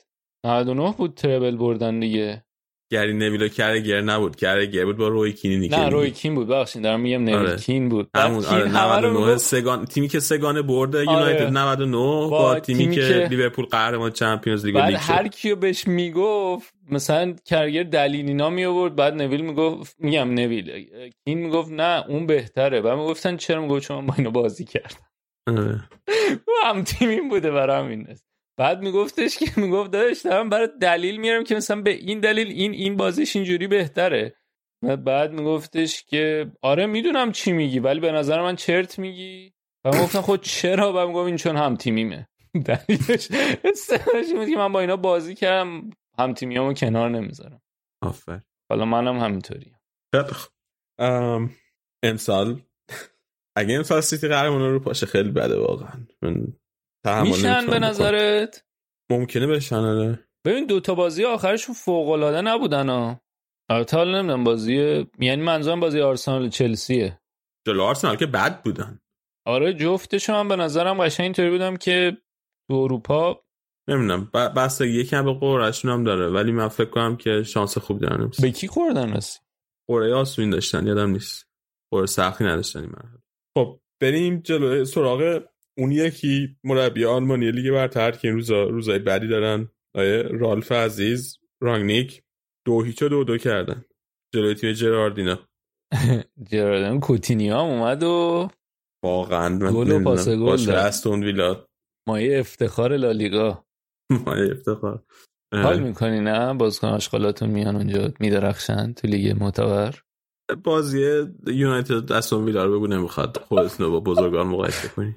نود و نه بود تربل بردن دیگه. گری نویل و کراگر نبود، کراگر بود با روی کینی نیکی. نه روی کین بود، ببخشید دارم میگم نویل. آره. کین بود همون. آره نود و نه سگان تیمی که سگانه برده یونایتد نود و نه با تیمی, تیمی که لیورپول قهرمان چمپیونز لیگ بود. هر کیو بهش میگفت مثلا کراگر دلیل اینا می آورد، بعد نویل میگفت میگم نویل، کین میگفت نه اون بهتره، بعد میگفتن چرا، میگفت چون با اینو بازی کرد. آره هم تیمین بوده برام این است. بعد میگفتش که میگفت داشتم برای دلیل میارم که مثلا به این دلیل این این بازیش اینجوری بهتره، و بعد میگفتش که آره میدونم چی میگی ولی به نظر من چرت میگی و من گفتم خود چرا؟ و من گفتم این چون هم تیمیمه. دلیلش سرش بود که من با اینا بازی کردم، هم تیمیامو کنار نمیذارم. آفر. حالا منم همینطوریام. ام امسال اگه امسال سیتی قهرمانان رو پاشه خیلی بده واقعا. من میشن به نظرت؟ ممکنه بشن آره. ببین دو تا بازی آخرشون فوق العاده نبودن ها. البته حالا نمیدونم بازی، یعنی منظورم بازی آرسنال چلسیه. جلو آرسنال که بد بودن. آره جفتشون هم به نظرم قشنگ اینطوری بودم که تو اروپا نمیدونم بس یکم به قورشون هم داره، ولی من فکر کنم که شانس خوب دارن. به کی خوردن راست؟ قوره آسوین داشتن یادم نیست. قوره سختی نداشتن این مرحله. خب بریم جلو سراغ اون یکی مربی آلمانی لیگ برتر که این روزا روزای بعدی دارن. آیه رالف عزیز رانگنیک دو هیچ دو دو کردن جلوی تیم جراردینا. جراردینا کوتینیو اومد و واقعا گل و پاس گل داد استون ویلا. مایه افتخار لالیگا. مایه افتخار. حال میکنی نه بازیکن اشغالاتون میان اونجا میدرخشن تو لیگ معتبر. بازی یونایتد استون ویلا رو بگو نمیخواد خودت رو با بزرگان مقایسه کنی.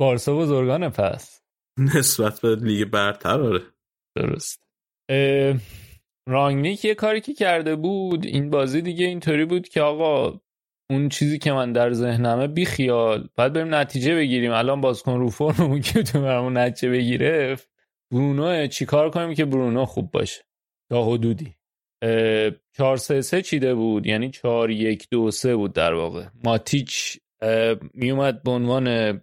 بارسا بزرگانه پس نسبت به لیگ برتر. آره درست. رانگنیک یه کاری که کرده بود این بازی دیگه اینطوری بود که آقا اون چیزی که من در ذهنمه بی خیال باید بریم نتیجه بگیریم. الان بازیکن رو فرممون که تو برامون نتیجه بگیره برونو چیکار کنیم که برونو خوب باشه تا حدودی. چهار سه سه چیده بود، یعنی چهار یک دو سه بود در واقع. ماتیچ میومد به عنوان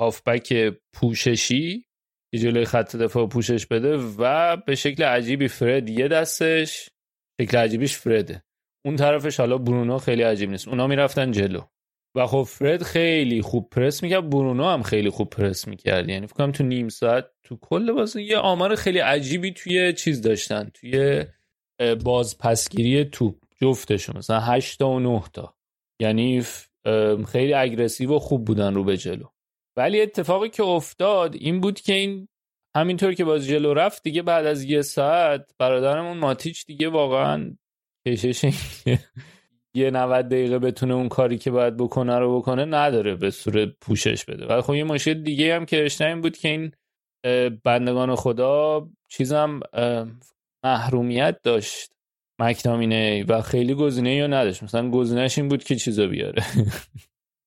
هافبک پوششی که جلوی خط دفاع پوشش بده و به شکل عجیبی فرد یه دستش، شکل عجیبیش فرده اون طرفش، حالا برونو خیلی عجیب نیست. اونا میرفتن جلو و خب فرد خیلی خوب پرس میکرد، برونو هم خیلی خوب پرس میکرد. یعنی فکر کنم تو نیم ساعت تو کل بازی یه آمار خیلی عجیبی توی چیز داشتن، توی بازپسگیری توپ جفتشون مثلا هشت تا و نه تا، یعنی خیلی اگریسیو و خوب بودن رو به جلو. ولی اتفاقی که افتاد این بود که این همینطور که باز جلو رفت دیگه بعد از یه ساعت برادرمون ماتیچ دیگه واقعا کشش یه نود دقیقه بتونه اون کاری که باید بکنه رو بکنه نداره، به صورت پوشش بده. ولی خب یه مشکل دیگه هم که داشتن این بود که این بندگان خدا چیزم محرومیت داشت مک‌تامینی و خیلی گزینه‌ای نداشت. مثلا گزینه‌اش این بود که چیزا بیاره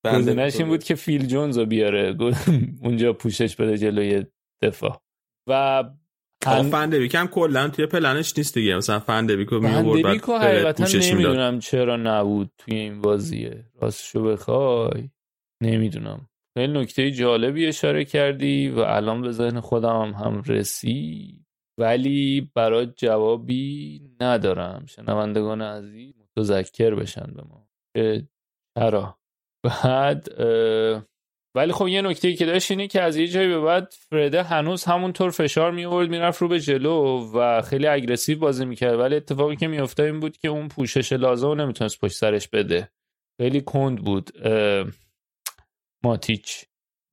گزینه‌اش این بود که فیل جونز رو بیاره اونجا پوشش بده جلوی دفاع. و هم فندبیک هم کلا توی پلنش نیست دیگه، مثلا فندبیکو میورد. فندبیکو حقیقتا نمیدونم چرا نبود توی این بازیه، راستشو بخوای نمیدونم. خیلی نکته جالبی اشاره کردی و الان به ذهن خودم هم, هم رسید ولی برای جوابی ندارم. شنوندگان عزیز متذکر بشن به ما چرا. بعد ولی خب یه نکته‌ای که داشت اینه که از یه جایی به بعد فرده هنوز همونطور فشار می آورد، میرفت رو به جلو و خیلی اگریسیو بازی میکرد، ولی اتفاقی که میافتاد این بود که اون پوشش لازم رو نمیتونست پشت سرش بده، خیلی کند بود ماتیچ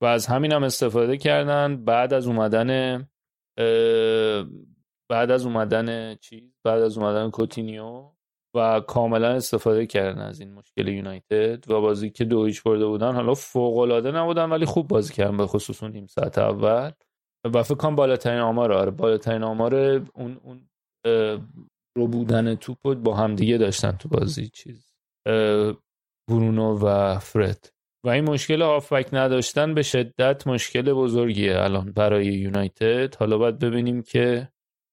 و از همین هم استفاده کردن. بعد از اومدن بعد از اومدن چیز بعد از اومدن کوتینیو و کاملا استفاده کردن از این مشکل یونایتد و بازی که دو هیچ برده بودن. حالا فوق العاده نبودن ولی خوب بازی کردن، به خصوص اون نیم ساعت اول و فکر کنم بالاترین آمار آره بالاترین آمار اون اون رو بودن توپ با هم دیگه داشتن تو بازی چیز برونو و فرد. و این مشکل هافبک نداشتن به شدت مشکل بزرگیه الان برای یونایتد. حالا باید ببینیم که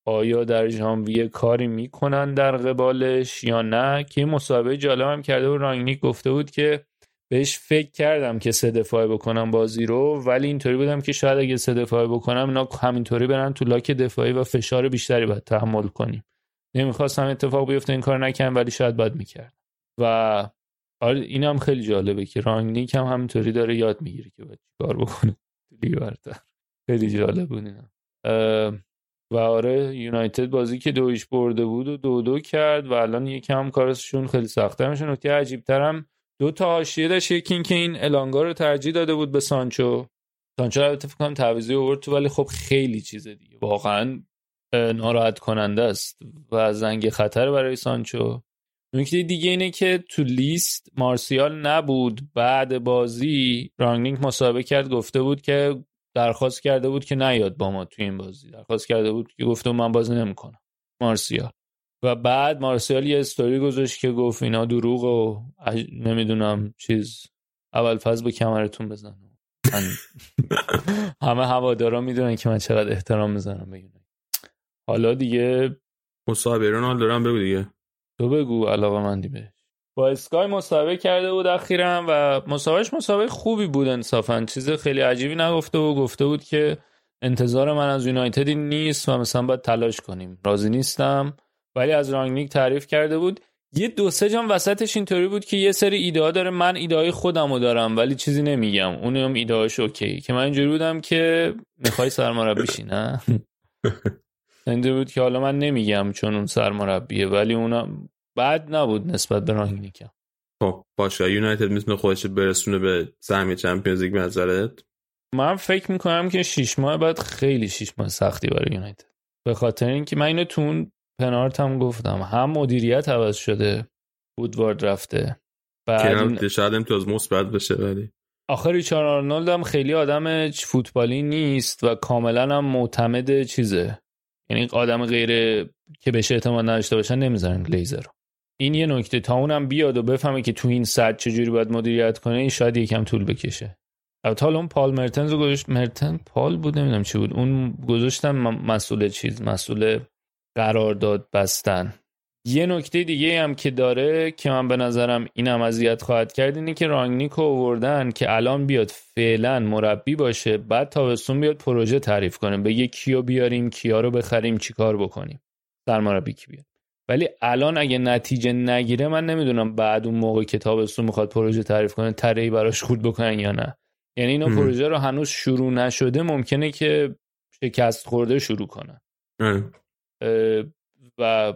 آیا در ژانویه کاری میکنن در قبالش یا نه. که مسابقه جالب هم کرده و رانگنیک گفته بود که بهش فکر کردم که سه دفاعه بکنم بازی رو، ولی اینطوری بودم که شاید اگه سه دفاعه بکنم اینا همینطوری برن تو لاک دفاعی و فشار بیشتری باید تحمل کنیم. نمیخواستم اتفاق بیفته این کار نکنم ولی شاید باید میکرد. و آره اینم خیلی جالبه که رانگنیک هم همینطوری داره یاد میگیره که باید چیکار بکنه لیگ برتر. خیلی جالب بود اینا. و آره یونایتد بازی که دویش برده بود و دو دو کرد و الان یکم کارشون خیلی سخته میشه. نکته عجیب ترم دو تا حاشیه داشت، یکی این که این الانگار رو ترجیح داده بود به سانچو. سانچو البته فکر کنم تعویضی آورد تو، ولی خب خیلی چیز دیگه واقعا ناراحت کننده است و زنگ خطر برای سانچو. نکته دیگه اینه که تو لیست مارسیال نبود. بعد بازی رانگنیک مصاحبه کرد، گفته بود که درخواست کرده بود که نیاد با ما تو این بازی، درخواست کرده بود که گفته من بازی نمی‌کنم مارسیال. و بعد مارسیال یه استوری گذاشت که گفت اینا دروغ و عج... نمیدونم چیز اول فاز به کمرتون بزنم. من... همه هوادارا میدونن که من چقدر احترام میذارم به اینا. حالا دیگه مصاحبه رونالدو هم بگو دیگه، تو بگو علاقه مندی بهش. با اسکای مصاحبه کرده بود اخیراً و مصاحبهش مصاحبه خوبی بود انصافاً، چیز خیلی عجیبی نگفته و گفته بود که انتظار من از یونایتد نیست و مثلا باید تلاش کنیم، راضی نیستم. ولی از رانگنیک تعریف کرده بود. یه دو سه جام وسطش اینطوری بود که یه سری ایده داره، من ایده خودمو دارم ولی چیزی نمیگم، اونم ایده‌اش اوکی. که من اینجوری بودم که میخوای سرمربی شی نه؟ اینجوری بود که حالا من نمیگم چون اون سرمربیه، ولی اونم بد نبود نسبت به رانگنیکم. خب باشه، یونایتد میتونه خودش برسونه به سهمیه چمپیونز لیگ به نظرت؟ من فکر میکنم که شش ماه بعد خیلی شش ماه سختی برای یونایتد، به خاطر اینکه من اینو تون پنارت هم گفتم، هم مدیریت عوض شده، وودوارد رفته، بعد شاید امتیاز مثبت بشه، ولی آخر ریچارد آرنولد هم خیلی آدم فوتبالی نیست و کاملا هم معتمد چیزه، یعنی آدم غیر که بهش اعتماد نداشته باشن نمیذارن گلیزر رو. این یه نکته، تا اونم بیاد و بفهمه که تو این سد چجوری باید مدیریت کنه این شاید یکم طول بکشه. البته حالا اون پال مرتنز رو گذاشت، مرتن پال بود نمیدونم چی بود، اون گذاشتن مسئول چیز، مسئول قرارداد بستن. یه نکته دیگه هم که داره که من به نظرم اینم اذیت خواهد کرد اینه که رانگنیکو آوردن که الان بیاد فعلا مربی باشه، بعد تابستون بیاد پروژه تعریف کنه، بگه کیو بیاریم، کیا رو بخریم، چیکار بکنیم، سرمربی کی بیاد. ولی الان اگه نتیجه نگیره من نمیدونم بعد اون موقع که تابستون میخواد پروژه تعریف کنه طرحی براش خود بکنن یا نه. یعنی اینا پروژه رو هنوز شروع نشده ممکنه که شکست خورده شروع کنن. و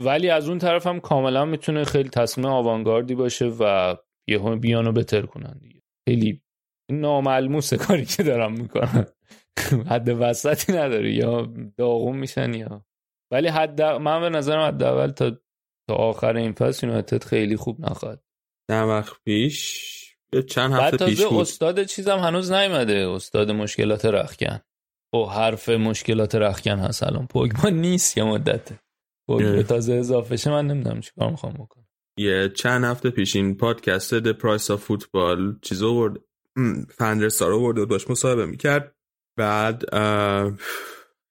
ولی از اون طرف هم کاملا میتونه خیلی تصمیم آوانگاردی باشه و یهو بیانو بتر کنن دیگه. خیلی ناملموسه کاری که دارم میکنن، حد وسطی نداره، یا داغون میشن یا. ولی حد من به نظرم حد اول تا تا آخر این فصل یونایتد خیلی خوب نخواهد. چند وقت پیش چند هفته پیش بود استاد چیزم هنوز نیومده، استاد مشکلات رختکن. او حرف مشکلات رختکن هست الان، پوگبا نیست یه مدته، پوگبا تازه اضافه شه، من نمیدونم چیکار میخوام بکنم. یه چند هفته پیش این پادکست The Price of Football چیزو آورد، فندرسار آورد و داشت مصاحبه میکرد، بعد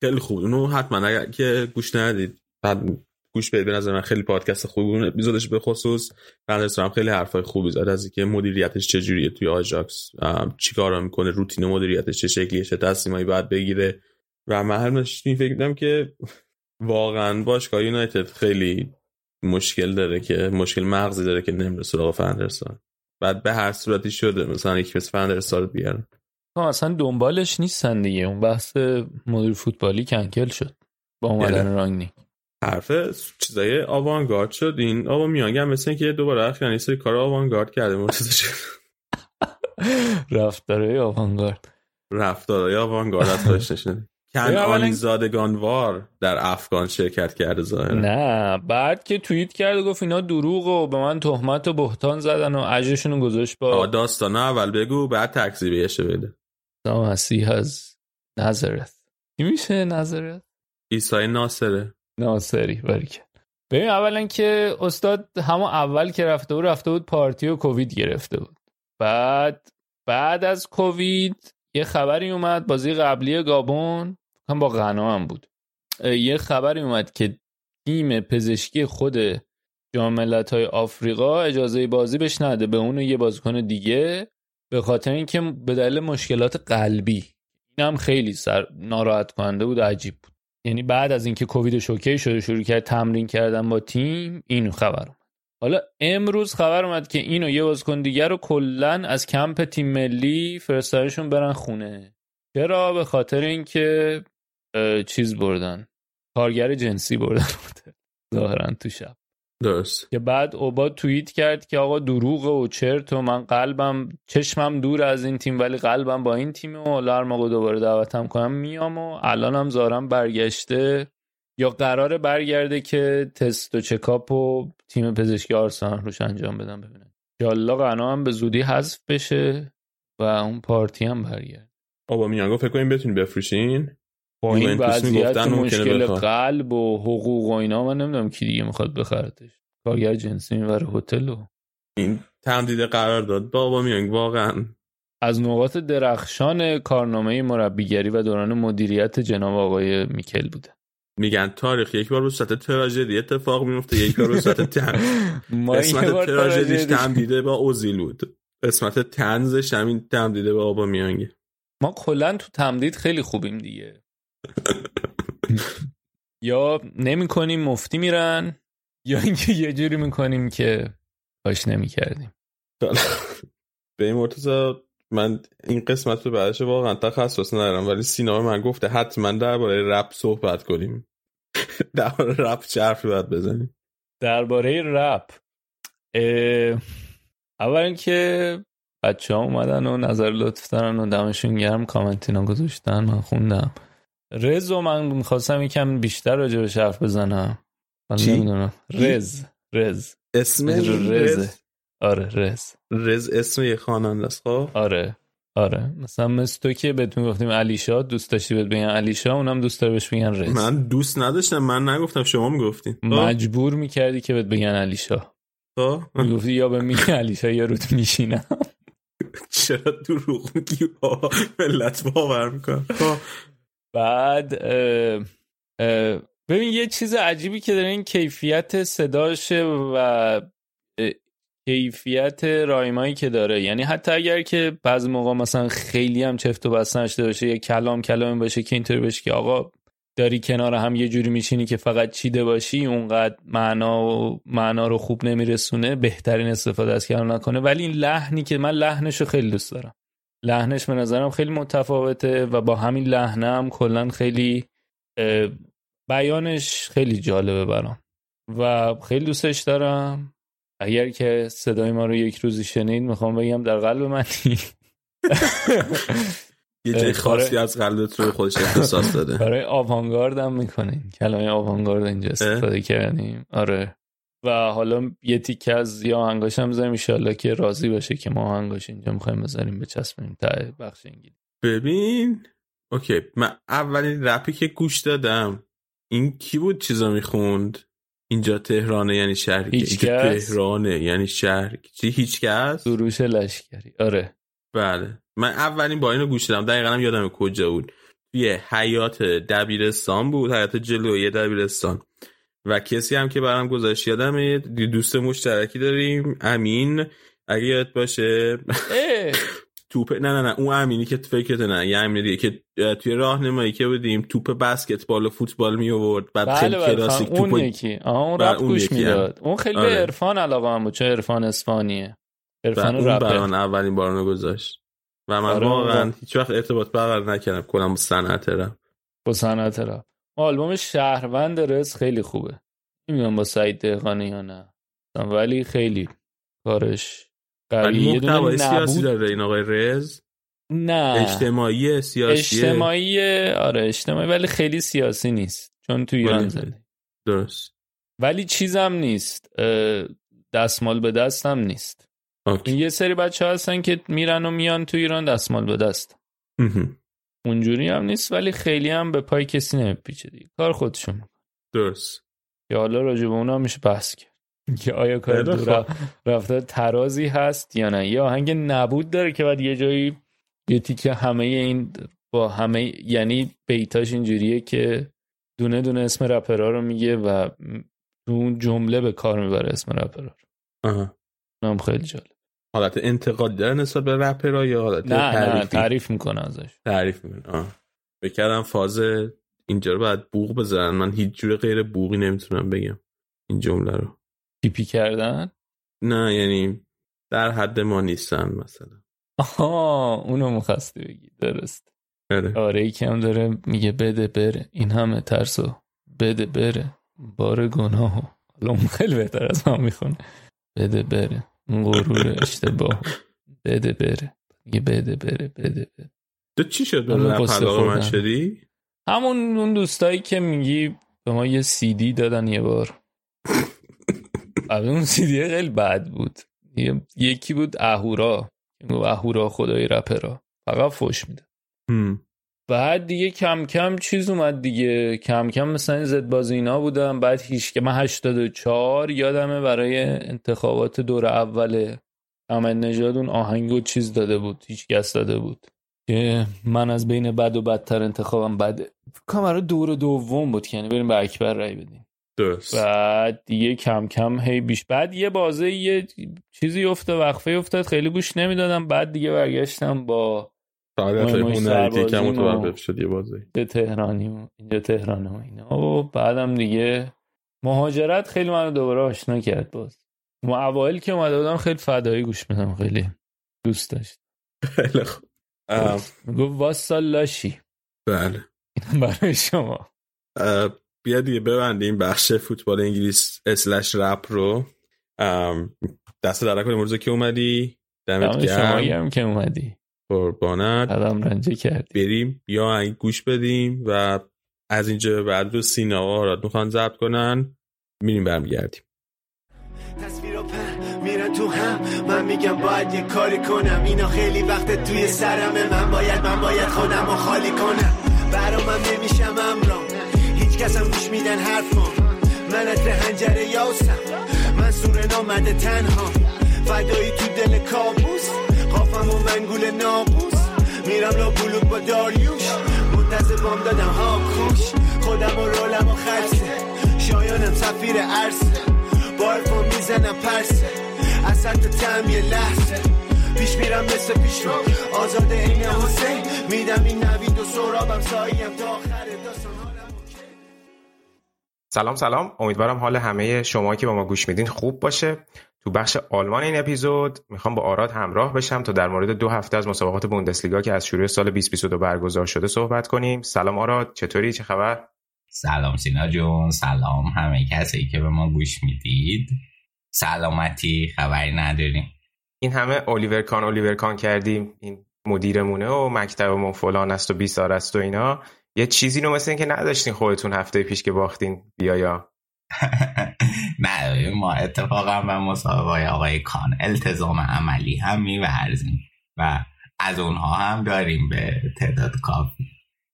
خیلی خوب اونو حتما اگر که گوش ندید بعد گوش بدید، به نظر من خیلی پادکست خوبونه بیزادش، به خصوص فندرسار هم خیلی حرفای خوبی زد از اینکه مدیریتش چجوریه توی آژاکس، چیکارا میکنه، روتین مدیریتش چه شکلیه، چه تصمیمایی باید بگیره. و من هر این فکر می‌کنم که واقعا باشگاه یونایتد خیلی مشکل داره، که مشکل مغزی داره که نمیره سراغ فندرسار، بعد به هر صورتی شده مثلا یکی مثل فندرسار بیارن. ها اصلا دنبالش نیستن دیگه، اون بحث مدیر فوتبالی کنکل شد با اومدن رانگنیک. حرف چیزای آوانگارد شد، این آوا میانگ هم مثل اینکه دوباره اخیراً سری کار آوانگارد کرده مرتضی شد. رفتارهای آوانگارد رفتارهای آوانگارد از خودش نشد. کنعانی زادگانوار در افغان شرکت کرده ظاهرا. نه بعد که توییت کرد و گفت اینا دروغ و به من تهمت و بهتان زدن و اجرشون رو گذاشت با داستانا. اول بگو بعد تکذیبش بده. نام مسیح از نظرت کی میشه؟ نظرت عیسی ناصره ناصری برکن. ببین اولا که استاد همون اول که رفته بود رفته بود پارتی و کووید گرفته بود، بعد بعد از کووید یه خبری اومد، بازی قبلی گابون هم با غنا هم بود، یه خبری اومد که تیم پزشکی خود جام ملت‌های آفریقا اجازه بازی بهش نده به اون یه بازیکن دیگه، به خاطر اینکه به دلیل مشکلات قلبی. اینم خیلی سر ناراحت کننده بود، عجیب بود. یعنی بعد از اینکه کووید شوکی شده شروع کرد تمرین کردن با تیم، این خبر اومد. حالا امروز خبر اومد که اینو یه بازیکن دیگه رو کلا از کمپ تیم ملی فرستادشون برن خونه. چرا؟ به خاطر اینکه چیز بردن، کارگر جنسی بردن ظاهرا تو شب. درست. که بعد اوبا توییت کرد که آقا دروغه و چرت و من قلبم چشمم دور از این تیم ولی قلبم با این تیمه و لرماقو دوباره دعوتم کنم میام. و الان هم زارم برگشته یا قراره برگرده که تست و چکاپ و تیم پزشکی آرسنال روش انجام بدن ببینن. انشالله قنا هم به زودی حذف بشه و اون پارتی هم برگرده. آبامیانگو فکر کنیم بتونی بفروشین؟ با این وضعیت مشکل قلب و حقوق و اینا من نمیدونم کی دیگه میخواد بخرتش. کارگر جنسی میبره هتل و این تمدید قرار داد با آبامیانگ واقعا از نقاط درخشان کارنامه مربیگری و دوران مدیریت جناب آقای میکل بوده. میگن تاریخ یک بار به صورت تراژدی اتفاق میفته، یک بار به صورت تن. قسمت تراژدیش تمدیده با اوزیل بود، قسمت طنزش همین تمدیده با آبامیانگ. ما کلا تو تمدید خیلی خوبیم دیگه. یا نمی‌کنیم مفتی میرن یا اینکه یه جوری می‌کنیم که کاش نمی‌کردیم. به این مرتضا من این قسمت رو بعدش واقعا تخصص ندارم ولی سینا من گفته حتما درباره رپ صحبت کنیم. درباره رپ چه حرفی باید بزنیم؟ درباره رپ اول اینکه بچه‌ها اومدن و نظر لطف دارن و دمشون گرم، کامنتینا گذاشتن، من خوندم. رز و من می‌خواستم یکم بیشتر راجع بهش حرف بزنم. من نمی‌دونم. رز رز اسم رز. آره رز رز اسم یه خواننده است. خب آره آره مثلا مثل تو که بهتون گفتیم علیشا، دوست داشتی بهت بگن علیشا، اونم دوست داره بهش بگن رز. من دوست نداشتم، من نگفتم، شما میگفتین. مجبور میکردی که بهت بگن علیشا. خب میگفتی یا به میگن علیشا یا روت میشینم. چرا دروغ میگی؟ با ملت باور میکنم. بعد اه اه ببین یه چیز عجیبی که داره این کیفیت صداشه و کیفیت رایمایی که داره. یعنی حتی اگر که بعضی موقع مثلا خیلی هم چفت و بسته نشده باشه، یه کلام کلامی باشه که اینطور باشه که آقا داری کنار هم یه جوری میشینی که فقط چیده باشی، اونقدر معنا و معنا رو خوب نمیرسونه، بهترین استفاده از کلام نکنه. ولی این لحنی که من لحنشو خیلی دوست دارم، لحنش به نظرم خیلی متفاوته و با همین لحنم کلا خیلی بیانش خیلی جالبه برام و خیلی دوستش دارم. اگر که صدای ما رو یک روزی شنید میخوام بگم در قلب منی. یه جای خاصی از قلبت رو خودش احساس داده. برای آوانگارد هم میکنین، کلمه آوانگارد اینجا استفاده کردیم. آره و حالا یه تیکه از یا آهنگاش هم بذاریم ان شاءالله که راضی باشه که ما آهنگاش اینجا می‌خوایم بذاریم بچسبونیم ته بخش انگلیسی. ببین اوکی، من اولین رپی که گوش دادم این کی بود چیزا میخوند اینجا تهرانه یعنی شهر، تهرانه یعنی شهر چی هیچکس سروش لشکری. آره بله من اولین با اینو گوش دادم، دقیقاً هم یادم کجا بود، توی حیات دبیرستان بود، حیات جلوی دبیرستان. و کسی هم که برام گذاشت یادمه، دوست مشترکی داریم امین، اگه یاد باشه توپ نه نه نه اون امینی که فکرت نه یه امینی که توی راهنمایی که بودیم توپ بسکتبال و فوتبال می آورد بعد خیلی کلاسیک توپ اون یکی اون رپ گوش میداد، اون خیلی به عرفان علاقه هم بود، چه عرفان اسپانیه، عرفان رپ. برام اولین بارونو گذاشت و من واقعا هیچ وقت ارتباط برقرار نکردم کلا با صنعت رپ. با صنعت رپ آلبوم شهروند رز خیلی خوبه، نمیدونم با سعید دهقانی یا نه ولی خیلی کارش قویه. محتوای سیاسی داره این آقای رز؟ نه اجتماعی سیاسی اجتماعی آره اجتماعی ولی خیلی سیاسی نیست چون تو ایران زده. درست ولی چیزم نیست، دستمال به دست هم نیست. آکی. یه سری بچه هستن که میرن و میان تو ایران دستمال به دست، اونجوری هم نیست ولی خیلی هم به پای کسی نمیپیچه دیگه، کار خودشون میکنه. درست که حالا راجع به اونا میشه بحث کرد که آیا کار دور رفتار ترازی هست یا نه. یه آهنگ نبود داره که بعد یه جایی یه تیکه همه این با همه یعنی بیتاش اینجوریه که دونه دونه اسم رپرها رو میگه و اون جمله به کار میبره اسم رپرها رو. آها اونم خیلی جالب. حالت انتقاد داره نسبت به رپرها یا حالت نه تعریفی؟ نه تعریف میکنه ازش، تعریف میکنه. آه بکردم فاز اینجا رو باید بوق بزنن، من هیچ جور غیر بوقی نمیتونم بگم این جمله رو. پیپی کردن؟ نه یعنی در حد ما نیستن مثلا. آها اونو مخصوصی بگی. درست آره. آره ای که هم داره میگه بده بره این همه ترسو بده بره بار گناهو. حالا اون خیلی بهتر از ما میخونه. بده بره اون غرور اشتباهو بده بره میگه بده بره بده بره. تو چی شد؟ من پلاغ من شدی؟ همون اون دوستایی که میگی به ما یه سی دی دادن یه بار. قبل اون سی دی خیلی بد بود. یکی بود اهورا، اهورا خدای رپرا، فقط فوش میده. بعد دیگه کم کم چیز اومد دیگه، کم کم مثلا این زد باز اینا بودم. بعد هیچ که من هشتاد و چهار یادمه برای انتخابات دور اول احمدنژاد اون آهنگو چیز داده بود، هیچ کس داده بود که من از بین بد و بدتر انتخابم بده. کامرا دور دوم بود، یعنی بریم به اکبر رای بدیم. درست. بعد دیگه کم کم هی بیش، بعد یه بازه یه چیزی افتاد، وقفه افتاد، خیلی گوش نمیدادم. بعد دیگه برگشتم با فعالیت هنری که متوقف شد یه بازه به تهرانی و اینجا تهران و اینا. و بعدم دیگه مهاجرت خیلی منو دوباره آشنا کرد. باز ما اوایل که اومده بودم خیلی فدایی گوش میدم، خیلی دوست داشت. خیلی خوب. گفت واسالاشی. بله برای شما. بیا دیگه ببندیم بخش فوتبال انگلیس اسلش رپ رو. دست در نکنیم امروز که اومدی، دمت گرم. شما که اومدی قربانت، قدم رنجه کردی. بریم یا این گوش بدیم و از اینجا بعد رو سینا و آراد میخوان ضبط کنن، میریم برمیگردیم. تصویرو پر میرن تو هم، من میگم باید یه کاری کنم، اینا خیلی وقت توی سرمه، من باید من باید خودم رو خالی کنم، برامم نمیشم امرام، هیچ کس هم گوش میدن حرفم، من از هنجره یاسم، من سورن آمده تنها، فدایی تو دل کابوس، قافم و منگول نابوس، میرم لا بلوک با داریوش، منتظر بام دادم ها کوش، خودم و رولم و خرسه، شایانم سفیر عرصه، بارفو میزنم پرسه، از سطح تم یه لحظه، پیش میرم مثل پیش رو، آزاده این حسین، میدم این نوید و سرابم ساییم تا آخر داستان حالم اوکی. سلام سلام، امیدوارم حال همه شما که با ما گوش میدین خوب باشه. تو بخش آلمان این اپیزود میخوام با آراد همراه بشم تا در مورد دو هفته از مسابقات بوندسلیگا که از شروع سال بیست بیست و دو برگزار شده صحبت کنیم. سلام آراد، چطوری؟ چه خبر؟ سلام سینا جون، سلام همه کسایی که به ما گوش میدید. سلامتی، خبری نداریم. این همه اولیور کان اولیور کان کردیم، این مدیرمونه و مکتبمون فلان است و بیسار است و اینا، یه چیزی رو مثل این که نداشتین خودتون هفته پیش که باختین بیایا. نه ما اتفاقا به مسابقه آقای کان التزام عملی هم می‌ورزیم و از اونها هم داریم به تعداد کافی،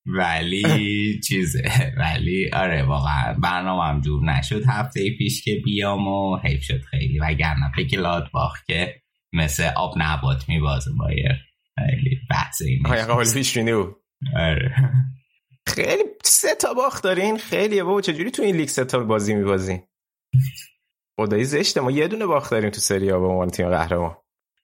ولی چیزه، ولی آره واقعا برنامه‌ام جور نشد هفته پیش که بیام و حیف شد خیلی، وگرنه فکر لاتباخ که مثل آب نبات میبازه بایر، خیلی بحث این بود. آره خیلی سه تا باخت دارین، خیلیه بابا، چجوری تو این لیگ سه تا بازی میبازین؟ خدایی زشته، ما یه دونه باخت داریم تو سری آ به عنوان تیم قهرمان.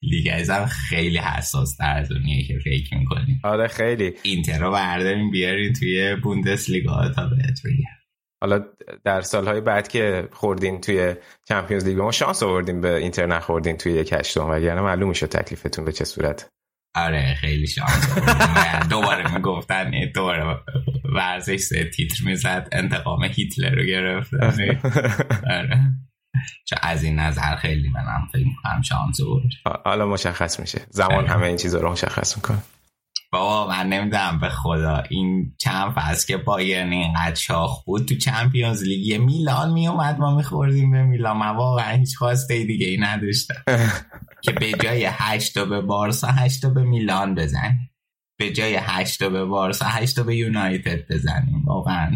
لیگ ازم خیلی حساس تر از اونیه که فکر میکنیم. آره خیلی. اینتر رو برداریم بیاریم توی بوندس لیگا تا بهت بگم. حالا در سالهای بعد که خوردین توی چمپیونز لیگ ما شانس آوردیم به اینتر نخوردین توی یک هشتم، وگرنه معلوم میشد تکلیفتون به چه صورت. آره خیلی شانس آوردیم. دوباره میگفتن دوباره ورزش سه تیتر میزد، انتقام هیتلر رو گرفتن. آره چه از این نظر خیلی منم فکر می‌کنم شانس بود. حالا مشخص میشه زمان، همه این چیزا رو مشخص می‌کنه. بابا من نمیدونم به خدا این چند فصل که بایرن اینقدر شاخ بود تو چمپیونز لیگ، میلان میومد ما میخوردیم به میلان، من واقعا هیچ خواسته دیگه ای نداشتم که به جای هشت تا به بارسا هشت تا به میلان بزن، به جای هشت تا به بارسا هشت تا به یونایتد بزنیم. واقعا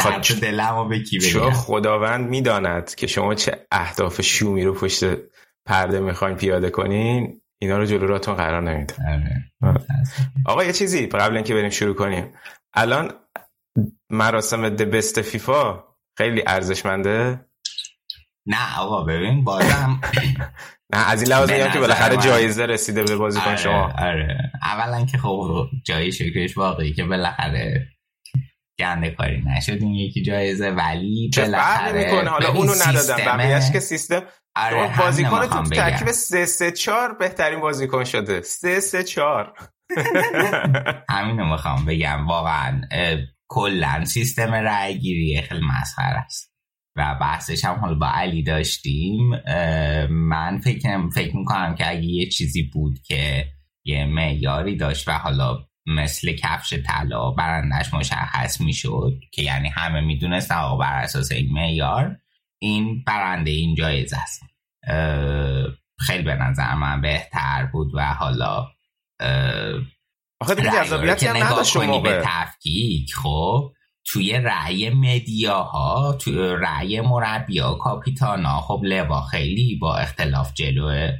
خاطر دلمو به کی بگم؟ چه خداوند میداند که شما چه اهداف شومی رو پشت پرده میخواین پیاده کنین، اینا رو جلو راتون قرار نمیده. آقا یه چیزی قبل اینکه بریم شروع کنیم، الان مراسم د بست فیفا خیلی ارزشمنده؟ نه آقا ببین بازم نه از این لحاظ میگم که بالاخره جایزه رسیده به بازیکن شما. آره اولا که خب جایی شکرش واقعی که بالاخره گنده کاری نشد این یکی جایزه، ولی بالاخره میکنه. حالا اونو ندادم بقیه‌اش که سیستم. آره بازیکن تو ترکیب سه سه چهار بهترین بازیکن شده. سه سه چهار همینو میخوام بگم، واقعا کلا سیستم رای گیری خیلی مسخره است و بحثش هم حالا با علی داشتیم. من فکر فکر میکنم که اگه یه چیزی بود که یه معیاری داشت و حالا مثل کفش طلا برندش مشخص میشد که یعنی همه میدونستن آقا بر اساس این معیار این برنده این جایزه است. خیلی به نظر من بهتر بود و حالا آخه دیگه جذابیتی هم نداشت اون موقع به تفکیک. خب توی رأی مدیاها، توی رأی مربیا، کاپیتانا، خب لوا خیلی با اختلاف جلوه.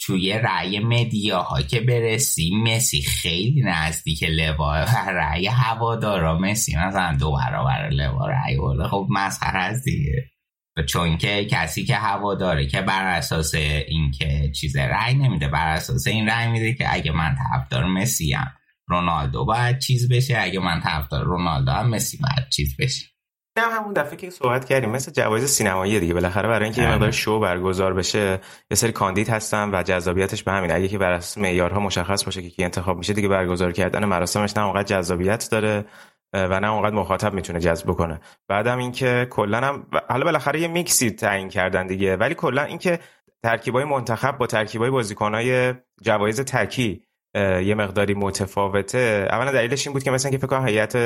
توی رأی مدیاها که برسی مسی خیلی نزدیک لوا و رأی هوادارا مسی مثلا دو برابر لوا رأی برده. خب مسخره است دیگه، چون که کسی که هواداره که بر اساس این که چیز رأی نمیده، بر اساس این رأی میده که اگه من طرفدار مسی ام رونالدو باید چیز بشه، اگه من طرفدار رونالدو هم مسی باید چیز بشه. نه همون دفعه که صحبت کردیم مثل جوایز سینمایی دیگه، بالاخره برای اینکه یه مقدار شو برگزار بشه یه سری کاندید هستن و جذابیتش به همین، اگه که بر اساس معیارها مشخص باشه که کی انتخاب میشه دیگه برگزار کردن مراسمش نه اونقدر جذابیت داره و نه اونقدر مخاطب میتونه جذب کنه. بعدم اینکه کلا هم حالا بالاخره یه میکسی تعیین کردن دیگه، ولی کلا اینکه ترکیبای منتخب با ترکیبای بازیکنای جوایز تکی یه مقداری متفاوته. اولا دلیلش این بود که مثلا که فکر کنم هیئت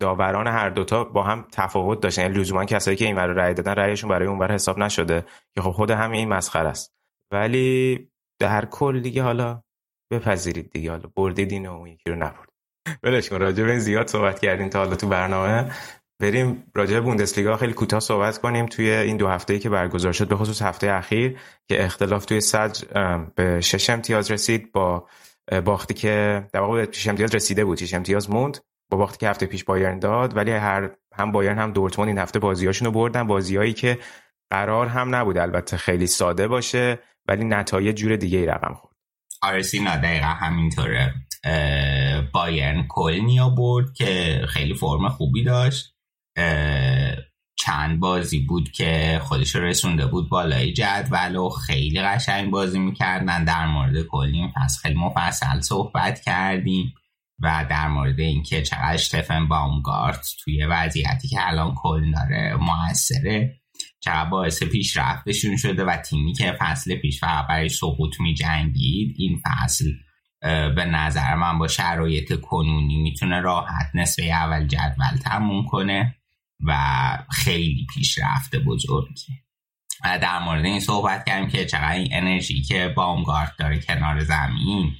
داوران هر دوتا با هم تفاوت داشتن، یعنی لزوما کسایی که اینور رأی دادن رأیشون برای اونور حساب نشده که خب خود همین این مسخره است. ولی در کل دیگه حالا بپذیرید دیگه، حالا بردید اینو اون یکی رو نبرد. بلش کن، راجع به این زیاد صحبت کردیم تا حالا تو برنامه. بریم راجع به بوندسلیگا خیلی کوتاه صحبت کنیم. توی این دو هفته‌ای که برگزار شد، به خصوص هفته اخیر که اختلاف توی سج به شش امتیاز رسید با باختی که در واقع شش امتیاز رسیده بود، شش امتیاز موند با باختی که هفته پیش بایرن داد. ولی هر هم بایرن هم دورتموند این هفته بازیاشونو بردن، بازیایی که قرار هم نبود البته خیلی ساده باشه ولی نتایج جور دیگه‌ای رقم خورد. آرسنال دقیقاً همینطوره، بایرن کلنیا برد که خیلی فرم خوبی داشت، چند بازی بود که خودش رسونده بود بالای جدول و خیلی قشنگ بازی میکردن. در مورد کلنیا پس خیلی مفصل صحبت کردیم و در مورد اینکه چقدر اشتفن باومگارت توی وضعیتی که الان کلن داره موثره، چقدر باعث پیشرفتشون شده و تیمی که فصل پیش فقط برای سقوط میجنگید این فصل به نظر من با شرایط کنونی میتونه راحت نصف اول جدول تموم کنه و خیلی پیشرفت بزرگی. در مورد این صحبت کردیم که چقدر این انرژی که باومگارت داره کنار زمین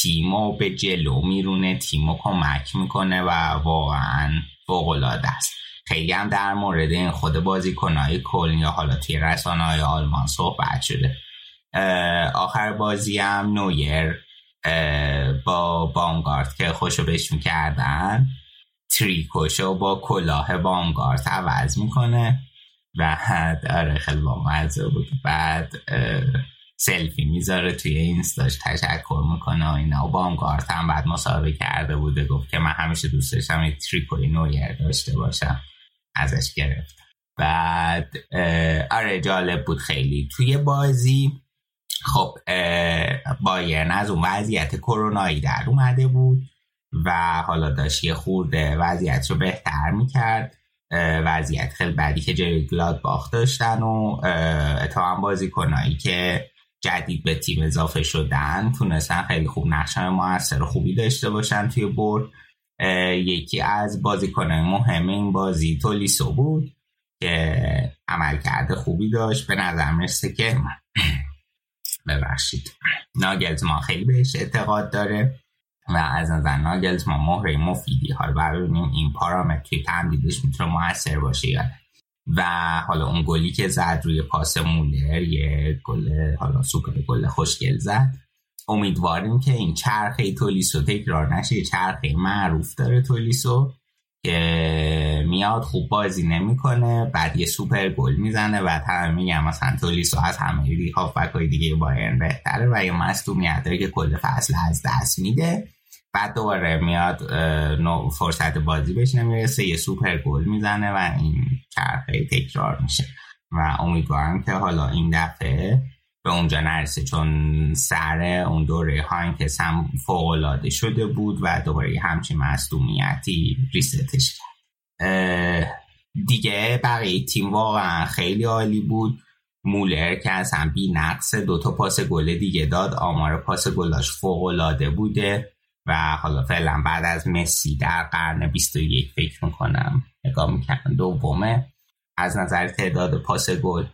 تیمو به جلو میرونه، تیمو کمک میکنه و واقعا فوق‌العاده است. خیلی هم در مورد این خود بازیکن‌های کلن یا حالا توی رسانه‌های آلمان صحبت شده. آخر بازی هم نویر با باومگارت که خوشو بهش میکردن تریکوشو با کلاه باومگارت عوض میکنه و آره خیلی بامزه بود. بعد سلفی میذاره توی اینستاش تشکر میکنه و اینا. باومگارت هم بعد مصاحبه کرده بوده، گفت که من همیشه دوست داشتم یه تریکوی نویر داشته باشم، ازش گرفتم. بعد آره جالب بود خیلی توی بازی. خب بایرن از اون وضعیت کرونایی در اومده بود و حالا داشت یه خورده وضعیت رو بهتر میکرد. وضعیت خیلی بدی که جلوی گلادباخ داشتن و اتفاقا بازیکنایی که جدید به تیم اضافه شدن تونستن خیلی خوب نقش موثر خوبی داشته باشن توی برد. یکی از بازیکنای مهم این بازی تولیسو بود که عملکرد خوبی داشت. به نظر میرسه که ببخشید ناگلزمان خیلی بهش اعتقاد داره و از نظر ناگلزمان مهره مفیدی ها رو ببینیم این پارامتر توی تمدیدش میتونه موثر باشه یا نه. و حالا اون گلی که زد روی پاس مولر، یه گل حالا سوپر گل خوشگل زد. امیدواریم که این چرخه تولیسو تکرار نشه. چرخه معروف داره تولیسو که میاد خوب بازی نمیکنه بعد یه سوپر گل میزنه بعد همه میگم مثلا تولیسو از همه دیگه هافبک‌های دیگه بایرن بهتره و یه مصدومیت داره که کل فصل از دست میده. بعد دوباره میاد فرصت بازی بهش نمیرسه، یه سوپر گل میزنه و این چرخه تکرار میشه و امیدوارم که حالا این دفعه به اونجا نرسه، چون سر اون دوره هاین که سم فوق‌العاده شده بود و دوباره همچین مصدومیتی ریستش کرد. دیگه بقیه تیم واقعا خیلی عالی بود. مولر که اصلا بی نقص دوتا پاس گل دیگه داد، آمار پاس گلاش فوق‌العاده بوده. و حالا فعلا بعد از مسی در قرن بیست و یک فکر میکنم نگاه میکنم دومه از نظر تعداد پاس گل.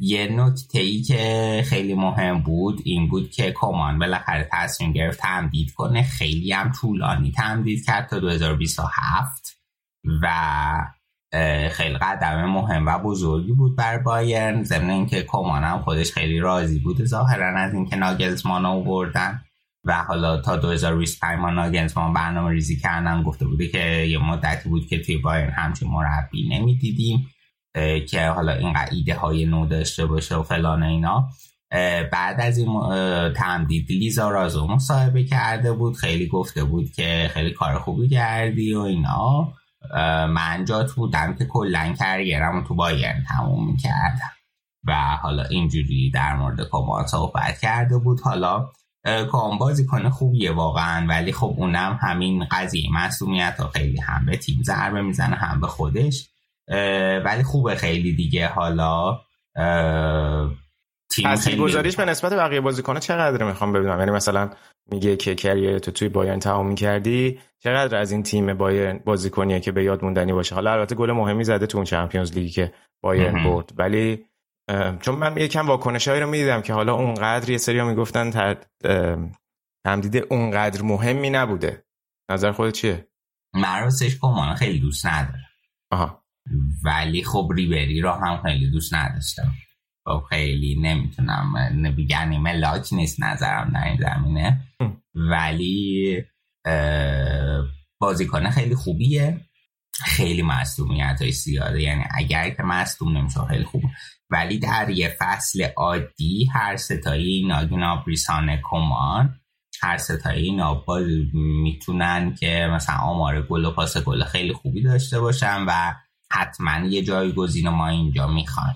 یه نکته ای که خیلی مهم بود این بود که کمان بالاخره تصمیم گرفت تمدید کنه، خیلی هم طولانی تمدید کرد تا دو هزار و بیست و هفت و خیلی قدم مهم و بزرگی بود بر بایرن، ضمن اینکه کمان هم خودش خیلی راضی بود ظاهرا از اینکه ناگلزمان آوردن و حالا تا دو هزار و بیست و پنج ما ناگلزمان برنامه ریزی کردن، گفته بوده که یه مدتی بود که توی بایرن همچین مربی نمیدیدیم که حالا اینقدر ایده های نو داشته باشه و فلان اینا. بعد از این تمدید لیزا رازو مصاحبه کرده بود، خیلی گفته بود که خیلی کار خوبی کردی و اینا، من جات بودم که کلن کریرم تو بایرن تموم کردم و حالا اینجوری در مورد کمان صحبت کرده بود. حالا کام بازیکن خوبیه واقعا، ولی خب اونم همین قضیه معصومیت ها خیلی هم به تیم ضربه میزنه هم به خودش، ولی خوبه خیلی دیگه. حالا تیم خیلی گزارش به نسبت بقیه بازیکن‌ها چقدر میخوام ببینم، یعنی مثلا میگه که کریر تو توی بایرن تمام کردی، چقدر از این تیم بایرن بازیکنیه که به یاد موندنی باشه. حالا البته گل مهمی زده تو اون چمپیونز لیگی که بایرن برد، ولی چون من یکم واکنشایی رو میدیدم که حالا اونقدر یه سری‌ها میگفتن تر... تمدید اونقدر مهمی نبوده. نظر خودت چیه؟ مراسش کمان خیلی دوست نداره. آها. ولی خب ریبری را هم خیلی دوست نداشتم، خب خیلی نمیتونم بگنیم لاک نیست نظرم در این زمینه، ولی بازیکن خیلی خوبیه، خیلی مصدومیت های زیاده، یعنی اگر که مصدوم نمیشه خیلی خوبه، ولی در یه فصل عادی هر ستایی ناگینا بریسان کمان هر ستایی اینا با میتونن که مثلا آمار گل و پاس گل خیلی خوبی داشته باشن و حتما یه جایگزین ما اینجا میخوان.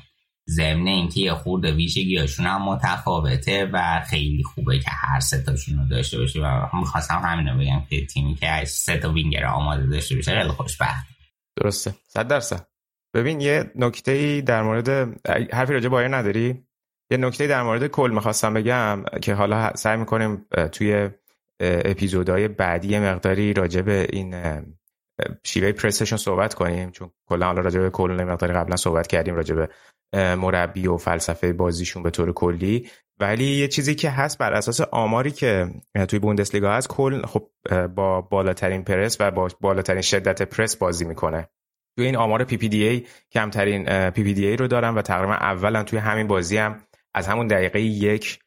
ضمن اینکه یه خورده ویژگی‌هاشون هم متفاوته و خیلی خوبه که هر سه تاشون رو داشته باشه و می‌خواستم همینو بگم که تیمی که سه تا وینگر آماده داشته باشه خیلی خوشبخت. درسته. صد درصد. ببین یه نکته‌ای در مورد حرفی راجع به بایرن نداری؟ یه نکته‌ای در مورد کل می‌خواستم بگم که حالا سعی می‌کنیم توی اپیزودهای بعدی مقداری راجع به این شیوه پرسشون صحبت کنیم، چون کلا حالا راجع به کل مقدار قبلا صحبت کردیم راجع به مربی و فلسفه بازیشون به طور کلی. ولی یه چیزی که هست بر اساس آماری که توی بوندسلیگا هست، کل خب با بالاترین پرس و با بالاترین شدت پرس بازی میکنه. توی این آمار پی پی دی ای کمترین پی پی دی ای رو دارن و تقریبا اولن توی همین بازی هم از همون دقیقه یک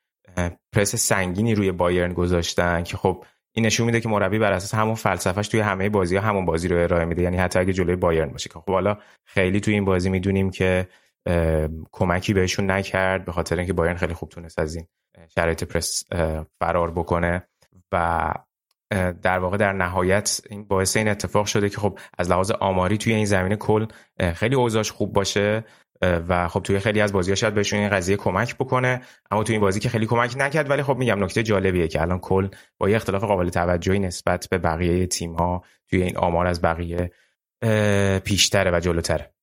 پرس سنگینی روی بایرن گذاشتن که خب این نشون میده که مربی بر اساس همون فلسفه‌اش توی همه بازی‌ها همون بازی رو ارائه میده، یعنی حتی اگه جلوی بایرن باشه که خب حالا خیلی توی این بازی میدونیم که کمکی بهشون نکرد به خاطر اینکه بایرن خیلی خوب تونست از این شرایط پرس فرار بکنه و در واقع در نهایت این باعث این اتفاق شده که خب از لحاظ آماری توی این زمینه کل خیلی اوضاعش خوب باشه و خب توی خیلی از بازی‌ها شاید بهشون این قضیه کمک بکنه، اما توی این بازی که خیلی کمک نکرد. ولی خب میگم نکته جالبیه که الان کل با یه اختلاف قابل توجهی نسبت به بقیه تیم‌ها توی این آمار از بقیه پیشتره و جلوتره.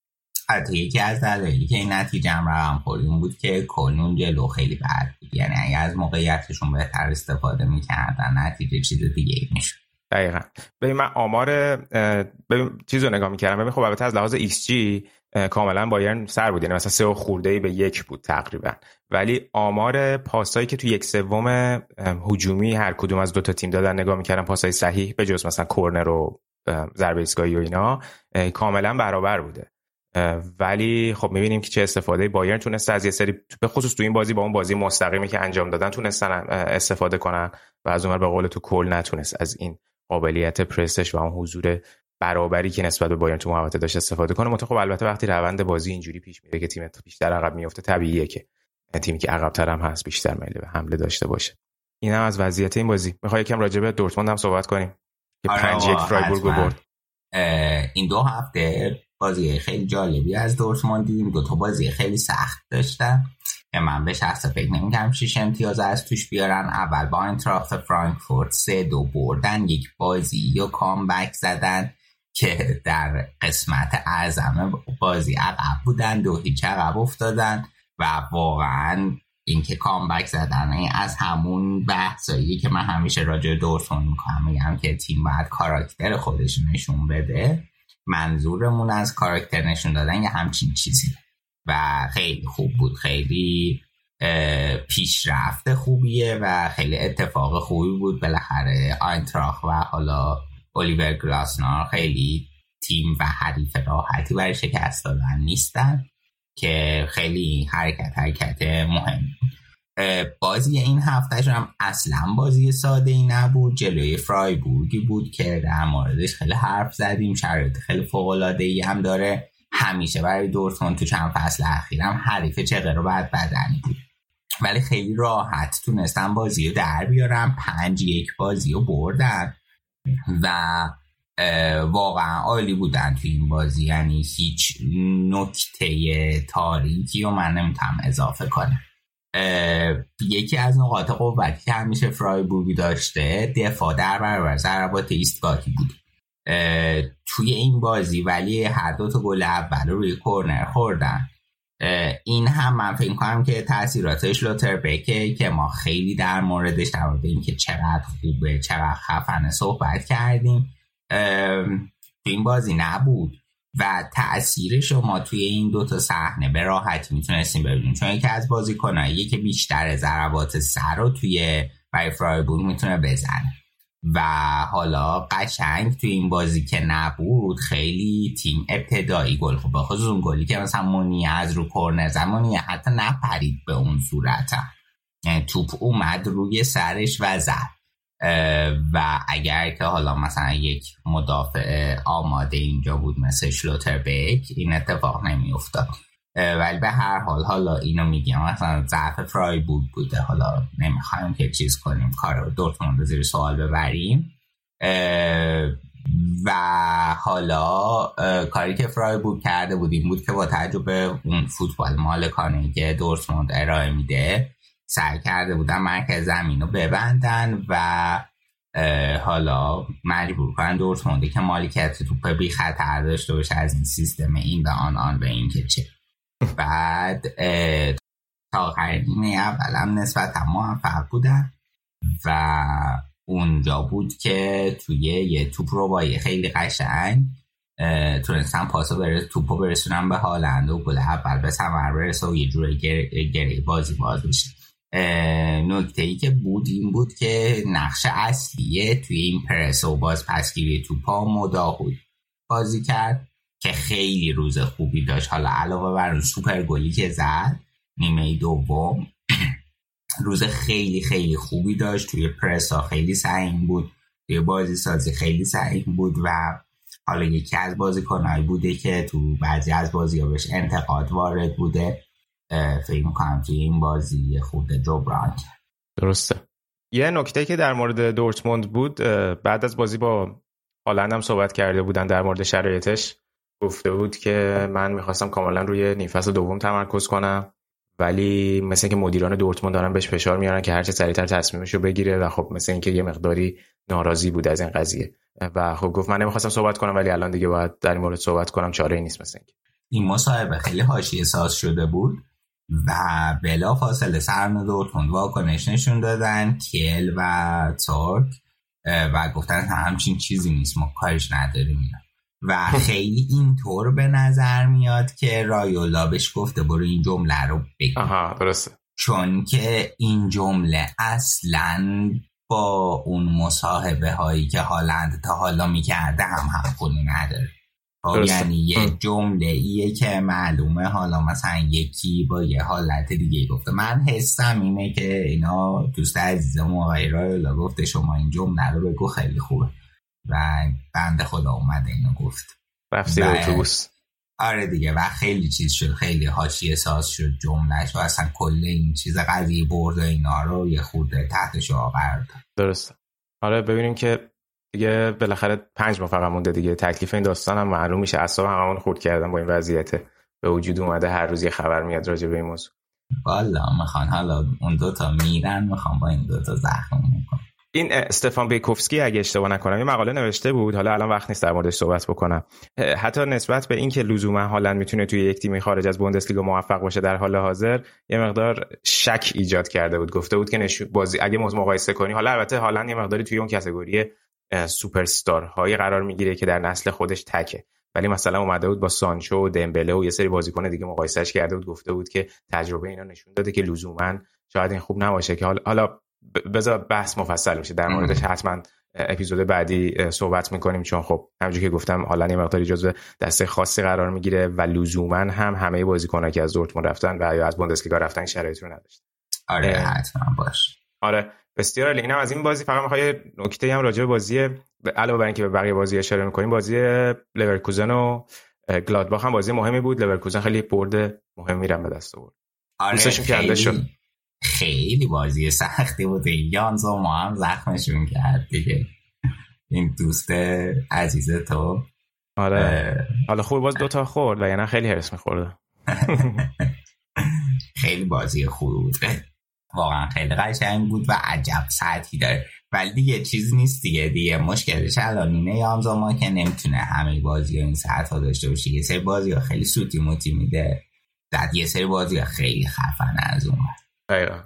حتی یکی از دلایلی که این نتیجه هم رقم‌خوری این بود که کل اون جلو خیلی بد بود، یعنی اگه از موقعیتشون بهتر استفاده می‌کردن نتیجه چیز دیگه‌ای می‌شد. دقیقاً. ببین من آمار ببین چیزو نگاه می‌کردم، ببین خب البته از لحاظ ایکس جی کاملا بایرن سر بود، یعنی مثلا سه و خورده‌ای به یک بود تقریبا، ولی آمار پاسایی که تو یک سوم هجومی هر کدوم از دو تا تیم دادن نگاه می‌کردم، پاسای صحیح به جز مثلا کورنر و ضربه ایستگاهی و اینا کاملا برابر بوده. ولی خب می‌بینیم که چه استفاده بایرن تونسته از یه سری به خصوص تو این بازی با اون بازی مستقیمی که انجام دادن تونستن استفاده کنن و از اونور به قول تو کل نتونست از این قابلیت پرسش و اون حضور برابری که نسبت به بایرن تو محوطه داشت استفاده کنه. متأخر خب البته وقتی روند بازی اینجوری پیش میره که تیم بیشتر عقب میفته طبیعیه که تیمی که عقب‌تر هم هست بیشتر میل به حمله داشته باشه. این هم از وضعیت این بازی. می‌خوام یکم راجع به دورتموند هم صحبت کنیم که پنج یک فرایبورگ برد. این دو هفته بازی خیلی جالبی از دورتموند دیدیم، دو تا بازی خیلی سخت داشتن که من به شخص فکر نمی‌کردم شش امتیاز از توش بیارن. اول با آینتراخت فرانکفورت سه دو بردن، یک بازی یا کامبک زدن که در قسمت اعظم بازی عقب بودن، دو هیچ عقب افتادن و واقعا این که کامبک زدن از همون بحثایی که من همیشه راجع دورتون میکنم، میگم که تیم باید کاراکتر خودش نشون بده. منظورمون از کاراکتر نشون دادن یه همچین چیزیه و خیلی خوب بود، خیلی پیشرفت خوبیه و خیلی اتفاق خوبی بود. بالاخره آینتراخت و حالا اولیور گلاسنار خیلی تیم و حریف راحتی برای شکست دادن نیستن که خیلی حرکت حرکت مهم. بازی این هفتهش هم اصلا بازی ساده ای نبود، جلوی فرایبورگی بود که در موردش خیلی حرف زدیم. شرایط خیلی فوق العاده ای هم داره، همیشه برای دورتموند تو چند فصل اخیرم حریف چقدر رو بعد بدنی بود، ولی خیلی راحت تونستن بازی رو در بیارن. پنج یک بازی رو بردن و واقعا عالی بودن توی این بازی، یعنی هیچ نکته تاریکی رو من نمیتونم اضافه کنم. یکی از نقاط قوتی که همیشه فرایبورگ داشته دفاع در برابر ضربات ایستگاهی بود توی این بازی، ولی هر دو تا گل اول روی کورنر خوردن. این هم من فکر کنم که تاثیراتش لوتربکه که ما خیلی در موردش، در مورد اینکه چقدر خوبه چقدر خفنه صحبت کردیم، توی این بازی نبود و تأثیر شما توی این دوتا صحنه به راحتی میتونستیم ببینیم، چون یکی از بازیکنایی که بیشتر ضربات سر رو توی برای فرایبورگ میتونه بزنه و حالا قشنگ توی این بازی که نبود خیلی تیم ابتدایی گل خورد، بخصوص اون گلی که مثلا مونیه از رو کورنر زمانی حتی نپرید به اون صورت، یعنی توپ اومد روی سرش و زد. و اگر که حالا مثلا یک مدافع آماده اینجا بود مثل شلوتربک این اتفاق نمی افتاد، ولی به هر حال حالا اینو میگم مثلا ضعف فرایبورگ بوده. حالا نمیخوایم که چیز کنیم، کار دورتموند رو زیر سوال ببریم و حالا کاری که فرایبورگ کرده بود این بود که با تجربه اون فوتبال مالکانه که دورتموند ارائه میده سعی کرده بودن مرکز زمین رو ببندن و حالا مجبور کنن دورتموند که مالکیت توپ بی خطر داشته باشه از این سیستم این و آن آن و این که چه. بعد تا قرنیمه اول هم نسبت هم موفق بودن و اونجا بود که توی یه توپ ربایی خیلی قشنگ تونستن پاسو برس توپو برسونن به هالند و گل اول به ثمر برسه و یه جوری گره بازی باز بشه. نکته ای که بود این بود که نقش اصلیه توی این پرس و باز پسگیری توپا مداهوی بازی کرد که خیلی روز خوبی داشت. حالا علاوه بر اون سوپر گلی که زد نیمه دوم روز خیلی خیلی خوبی داشت، توی پرس ها خیلی سعیم بود، توی بازی سازی خیلی سعیم بود و حالا یکی از بازیکنایی بوده که تو بعضی از بازی‌ها بهش انتقاد وارد بوده، فکر می‌کنم توی این بازی خود جبران درسته. یه نکته که در مورد دورتموند بود، بعد از بازی با هالند هم صحبت کرده بودن در مورد شرایطش، گفته بود که من می‌خواستم کاملا روی نیم فصل دوم تمرکز کنم، ولی مثل اینکه مدیران دورتموند دارن بهش فشار میارن که هرچه سریعتر تصمیمشو بگیره و خب مثل اینکه یه مقداری ناراضی بود از این قضیه و خب گفت من نمیخواستم صحبت کنم ولی الان دیگه باید در این مورد صحبت کنم، چاره ای نیست. مثل اینکه این مصاحبه خیلی حاشیه ساز شده بود و بلافاصله سران دورتموند واکنش نشون دادن، کیل و تورک، و گفتن همچین چیزی نیست، ما کارش نداریم اینا. و خیلی اینطور به نظر میاد که رایولا بهش گفته برو این جمله رو بگو. آها درسته، چون که این جمله اصلا با اون مصاحبه هایی که هالند تا حالا میکرده هم همخونی نداره. یعنی یه جمله ایه که معلومه حالا مثلا یکی با یه حالت دیگه گفته. من حسم اینه که اینا دوست عزیزم آقای رایولا گفته شما این جمله رو بگو خیلی خوبه و بنده خدا اومده اینو گفت رفتی اتوبوس. آره دیگه، و خیلی چیز شد، خیلی حاشیه ساز شد جملهش و اصلا کل این چیز قضیه برد اینا رو یه خورده تحت شعاع قرار داد. درسته. آره ببینیم که دیگه بالاخره پنج ماه فقط مونده دیگه، تکلیف این داستان هم معلوم میشه. اصلا همون خورد کردن با این وضعیت به وجود اومده، هر روز یه خبر میاد راجع به این موضوع. والا میخوان حالا اون دوتا میرن، میخوان با این دوتا زخم میکنن. این استفان بیکوفسکی اگه اشتباه نکنم یه مقاله نوشته بود، حالا الان وقت نیست در موردش صحبت بکنم، حتی نسبت به این که لزوما هالند میتونه توی یک تیمی خارج از بوندسلیگا موفق باشه در حال حاضر یه مقدار شک ایجاد کرده بود. گفته بود که نشون بازی اگه مقایسه کنی، حالا البته هالند یه مقداری توی اون کاتگوری سوپرستار هایی قرار میگیره که در نسل خودش تکه، ولی مثلا اومده بود با سانچو و دمبله و یه سری بازیکن دیگه مقایسهش کرده بود، گفته بود که تجربه اینا نشون داده که لزوما شاید این خوب نباشه، که حالا بذار بحث مفصل میشه در موردش، حتما اپیزود بعدی صحبت میکنیم، چون خب همونجوری که گفتم حالا یه مقداری جزو دسته خاصی قرار میگیره و لزوما هم همه بازیکن‌ها که از دورتموند رفتن و یا از بوندسلیگا رفتن شرایط رو نداشت. آره حتما باش. آره بسیار عالی. اینم از این بازی. فقط می‌خوام یه نکته هم راجع به بازی، علاوه بر اینکه به بقیه بازی اشاره می‌کنیم، بازی لورکوزن و گلادباخ هم بازی مهمی بود. لورکوزن خیلی برد مهمی رو به دست آورد. آره خیلی خیلی بازی سختی بود. یانزو ما هم زخمشون کرد دیگه، این دوست عزیز تو. آره حالا خوب باز دوتا خورد و یعنی خیلی هرس میخورد. خیلی بازی خوب بود واقعا، خیلی قشنگ بود و عجب سطحی داره، ولی دیگه چیز نیست دیگه دیگه مشکلش الان اینه یانزو ما که نمیتونه همه بازی این سطح ها داشته باشه. یه سری بازی ها خیلی سوتی موتی میده، یه سری بازی ها خیلی خفن از اون. آره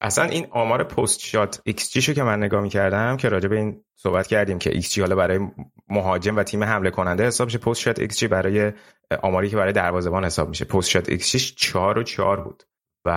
اصلا این آمار پست شات ایکس جی شو که من نگاه می‌کردم که راجع به این صحبت کردیم که ایکس جی حالا برای مهاجم و تیم حمله کننده حساب میشه، پست شات ایکس جی برای آماری که برای دروازه‌بان حساب میشه، پست شات ایکس جی چهار و چهار بود و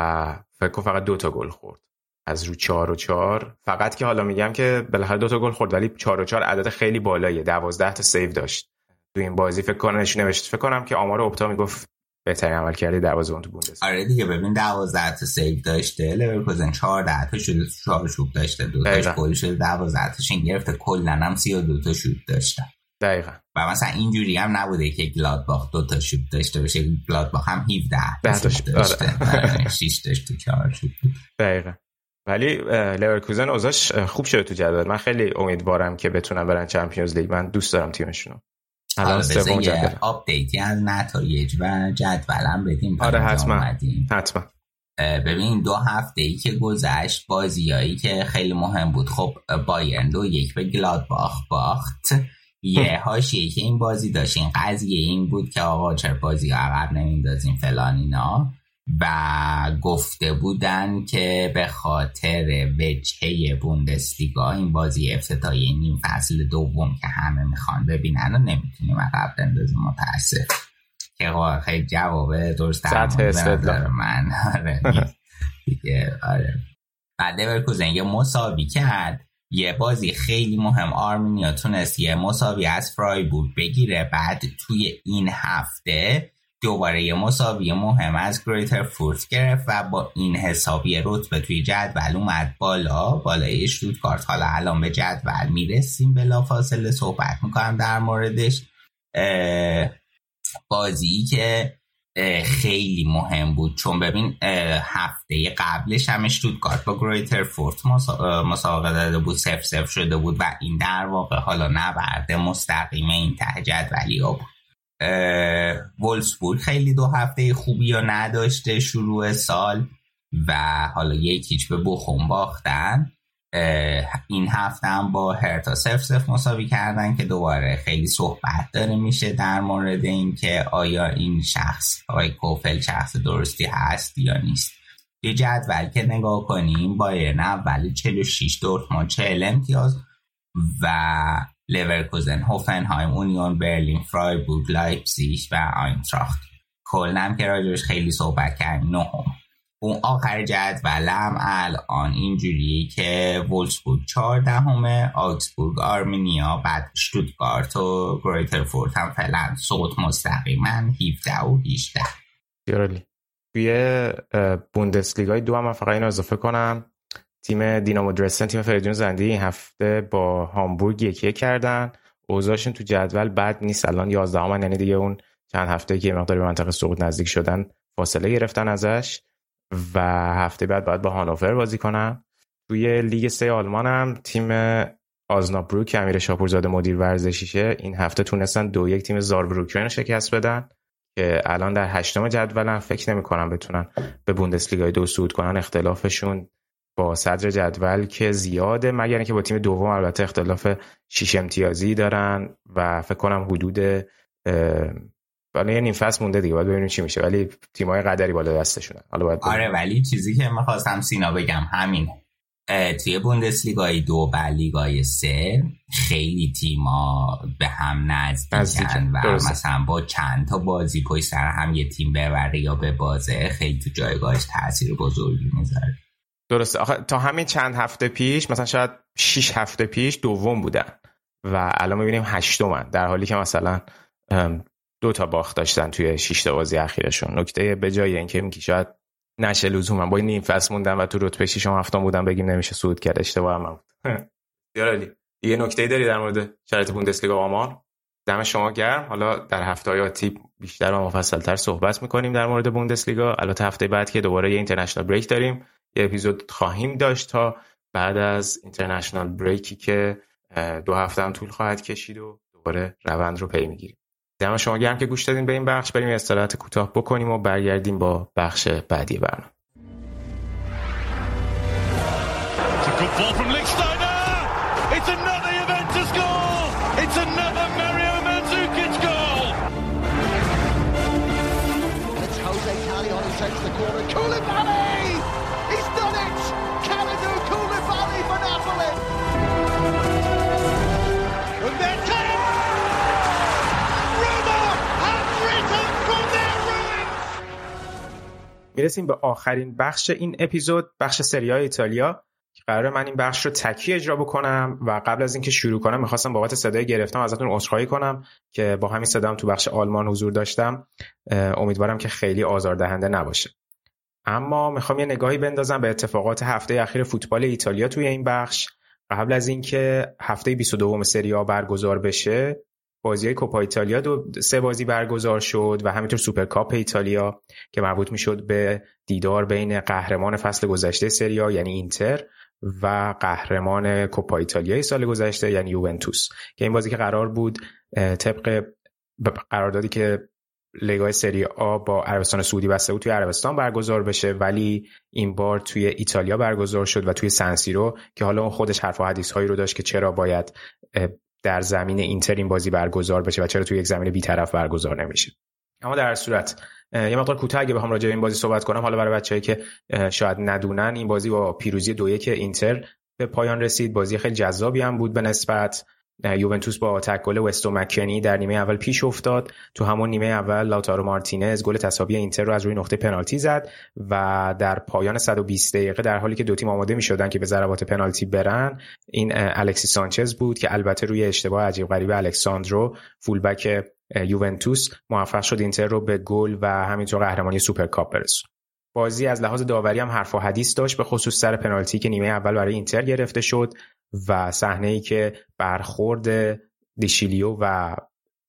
فکر کنم فقط دو تا گل خورد از رو چهار و چهار. فقط که حالا میگم که بالاخره دو تا گل خورد، ولی چهار و چهار عدد خیلی بالاییه. دوازده تا سیو داشت تو این بازی. فکر کنم نشون نوشت، فکر کنم که آمار اوپتا میگفت بهترین عمل کرده دروازه‌بان تو بوندسلیگا. آره دیگه ببین دوازده تا سیو داشته، لورکوزن چهارده تا شوت، چهار شوت داشته، دو تاش گل شده، دوازده تاش گرفته، کلاً هم سی و دو تا شوت داشته. دقیقاً. و مثلا اینجوری هم نبوده که گلادباخ دو تا شوت داشته باشه، گلادباخ هم هفده تا شوت داشته، شش تاش تو چهار شوت. دقیقاً. ولی لورکوزن اوضاعش خوب شده تو جدول. من خیلی امیدوارم که بتونن برن چمپیونز لیگ. من دوست دارم تیمشون رو. حالا سوم جدول آپدیتی از نتایج و جدولم بدیم. آره حتما حتما. ببین دو هفته ای که گذشت بازیایی که خیلی مهم بود، خب بایرن دو یک به گلادباخ باخت. یه حاشیه‌ای که این بازی داشت این قضیه این بود که آقا چرا بازی عقب نمیندازیم فلان اینا، و گفته بودن که به خاطر وجهه بوندسلیگا این بازی افتتاحیه نیم فصل دوم که همه میخوان ببینن و نمیتونیم عقب بندازیم. متاسف که خیلی جوابه درست درمانده من. آره دیگه. آره بعد لورکوزن یه مساوی کرد، یه بازی خیلی مهم آرمینیا تونست یه مساوی از فرایبورگ بگیره، بعد توی این هفته دوباره یه مساوی مهم از گریتر فورت گرفت و با این حسابی رتبه توی جدول اومد بالا بالای شتوتگارت. حالا الان به جدول میرسیم، بلافاصله صحبت میکنم در موردش. بازی که خیلی مهم بود، چون ببین هفته قبلش هم شتوتگارت با گریتر فورت مسابقه داده بود، صفر صفر شده بود و این در واقع حالا نبرد مستقیم این ته جدولی ها بود. وولفسبورگ خیلی دو هفته خوبی رو نداشته شروع سال و حالا یکیچ به بخون باختن. این هفته هم با هرتا سف سف مساوی کردن که دوباره خیلی صحبت داره میشه در مورد این که آیا این شخص آقای کوفل شخص درستی هست یا نیست. یه جدول که نگاه کنیم بایرن اولی چهل و شش، دورتموند چهل امتیاز و لورکوزن، هوفنهایم، اونیون برلین، فرایبورگ، لایپزیگ و آینتراخت. کلنم که راجعش خیلی صحبت کردیم نهم. اون آخر جدولم الان اینجوریه که وولفسبورگ چهاردهمه، آکسبورگ، آرمینیا، بعد شتوتگارت و گریتر فورت هم فعلا صعود مستقیما هفده و هجده. یارلی توی بوندسلیگای دو هم فقط اینو اضافه کنم، تیم دینامو درستن، تیم فریدون زندی این هفته با هامبورگ یکیه کردن. اوضاعشون تو جدول بد نیست، الان یازدهمن، یعنی دیگه اون چند هفته که مقدار به منطقه سقوط نزدیک شدن فاصله گرفتن ازش و هفته بعد باید با هانوفر بازی کنن. توی لیگ سه آلمان هم تیم آزنابروک که امیر شاپورزاده مدیر ورزشیشه این هفته تونستن دو یک تیم زاربروکن رو شکست بدن که الان در هشتم جدولن. فکر نمی‌کنم بتونن به بوندسلیگای دو صعود کنن، اختلافشون با صدر جدول که زیاده، مگر اینکه با تیم دوم البته اختلاف شش امتیازی دارن و فکر کنم حدود ولی نیم فصل مونده دیگه، باید ببینیم چی میشه، ولی تیمای قدری بالا دستشونن. حالا باید آره، ولی چیزی که من خواستم سینا بگم همینه، توی بوندسلیگای دو و لیگای سه خیلی تیما به هم نزدیکن و درسته. مثلا با چند تا بازی پشت سر هم یه تیم ببره یا به بازه خیلی تو جایگاهش تاثیر بزرگی میذاره. درسته، آخه تا همین چند هفته پیش مثلا شاید شش هفته پیش دوم بودن و الان میبینیم هشتمن، در حالی که مثلا دو تا باخت داشتن توی شش تا بازی اخیرشون. نکته به جای اینکه میگی شاید نشه لزوما با نیم فصل موندن و تو رتبه شش هم هفتم بودن بگیم نمیشه صعود کرد، اشتباه هم بود. یارالی یه نکته‌ای داری در مورد شرایط بوندسلیگا آمان؟ دم شما گرم. حالا در هفته‌های آتی بیشتر و مفصل‌تر صحبت می‌کنیم در مورد بوندسلیگا. البته هفته بعد که دوباره یه اینترنشنال بریک داریم یه اپیزود خواهیم داشت تا بعد از اینترنشنال بریکی که دو هفته هم طول خواهد کشید و دوباره روند رو پی می‌گیریم. دم شما گرم که گوش دادین به این بخش. بریم یه استراحت کوتاه بکنیم و برگردیم با بخش بعدی برنامه. میرسیم به آخرین بخش این اپیزود، بخش سری آ ایتالیا که قراره من این بخش رو تکی اجرا بکنم و قبل از اینکه شروع کنم میخواستم بابت صدای گرفتم ازتون عذرخواهی کنم که با همین صدام تو بخش آلمان حضور داشتم. امیدوارم که خیلی آزاردهنده نباشه. اما میخوام یه نگاهی بندازم به اتفاقات هفته اخیر فوتبال ایتالیا توی این بخش. قبل از اینکه هفته بیست و دوم سری آ برگزار بشه بازی‌های کوپا ایتالیا دو سه بازی برگزار شد و همینطور سوپرکاپ ایتالیا که مربوط می‌شد به دیدار بین قهرمان فصل گذشته سری آ یعنی اینتر و قهرمان کوپا ایتالیای سال گذشته یعنی یوونتوس، که این بازی که قرار بود طبق قراردادی که لیگای سری آ با عربستان سعودی بسته بود توی عربستان برگزار بشه، ولی این بار توی ایتالیا برگزار شد و توی سنسیرو که حالا اون خودش حرف و حدیث‌هایی رو داشت که چرا باید در زمین اینتر این بازی برگزار بشه و چرا توی یک زمین بی‌طرف برگزار نمیشه. اما در صورت یه مقدار کوتاه اگه بخوام راجع به این بازی صحبت کنم، حالا برای بچه‌ای که شاید ندونن، این بازی با پیروزی دو یک اینتر به پایان رسید. بازی خیلی جذابی هم بود به نسبت. یوونتوس با تکل وستو مکنی در نیمه اول پیش افتاد. تو همون نیمه اول لاتارو مارتینز گل تساوی اینتر رو از روی نقطه پنالتی زد و در پایان صد و بیست دقیقه در حالی که دو تیم آماده می‌شدن که به ضربات پنالتی برن، این الکسی سانچز بود که البته روی اشتباه عجیب غریب الکساندرو فولبک یوونتوس موفق شد اینتر رو به گل و همینطور قهرمانی سوپرکاپ برسوند. بازی از لحاظ داوری هم حرف و حدیث داشت، به خصوص سر پنالتی که نیمه اول برای اینتر گرفته شد و صحنه‌ای که برخورد دیشیلیو و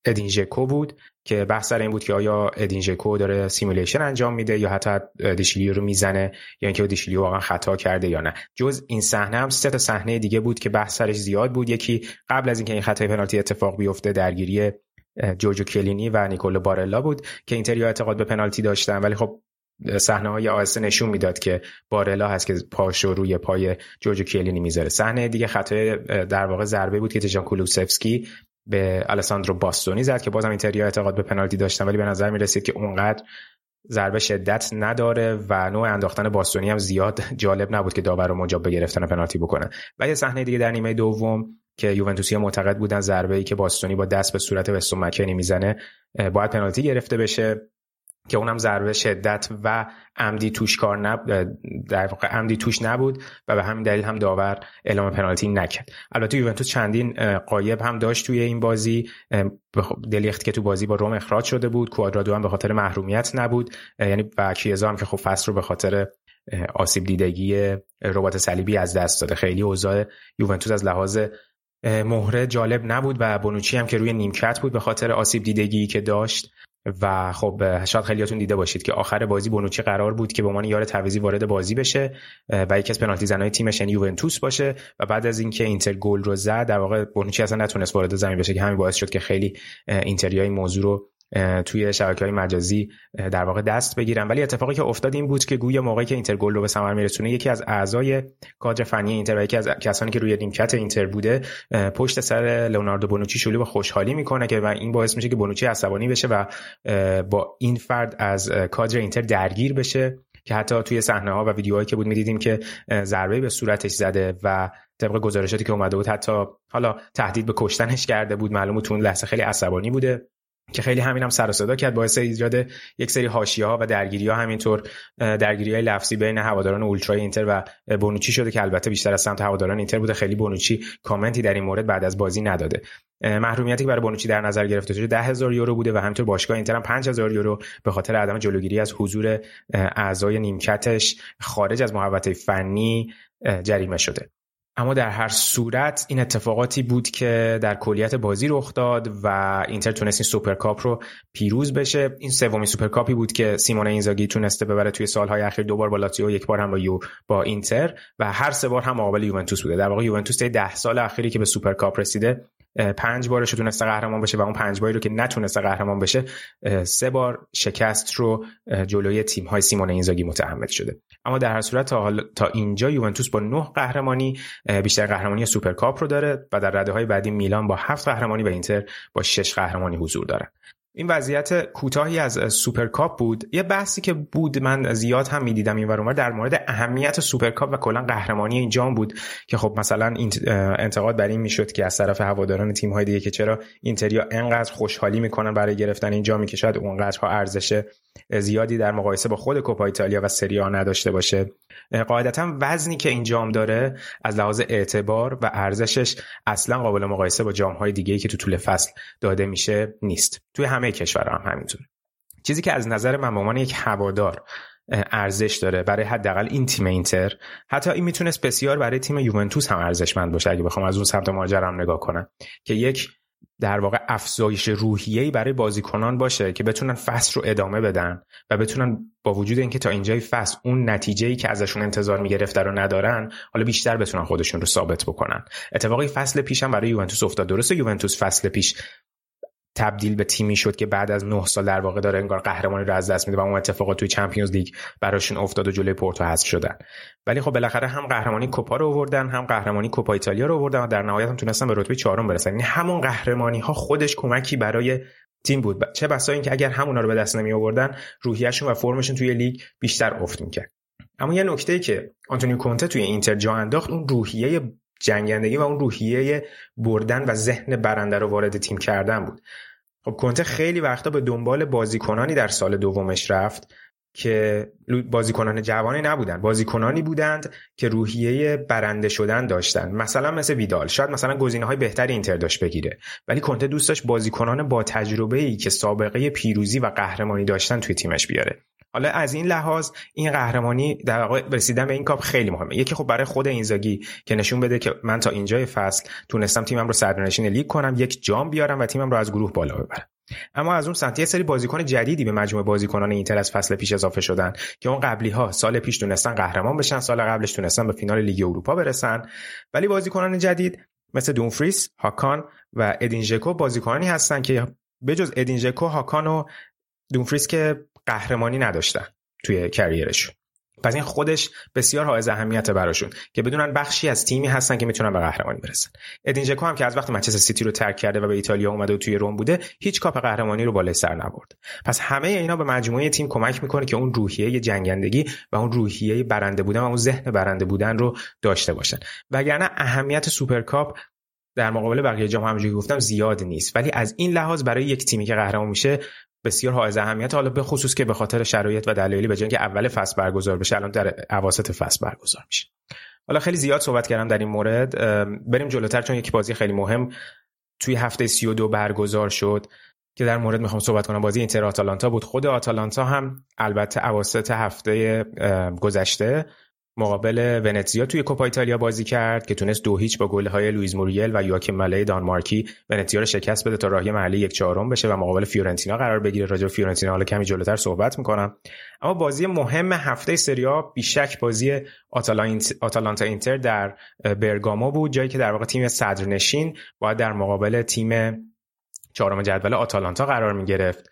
ادین ژکو بود که بحث سر این بود که آیا ادین ژکو داره سیمولیشن انجام میده یا حتی دیشیلیو رو میزنه یا اینکه دیشیلیو واقعا خطا کرده یا نه. جز این صحنه هم سه تا صحنه دیگه بود که بحث سرش زیاد بود. یکی قبل از اینکه این خطای پنالتی اتفاق بیفته درگیری جوجو کلینی و نیکولو بارلا بود که اینتریا اعتقاد به پنالتی داشتن، ولی خب صحنه‌های آیسه نشون میداد که بارلا هست که پاشو روی پای جورجو کیلینی میذاره. صحنه دیگه خطای در واقع ضربه بود که تژان کولوسفسکی به آلساندرو باستونی زد که بازم اینتریا اعتقاد به پنالتی داشتن، ولی به نظر می رسید که اونقدر ضربه شدت نداره و نوع انداختن باستونی هم زیاد جالب نبود که داور رو مجاب به گرفتن پنالتی بکنه. و یه صحنه دیگه در نیمه دوم که یوونتوسی‌ها معتقد بودن ضربه‌ای که باستونی با دست به صورت وستون مکنی میزنه باید پنالتی گرفته بشه که اونم ضربه شدت و عمدی توش کار نب... در واقع عمدی توش نبود و به همین دلیل هم داور اعلام پنالتی نکرد. البته یوونتوس چندین غایب هم داشت توی این بازی. دلیخت که تو بازی با روم اخراج شده بود، کوادرادو هم به خاطر محرومیت نبود، یعنی و کیزا هم که خب فصل رو به خاطر آسیب دیدگی رباط صلیبی از دست داده. خیلی اوضاع یوونتوس از لحاظ مهره جالب نبود و بونوچی هم که روی نیمکت بود به خاطر آسیب دیدگی که داشت و خب شاید خیلیاتون دیده باشید که آخر بازی بونوچی قرار بود که به عنوان یار تعویضی وارد بازی بشه و یکی از پنالتی زنای تیمش یعنی یوونتوس باشه و بعد از اینکه اینتر گل رو زد در واقع بونوچی اصلا نتونست وارد زمین بشه که همین باعث شد که خیلی اینتریای موضوع رو توی شبکه‌های مجازی در واقع دست بگیرن. ولی اتفاقی که افتاد این بود که گویا موقعی که اینتر گل رو به ثمر میرسونه، یکی از اعضای کادر فنی اینتر و یکی از کسانی که روی نیمکت اینتر بوده پشت سر لئوناردو بونوچی شروع به خوشحالی میکنه که و این باعث میشه که بونوچی عصبانی بشه و با این فرد از کادر اینتر درگیر بشه، که حتی توی صحنه‌ها و ویدیوهایی که بود می‌دیدیم که ضربه به صورتش زده و طبق گزارشاتی که اومده بود حتی حالا تهدید به کشتنش کرده بود. معلومه تو اون لحظه خیلی عصبانی بوده که خیلی همین هم سر و صدا کرد، باعث ایجاد یک سری حاشیه‌ها و درگیری‌ها، همینطور درگیری‌های لفظی بین هواداران اولترای اینتر و بونوچی شده که البته بیشتر از سمت هواداران اینتر بوده. خیلی بونوچی کامنتی در این مورد بعد از بازی نداده. محرومیتی که برای بونوچی در نظر گرفته شده ده هزار یورو بوده و همینطور باشگاه اینتر هم پنج هزار یورو به خاطر عدم جلوگیری از حضور اعضای نیمکتش خارج از محوطه فنی جریمه شده. اما در هر صورت این اتفاقاتی بود که در کلیت بازی رخ داد و اینتر تونست این سوپرکاپ رو پیروز بشه. این سومین سوپرکاپی بود که سیمونه اینزاگی تونسته ببره توی سالهای اخیر، دو بار با لاتزیو، یک بار هم با یو با اینتر و هر سه بار هم مقابل یوونتوس بوده. در واقع یوونتوس طی ده سال اخیری که به سوپرکاپ رسیده پنج بارش رو تونسته قهرمان بشه و اون پنج باری رو که نتونسته قهرمان بشه سه بار شکست رو جلوی تیم‌های سیمونه اینزاگی متحمل شده. اما در هر صورت تا, حال... تا اینجا یوونتوس با نه قهرمانی بیشتر قهرمانی سوپرکاپ رو داره و در رده‌های بعدی میلان با هفت قهرمانی و اینتر با شش قهرمانی حضور دارن. این وضعیت کوتاهی از سوپرکاپ بود. یه بحثی که بود من زیاد هم می‌دیدم اینور اونور در مورد اهمیت سوپرکاپ و کلا قهرمانی این جام بود که خب مثلا انتقاد بر این میشد که از طرف هواداران تیم‌های دیگه که چرا اینتریا انقدر خوشحالی میکنن برای گرفتن این جامی که شاید اونقدرها ارزش زیادی در مقایسه با خود کوپا ایتالیا و سری آ نداشته باشه. قاعدتا وزنی که این جام داره از لحاظ اعتبار و ارزشش اصلا قابل مقایسه با جام‌های دیگه‌ای که تو طول فصل داده میشه نیست. توی همه کشورها هم همینطوره. چیزی که از نظر من به عنوان یک هوادار ارزش داره برای حداقل این تیم اینتر، حتی این میتونست بسیار برای تیم یوونتوس هم ارزشمند باشه اگه بخوام از اون سمت ماجرا هم نگاه کنم، که یک در واقع افزایش روحیه‌ای برای بازیکنان باشه که بتونن فصل رو ادامه بدن و بتونن با وجود اینکه تا اینجای فصل اون نتیجه‌ای که ازشون انتظار می‌گرفت رو ندارن، حالا بیشتر بتونن خودشون رو ثابت بکنن. اتفاقی فصل پیشم برای یوونتوس افتاد. درسته یوونتوس فصل پیش تبدیل به تیمی شد که بعد از نه سال در واقع داره انگار قهرمانی رو از دست میده و اون اتفاقات توی چمپیونز لیگ براشون افتاد و جلوی پورتو حذف شدن، ولی خب بالاخره هم قهرمانی کوپا رو آوردن، هم قهرمانی کوپا ایتالیا رو آوردن و در نهایت هم تونستن به رتبه چهارم برسن. یعنی همون قهرمانی ها خودش کمکی برای تیم بود، چه بسا اینکه اگر همونا رو به دست نمی آوردن روحیه‌شون و فرمشون توی لیگ بیشتر افت می‌کرد. اما یه نکته‌ای که آنتونیو کونته توی اینتر جا انداخت، اون روحیه جنگندگی و اون روحیه بردن و ذهن برنده رو وارد تیم کردن بود. خب کونته خیلی وقتا به دنبال بازیکنانی در سال دومش رفت که بازیکنان جوانی نبودن، بازیکنانی بودند که روحیه برنده شدن داشتن، مثلا مثل ویدال. شاید مثلا گزینه‌های بهتری اینتر داشت بگیره، ولی کونته دوست داشت بازیکنان با تجربه‌ای که سابقه پیروزی و قهرمانی داشتن توی تیمش بیاره. حالا از این لحاظ این قهرمانی در واقع رسیدن به این کاپ خیلی مهمه. یکی خب برای خود اینزاگی که نشون بده که من تا اینجای فصل تونستم تیمم رو صدرنشین لیگ کنم، یک جام بیارم و تیمم رو از گروه بالا ببرم. اما از اون سمت یه سری بازیکن جدیدی به مجموعه بازیکنان اینتر از فصل پیش اضافه شدن که اون قبلی ها سال پیش تونستن قهرمان بشن، سال قبلش تونستن به فینال لیگ اروپا برسن، ولی بازیکنان جدید مثل دونفریس، هاکان و ادین ژکو بازیکنانی هستن که بجز ادین ژکو، هاکان و دونفریس که قهرمانی نداشتن توی کریرشون. پس این خودش بسیار حائز اهمیت براشون که بدونن بخشی از تیمی هستن که میتونن به قهرمانی برسن. ادین ژکو هم که از وقتی منچستر سیتی رو ترک کرده و به ایتالیا اومده و توی رم بوده، هیچ کاپ قهرمانی رو بالای سر نبرد. پس همه اینا به مجموعه تیم کمک میکنه که اون روحیه جنگندگی و اون روحیه برنده بودن و اون ذهن برنده بودن رو داشته باشن. وگرنه اهمیت سوپرکاپ در مقابل بقیه جام همونجوری گفتم زیاد نیست، ولی از این لحاظ برای یک تیمی که قهرمان میشه بسیار حائز اهمیت، حالا به خصوص که به خاطر شرایط و دلایلی به جای اینکه اول فصل برگزار بشه الان در اواسط فصل برگزار میشه. حالا خیلی زیاد صحبت کردم در این مورد، بریم جلوتر چون یک بازی خیلی مهم توی هفته سی و دو برگزار شد که در مورد میخوام صحبت کنم. بازی اینتر آتالانتا بود. خود آتالانتا هم البته اواسط هفته گذشته مقابل ونتزیا توی کوپا ایتالیا بازی کرد که تونست دو هیچ با گل‌های لوئیس موریل و یواکیم مالی دانمارکی ونتزیا رو شکست بده تا راهی مرحله یک چهارم بشه و مقابل فیورنتینا قرار بگیره. راجع به فیورنتینا حالا کمی جلوتر صحبت می‌کنم. اما بازی مهم هفته سری آ بیشک بازی آتالانتا اینتر در برگامو بود، جایی که در واقع تیم صدرنشین باید در مقابل تیم چهارم جدول آتالانتا قرار می گرفت.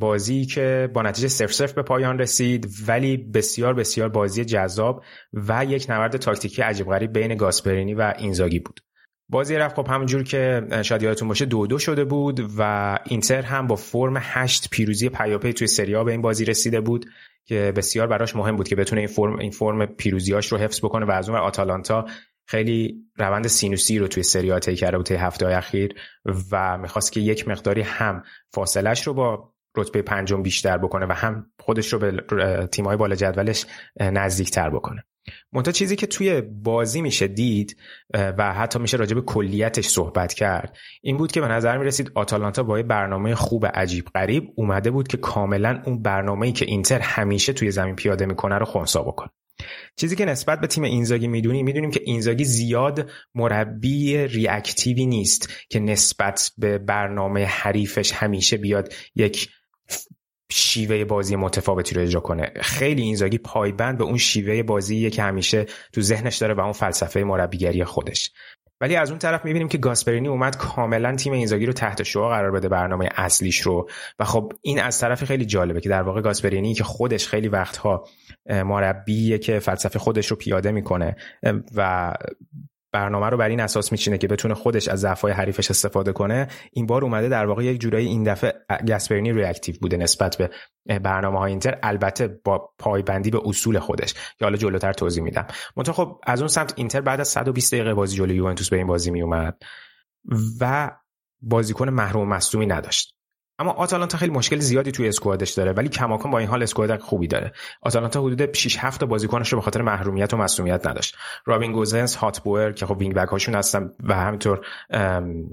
بازی که با نتیجه صفر صفر به پایان رسید، ولی بسیار بسیار بازی جذاب و یک نبرد تاکتیکی عجیب غریب بین گاسپرینی و اینزاگی بود. بازی رفت خب همونجور که شاید یادتون باشه دو دو شده بود و اینتر هم با فرم هشت پیروزی پیاپی توی سری آ به این بازی رسیده بود که بسیار براش مهم بود که بتونه این فرم این فرم پیروزیاش رو حفظ بکنه و از اون ور آتالانتا خیلی روند سینوسی رو توی سری آ طی کرده بود توی هفته‌های اخیر و می‌خواست که یک مقداری هم فاصله‌اش رو با رتبه پنجم بیشتر بکنه و هم خودش رو به تیم‌های بالا جدولش نزدیک‌تر بکنه. منتها چیزی که توی بازی میشه دید و حتی میشه راجع به کلیتش صحبت کرد این بود که به نظر میرسید آتالانتا با یه برنامه خوب عجیب غریب اومده بود که کاملا اون برنامه‌ای که اینتر همیشه توی زمین پیاده میکنه رو خونسا بکنه. چیزی که نسبت به تیم اینزاگی میدونیم میدونیم که اینزاگی زیاد مربی ریاکتیوی نیست که نسبت به برنامه حریفش همیشه بیاد یک شیوه بازی متفاوتی رو اجرا کنه. خیلی اینزاگی پایبند به اون شیوه بازیه که همیشه تو ذهنش داره و اون فلسفه مربیگری خودش. ولی از اون طرف میبینیم که گاسپرینی اومد کاملا تیم اینزاگی رو تحت شعاع قرار بده، برنامه اصلیش رو، و خب این از طرفی خیلی جالبه که در واقع گاسپرینی که خودش خیلی وقتها مربیه که فلسفه خودش رو پیاده میکنه و برنامه رو بر این اساس میچینه که بتونه خودش از ضعف‌های حریفش استفاده کنه، این بار اومده در واقع یک جورایی این دفعه گاسپرینی ریاکتیو بوده نسبت به برنامه‌های اینتر، البته با پایبندی به اصول خودش که حالا جلوتر توضیح میدم. منتها خب از اون سمت اینتر بعد از صد و بیست دقیقه بازی جلوی یوونتوس به این بازی میومد و بازیکن محروم مصدومی نداشت. اما آتالانتا خیلی مشکل زیادی توی اسکوادش داره، ولی کماکان با این حال اسکواد خوبی داره. آتالانتا حدود شش هفت تا بازیکنش رو به خاطر محرومیت و مصونیت نداشت. رابین گوزنس، هاتبوئر که خب وینگ بک هاشون هستن و همینطور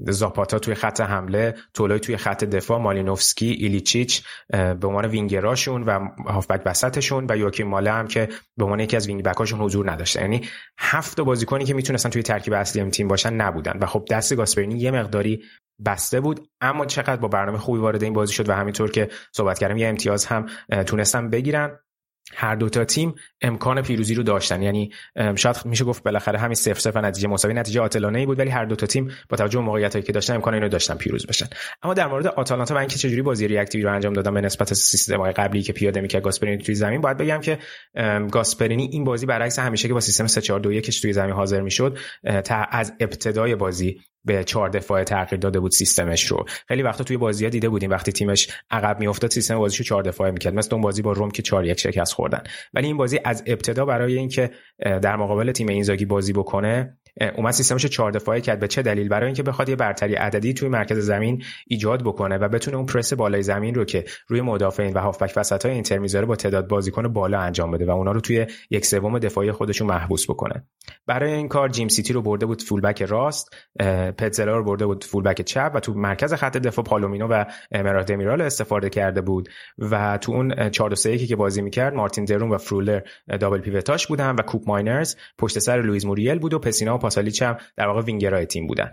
زاپاتا توی خط حمله، تولای توی خط دفاع، مالینوفسکی، ایلیچیچ به عنوان وینگراشون و هافبک وسطشون و یوکیم ماله هم که به عنوان یکی از وینگ بک هاشون حضور نداشت. یعنی هفت تا بازیکنی که میتونستن توی ترکیب اصلی تیم باشن نبودن و خب دست گاسپرینی یه مقداری بسته بود، اما چقدر با برنامه خوبی وارد این بازی شد و همینطور که صحبت کردم یه امتیاز هم تونستن بگیرن. هر دوتا تیم امکان پیروزی رو داشتن، یعنی شاید میشه گفت بالاخره همین صفر صفر نتیجه مساوی نتیجه عادلانه‌ای بود، ولی هر دوتا تیم با توجه به موقعیتایی که داشتن امکان اینو داشتن پیروز بشن. اما در مورد آتالانتا و اینکه چجوری بازی ریاکتیو رو انجام دادن به نسبت سیستم‌های قبلی که پیاده می‌کرد گاسپرینی توی زمین، باید بگم که گاسپرینی این بازی برعکس همیشه که با سیستم سه چهار دو یک توی زمین حاضر می‌شد، از ابتدای بازی به چهار دفاعه تغییر داده بود سیستمش رو. خیلی وقتا توی بازی‌ها دیده بودیم وقتی تیمش عقب میافتاد سیستم بازیشو چهار دفاعه می‌کرد، مثلا اون بازی با روم که چهار یک شکست خوردن. ولی این بازی از ابتدا برای اینکه در مقابل تیم اینزاگی بازی بکنه اومد سیستمش چهار دفاعه کرد. به چه دلیل؟ برای اینکه بخواد یه برتری عددی توی مرکز زمین ایجاد بکنه و بتونه اون پرس بالای زمین رو که روی مدافعین و هافبک وسطای اینتر میذاره با تعداد بازیکن بالا انجام بده و اونا رو توی یک سوم دفاعی خودشون محبوس بکنه. برای این کار جیم سیتی رو برده بود فولبک راست، پتزلا رو برده بود فولبک چپ و تو مرکز خط دفاع پالومینو و مراد دمیرال استفاده کرده بود و تو اون چهار دو سه یک که بازی می‌کرد مارتین درون و فرولر دابل پیوتاش بودن و کوپ ماینرز پشت سر لوئیس موریل بود و پسینا پاسالیچ هم در واقع وینگرهای تیم بودن.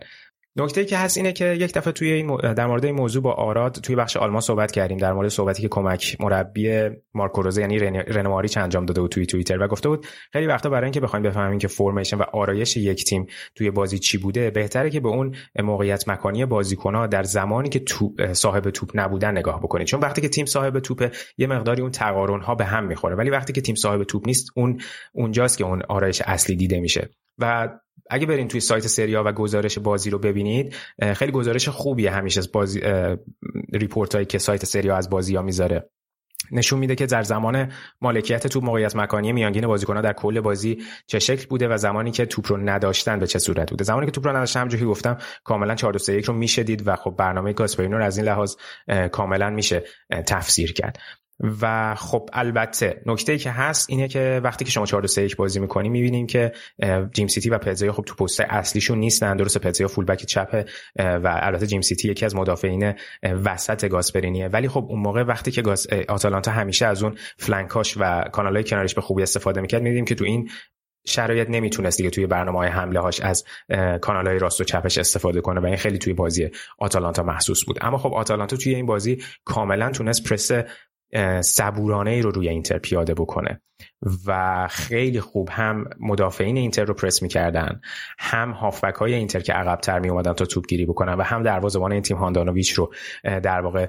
نکته‌ای که هست اینه که یک دفعه توی این در مورد این موضوع با آراد توی بخش آلمان صحبت کردیم، در مورد صحبتی که کمک مربی مارکو روزه یعنی رنو ماریچ انجام داده بود توی توییتر و گفته بود خیلی وقتا برای اینکه بخوایم بفهمیم که فرمیشن و آرایش یک تیم توی بازی چی بوده بهتره که به اون موقعیت مکانی بازیکن‌ها در زمانی که توپ صاحب توپ نبودن نگاه بکنید، چون وقتی که تیم صاحب توپ یه مقداری اون تقارن‌ها به هم می‌خوره، ولی وقتی که تیم صاحب توپ نیست اون اونجاست که اون آرایش اصلی دیده میشه. و اگه برین توی سایت سری آ و گزارش بازی رو ببینید خیلی گزارش خوبیه همیشه از بازی، ریپورتایی که سایت سری آ از بازی‌ها میذاره نشون میده که در زمان مالکیت توپ موقعیت مکانی میانگین بازیکن‌ها در کل بازی چه شکل بوده و زمانی که توپ رو نداشتن به چه صورت بوده. زمانی که توپ رو نداشتن همونجوری که گفتم کاملا چهار دو سه یک رو میشه دید و خب برنامه گاسپرینی رو از این لحاظ کاملا میشه تفسیر کرد. و خب البته نکته‌ای که هست اینه که وقتی که شما چهار دو سه یک بازی می‌کنی می‌بینیم که جیم سیتی و پتزیا خب تو پست اصلیشون نیستن، درسته پتزیا فولبک چپه و البته جیم سیتی یکی از مدافعین وسط گاسپرینیه، ولی خب اون موقع وقتی که گاس... آتالانتا همیشه از اون فلنکاش و کانال‌های کنارش به خوبی استفاده می‌کرد می‌دیدیم که تو این شرایط نمیتونست دیگه توی برنامه‌های حمله‌هاش از کانال‌های راست و چپش استفاده کنه و این خیلی توی بازی آتالانتا محسوس بود. اما خب آتالانتا توی این بازی کاملاً تونست پرس صبورانه ای رو روی اینتر پیاده بکنه و خیلی خوب هم مدافعین اینتر رو پرس می‌کردن، هم هافبک های اینتر که عقب‌تر می اومدن تا توپگیری بکنن و هم دروازه‌بان این تیم هاندانویچ رو در واقع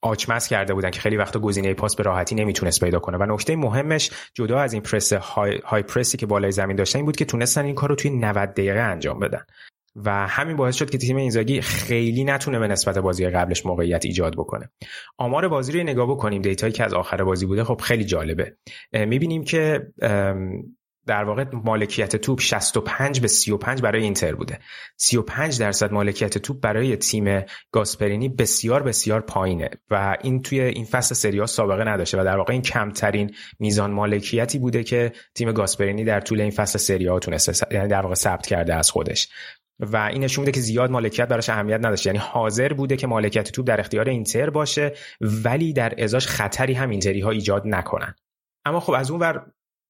آچمز کرده بودن که خیلی وقتا گزینه پاس به راحتی نمیتونست پیدا کنه. و نکته مهمش جدا از این پرس های, های پرسی که بالای زمین داشتن این بود که تونستن این کار رو توی نود دقیقه انجام بدن و همین باعث شد که تیم اینزاگی خیلی نتونه به نسبت بازی قبلش موقعیت ایجاد بکنه. آمار بازی رو نگاه بکنیم، دیتایی که از آخر بازی بوده خب خیلی جالبه. می‌بینیم که در واقع مالکیت توپ شصت و پنج به سی و پنج برای اینتر بوده. سی و پنج درصد مالکیت توپ برای تیم گاسپرینی بسیار بسیار پایینه و این توی این فصل سری آ سابقه نداشته و در واقع این کمترین میزان مالکیتی بوده که تیم گاسپرینی در طول این فصل سری آ تونسته، یعنی در واقع ثبت کرده از خودش. و این نشون میده که زیاد مالکیت براش اهمیت نداشت، یعنی حاضر بوده که مالکیت توپ در اختیار اینتر باشه ولی در ازاش خطری هم اینتری ها ایجاد نکنن. اما خب از اون ور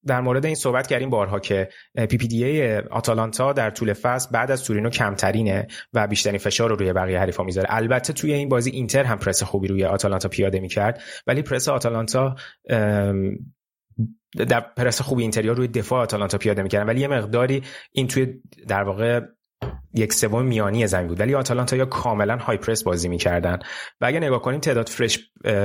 در مورد این صحبت کردیم بارها که پی پی دی ای آتالانتا در طول فصل بعد از تورینو کمترینه و بیشترین فشار رو روی بقیه حریفا میذاره. البته توی این بازی اینتر هم پرس خوبی روی آتالانتا پیاده میکرد ولی پرس آتالانتا در پرس خوبی اینتریا روی دفاع آتالانتا پیاده میکردن ولی یه مقداری این توی در واقع یک سوم میانی زمین بود، ولی آتالانتا یا کاملا های پرس بازی می‌کردن و اگه نگاه کنیم تعداد فرش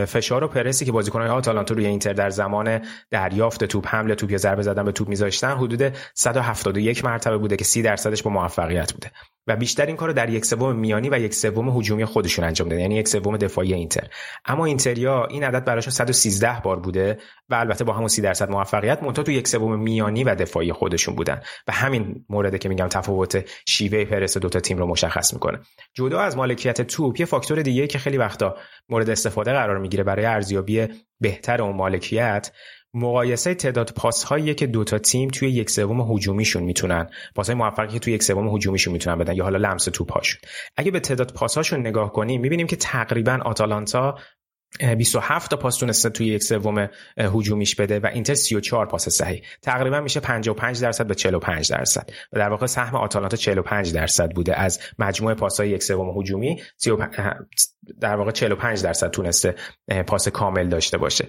فشار و پرسی که بازیکن‌های آتالانتا روی اینتر در زمان دریافت توپ، حمله توپ یا ضربه زدن به توپ می‌ذاشتن حدود صد و هفتاد و یک مرتبه بوده که سی درصدش با موفقیت بوده و بیشتر این کارو در یک سوم میانی و یک سوم هجومی خودشون انجام دادن، یعنی یک سوم دفاعی اینتر. اما اینتریا این عدد براشون صد و سیزده بار بوده و البته با همون سی درصد موفقیت منتها تو یک سوم میانی و دفاعی خودشون بودن و همین مورده که میگم تفاوت شیوه پرس دوتا تیم رو مشخص میکنه. جدا از مالکیت توپ یه فاکتور دیگه که خیلی وقتا مورد استفاده قرار میگیره برای ارزیابی بهتر اون مالکیت، مقایسه تعداد پاس‌هایی که دوتا تیم توی یک سوم هجومیشون میتونن، پاس‌های موفقی که توی یک سوم هجومیشون میتونن بدن یا حالا لمس توپ‌هاشون. اگه به تعداد پاس‌هاشون نگاه کنیم میبینیم که تقریباً آتالانتا بیست و هفت تا پاس تونسته توی یک سوم هجومیش بده و اینتر سی و چهار پاس صحیح. تقریباً میشه پنجاه و پنج درصد به چهل و پنج درصد و در واقع سهم آتالانتا چهل و پنج درصد بوده از مجموع پاس‌های یک سوم هجومی. در واقع چهل و پنج درصد تونسته پاس کامل داشته باشه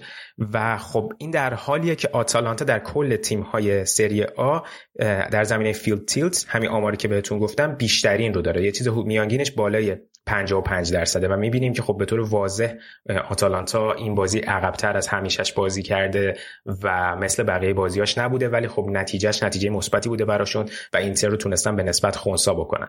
و خب این در حالیه که آتالانتا در کل تیم‌های سری آ در زمینه فیلد تیلت، همین آماری که بهتون گفتم، بیشترین رو داره، یه چیز میانگینش بالای پنجاه و پنج درصده و می‌بینیم که خب به طور واضح آتالانتا این بازی عقب‌تر از همیشهش بازی کرده و مثل بقیه بازیاش نبوده ولی خب نتیجهش نتیجه مثبتی بوده براشون و اینتر رو تونستن به نسبت خنثی بکنن.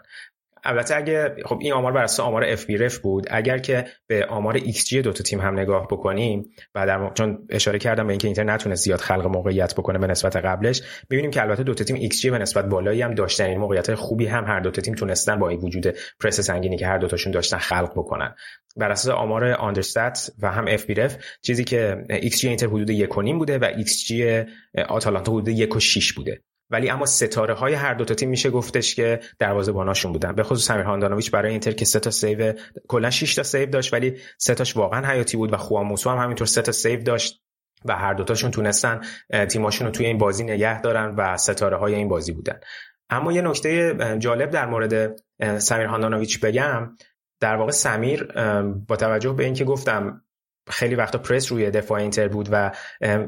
البته اگه خب این آمار بر اساس آمار اف بی رف بود، اگر که به آمار ایکس جی دو تا تیم هم نگاه بکنیم و در م... چون اشاره کردم به اینکه اینتر نتونست زیاد خلق موقعیت بکنه به نسبت قبلش، می‌بینیم که البته دو تا تیم ایکس جی به نسبت بالایی هم داشتن، این موقعیت خوبی هم هر دو تا تیم تونستن با این وجود پرس سنگینی که هر دو تاشون داشتن خلق بکنن. بر اساس آمار آندرستات و هم اف بی رف، چیزی که ایکس جی اینتر حدود یک و نیم بوده و ایکس جی آتالانتا حدود یک و شش بوده. ولی اما ستاره های هر دو تا تیم میشه گفتش که دروازه‌باناشون بودن، به خصوص سمیر هاندانویچ برای اینتر که سه تا سیو، کلا شش تا سیو داشت ولی سه تاش واقعا حیاتی بود و خوان موسو هم همینطور سه تا سیو داشت و هر دو تاشون تونستن تیماشون رو توی این بازی نگه دارن و ستاره های این بازی بودن. اما یه نکته جالب در مورد سمیر هاندانویچ بگم، در واقع سمیر با توجه به اینکه گفتم خیلی وقتا پرس روی دفاع اینتر بود و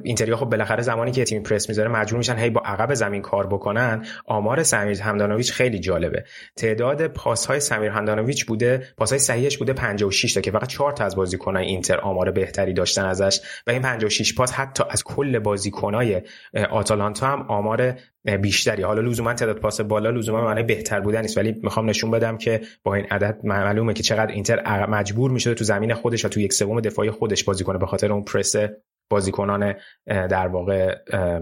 اینتریا خب بالاخره زمانی که تیم پرس میذاره مجبور میشن هی با عقب زمین کار بکنن. آمار سمیر همدانویچ خیلی جالبه، تعداد پاس‌های سمیر همدانویچ بوده، پاس‌های صحیحش بوده پنجاه و شش تا که فقط چهار تا از بازیکنای اینتر آمار بهتری داشتن ازش و این پنجاه و شش پاس حتی از کل بازیکنای آتالانتا هم آمار بیشتری. حالا لزوما تعداد پاس بالا لزوما معنی بهتر بودن نیست ولی میخوام نشون بدم که با این عدد معلومه که چقدر اینتر مجبور میشه تو زمین خودش و تو یک سوم دفاعی خودش بازی کنه به خاطر اون پرس بازیکنان در واقع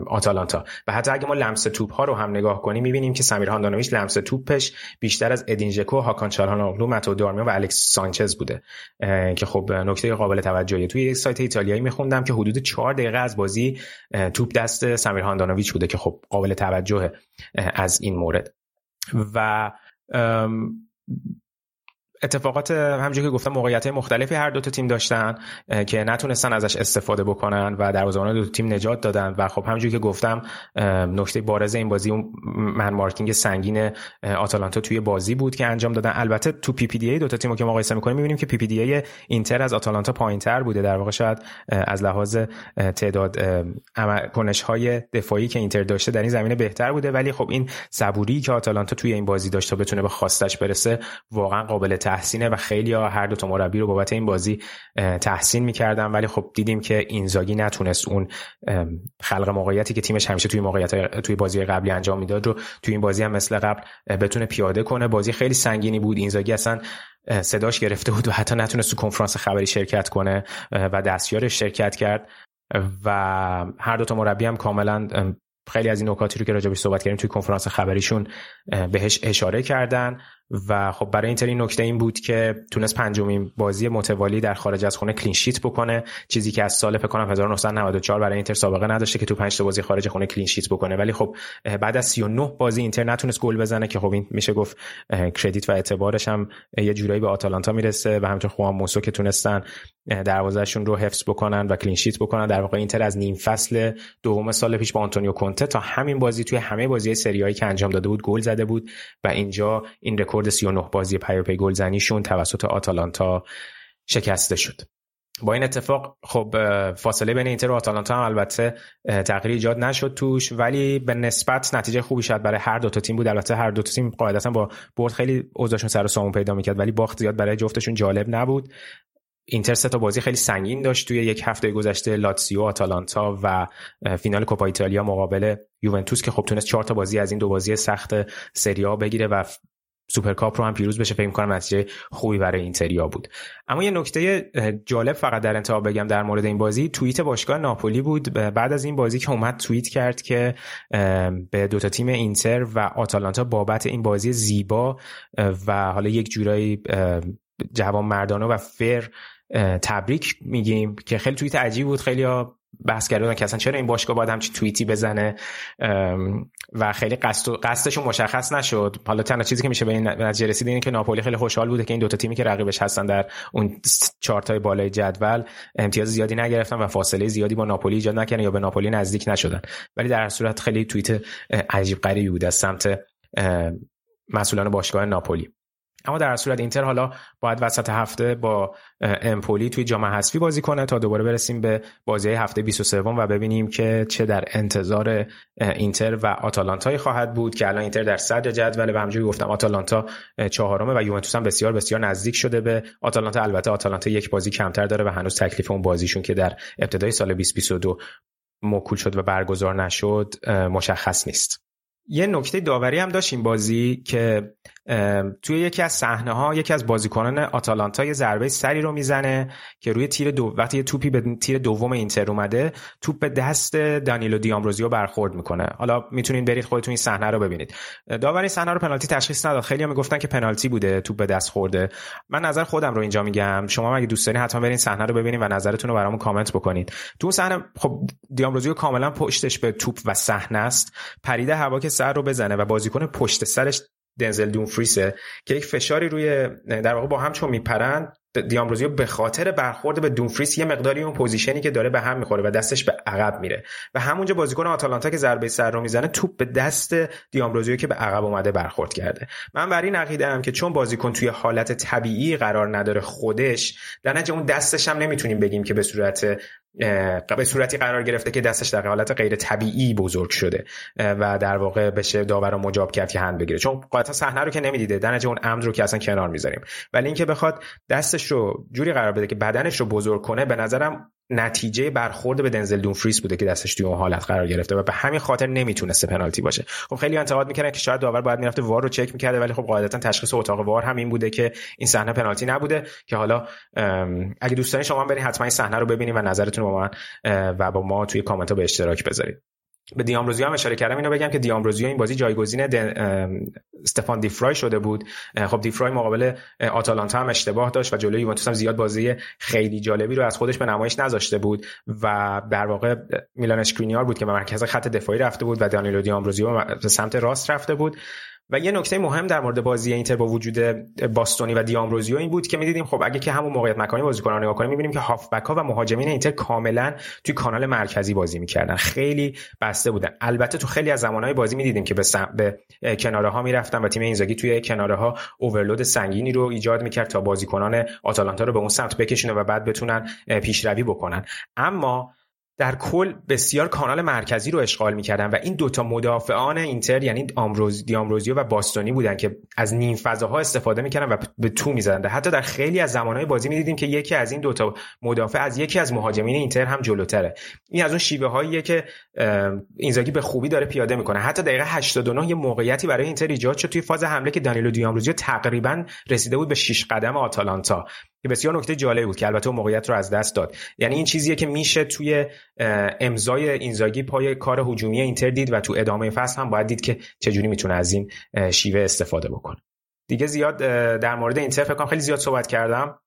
آتالانتا. و حتی اگه ما لمس توپ ها رو هم نگاه کنیم میبینیم که سمیر هاندانویچ لمس توپش بیشتر از ادین ژکو، هاکان چالهانوغلو، ماتئو دارمیان و الکس سانچز بوده که خب نکته قابل توجهیه. توی یک سایت ایتالیایی میخوندم که حدود چهار دقیقه از بازی توپ دست سمیر هاندانویچ بوده که خب قابل توجهه از این مورد. و اتفاقات همونجوری که گفتم موقعیت‌های مختلفی هر دو تا تیم داشتن که نتونستن ازش استفاده بکنن و دروازه‌بان دو تیم نجات دادن. و خب همونجوری که گفتم نکته بارز این بازی اون من مارکینگ سنگین آتالانتا توی بازی بود که انجام دادن. البته تو پی پی دی ای دو تا تیمو که مقایسه می‌کنیم می‌بینیم که پی پی دی ای اینتر از آتالانتا پایین‌تر بوده، در واقع شاید از لحاظ تعداد کنش‌های دفاعی که اینتر داشته در این زمینه بهتر بوده، ولی خب این صبوری که آتالانتا توی این بازی داشت تا بتونه به خواستش برسه واقعا قابل تحسینه و خیلی ها هر دو تا مربی رو بابت این بازی تحسین می‌کردن. ولی خب دیدیم که اینزاگی نتونست اون خلق موقعیتی که تیمش همیشه توی موقعیت توی بازی قبلی انجام میداد رو توی این بازی هم مثل قبل بتونه پیاده کنه. بازی خیلی سنگینی بود، اینزاگی اصلا صداش گرفته بود و حتی نتونست تو کنفرانس خبری شرکت کنه و دستیارش شرکت کرد و هر دو تا مربی هم کاملا خیلی از این نکاتی رو که راجع بهش صحبت کردیم توی کنفرانس خبریشون بهش اشاره کردن. و خب برای اینتر این نکته این بود که تونست پنجمین بازی متوالی در خارج از خونه کلین شیت بکنه، چیزی که از سال فکر کنم هزار و نهصد و نود و چهار برای اینتر سابقه نداشته که تو پنج تا بازی خارج خونه کلین شیت بکنه. ولی خب بعد از سی و نه بازی اینتر نتونست گل بزنه که خب این میشه گفت کردیت و اعتبارش هم یه جورایی به آتالانتا میرسه و همچنین خوام موسو که تونستن دروازهشون رو حفظ بکنن و کلین شیت بکنن. در واقع اینتر از نیم فصل دوم سال پیش با آنتونیو کونته تا همین بازی توی همه بازی‌های سری‌ای که انجام داده بود گل زده بود و اینجا این رکورد سی و نه بازی پیاپی گلزنیشون توسط آتالانتا شکسته شد. با این اتفاق خب فاصله بین اینتر و آتالانتا هم البته تغییری ایجاد نشد توش، ولی به نسبت نتیجه خوبی شد برای هر دو تا تیم بود. البته هر دو تا تیم قاعدتاً با برد خیلی اوضاعشون سر و سامون پیدا می‌کرد، ولی باخت زیاد برای جفتشون جالب نبود. اینتر سه تا بازی خیلی سنگین داشت توی یک هفته گذشته، لاتزیو، آتالانتا و فینال کوپا ایتالیا مقابل یوونتوس که خب تونست چهار تا بازی از این دو بازی سخت سری آ بگیره و سوپرکاپ رو هم پیروز بشه. فکر می‌کنم نتیجه خوبی برای اینتریا بود. اما یه نکته جالب فقط در انتها بگم در مورد این بازی، توییت باشگاه ناپولی بود بعد از این بازی که اومد توییت کرد که به دوتا تیم اینتر و آتالانتا بابت این بازی زیبا و حالا یک جورایی جوانمردانه و فر تبریک میگیم، که خیلی توییت عجیب بود. خیلی ها بحث کردن که اصلا چرا این باشگاه باید همچین توییتی بزنه و خیلی قصد قصدشون مشخص نشد. حالا تنها چیزی که میشه به این نتیجه رسید اینه که ناپولی خیلی خوشحال بوده که این دوتا تیمی که رقیبش هستن در اون چهار تای بالای جدول امتیاز زیادی نگرفتن و فاصله زیادی با ناپولی ایجاد نکردن یا به ناپولی نزدیک نشدن. ولی در هر صورت خیلی توییت عجیب غریبی بود از سمت مسئولان باشگاه ناپولی. اما در صورت اینتر حالا باید وسط هفته با امپولی توی جام حذفی بازی کنه تا دوباره برسیم به بازی هفته بیست و سه و ببینیم که چه در انتظار اینتر و آتالانتا خواهد بود که الان اینتر در صدر جدول و همونجوری گفتم آتالانتا چهارمه و یوونتوس هم بسیار بسیار نزدیک شده به آتالانتا. البته آتالانتا یک بازی کمتر داره و هنوز تکلیف اون بازیشون که در ابتدای سال بیست و بیست و دو موکول شد و برگزار نشد مشخص نیست. یه نکته داوری هم داشت این بازی که توی یکی از صحنه‌ها یکی از بازیکنان آتالانتا یه ضربه سری رو میزنه که روی تیر دو وقتی یه توپی به تیر دوم اینتر اومده توپ به دست دانیلو دیامبروزیو برخورد میکنه. حالا میتونین برید خودتون این صحنه رو ببینید. داوری صحنه رو پنالتی تشخیص نداد، خیلی هم میگفتن که پنالتی بوده، توپ به دست خورده. من نظر خودم رو اینجا میگم، شما اگه دوست دارین حتما برید صحنه رو ببینید و نظرتون رو برامون کامنت بکنید. تو صحنه خب دیامبروزیو کاملا پشتش به توپ و صحنه است، پریده هوا که سر رو بزنه و بازیکن پشت سرش دنزل دونفریسه که یک فشاری روی در واقع با هم چون میپرند دیامبروزیو به خاطر برخورد به دونفریس یه مقداری اون پوزیشنی که داره به هم میخوره و دستش به عقب میره و همونجا بازیکن آتالانتا که ضربه سر رو میزنه توپ به دست دیامبروزیو که به عقب اومده برخورد کرده. من بر این عقیده ام که چون بازیکن توی حالت طبیعی قرار نداره خودش در نتیجه اون دستش هم نمیتونیم بگیم که به صورت به صورتی قرار گرفته که دستش در حالت غیر طبیعی بزرگ شده و در واقع بشه داور مجاب کرد که هند بگیره، چون قاعدتا صحنه رو که نمیدیده در نتیجه اون عمد رو که اصلا کنار میذاریم. ولی اینکه بخواد دستش رو جوری قرار بده که بدنش رو بزرگ کنه به نظرم نتیجه برخورد به دنزل دونفریس بوده که دستش توی اون حالت قرار گرفته و به همین خاطر نمیتونسته پنالتی باشه. خب خیلی انتقاد میکنن که شاید داور باید میرفته وار رو چک میکرده، ولی خب قاعدتا تشخیص اتاق وار همین بوده که این صحنه پنالتی نبوده. که حالا اگه دوست دارین شما برید حتما این صحنه رو ببینید و نظرتون رو با من و با ما توی کامنت ها به اشتراک بذارید. به دیامبروزیو هم اشاره کردم اینو بگم که دیامبروزیو این بازی جایگزین استفان دیفرای شده بود. خب دیفرای مقابل آتالانتا هم اشتباه داشت و جلوی یوونتوس هم زیاد بازی خیلی جالبی رو از خودش به نمایش نذاشته بود و در واقع میلان اسکرینیار بود که به مرکز خط دفاعی رفته بود و دانیلو دیامبروزیو به سمت راست رفته بود و یه نکته مهم در مورد بازی اینتر با وجود باستونی و دیامبروزیو این بود که می‌دیدیم خب اگه که همون موقعیت مکانی بازیکن‌ها نگاه کنیم می‌بینیم که هافبک‌ها و مهاجمین اینتر کاملا توی کانال مرکزی بازی می‌کردن، خیلی بسته بودن. البته تو خیلی از زمان‌های بازی می‌دیدیم که به, سم... به کناره‌ها می‌رفتن و تیم اینزاگی توی کناره‌ها اورلود سنگینی رو ایجاد می‌کرد تا بازیکنان آتالانتا رو به اون سمت بکشونه و بعد بتونن پیشروی بکنن. اما در کل بسیار کانال مرکزی رو اشغال می‌کردن و این دوتا مدافعان اینتر یعنی آمروز دیامروزیو و باستونی بودن که از نیم فضاها استفاده می‌کردن و به تو می‌زدن. حتی در خیلی از زمان‌های بازی می‌دیدیم که یکی از این دوتا مدافع از یکی از مهاجمین اینتر هم جلوتره. این از اون شیوه‌هاییه که اینزاگی به خوبی داره پیاده می‌کنه. حتی دقیقه هشتاد و نه یه موقعیتی برای اینتر ایجاد شد توی فاز حمله که دانیلو دیامروزیو تقریباً رسیده بود به شش قدم آتالانتا. که بسیار نکته جالبی بود که البته اون موقعیت رو از دست داد. یعنی این چیزیه که میشه توی امضای اینزاگی پای کار هجومی اینتر دید و تو ادامه فصل هم باید دید که چجوری میتونه از این شیوه استفاده بکنه. دیگه زیاد در مورد اینتر فکر کنم خیلی زیاد صحبت کردم.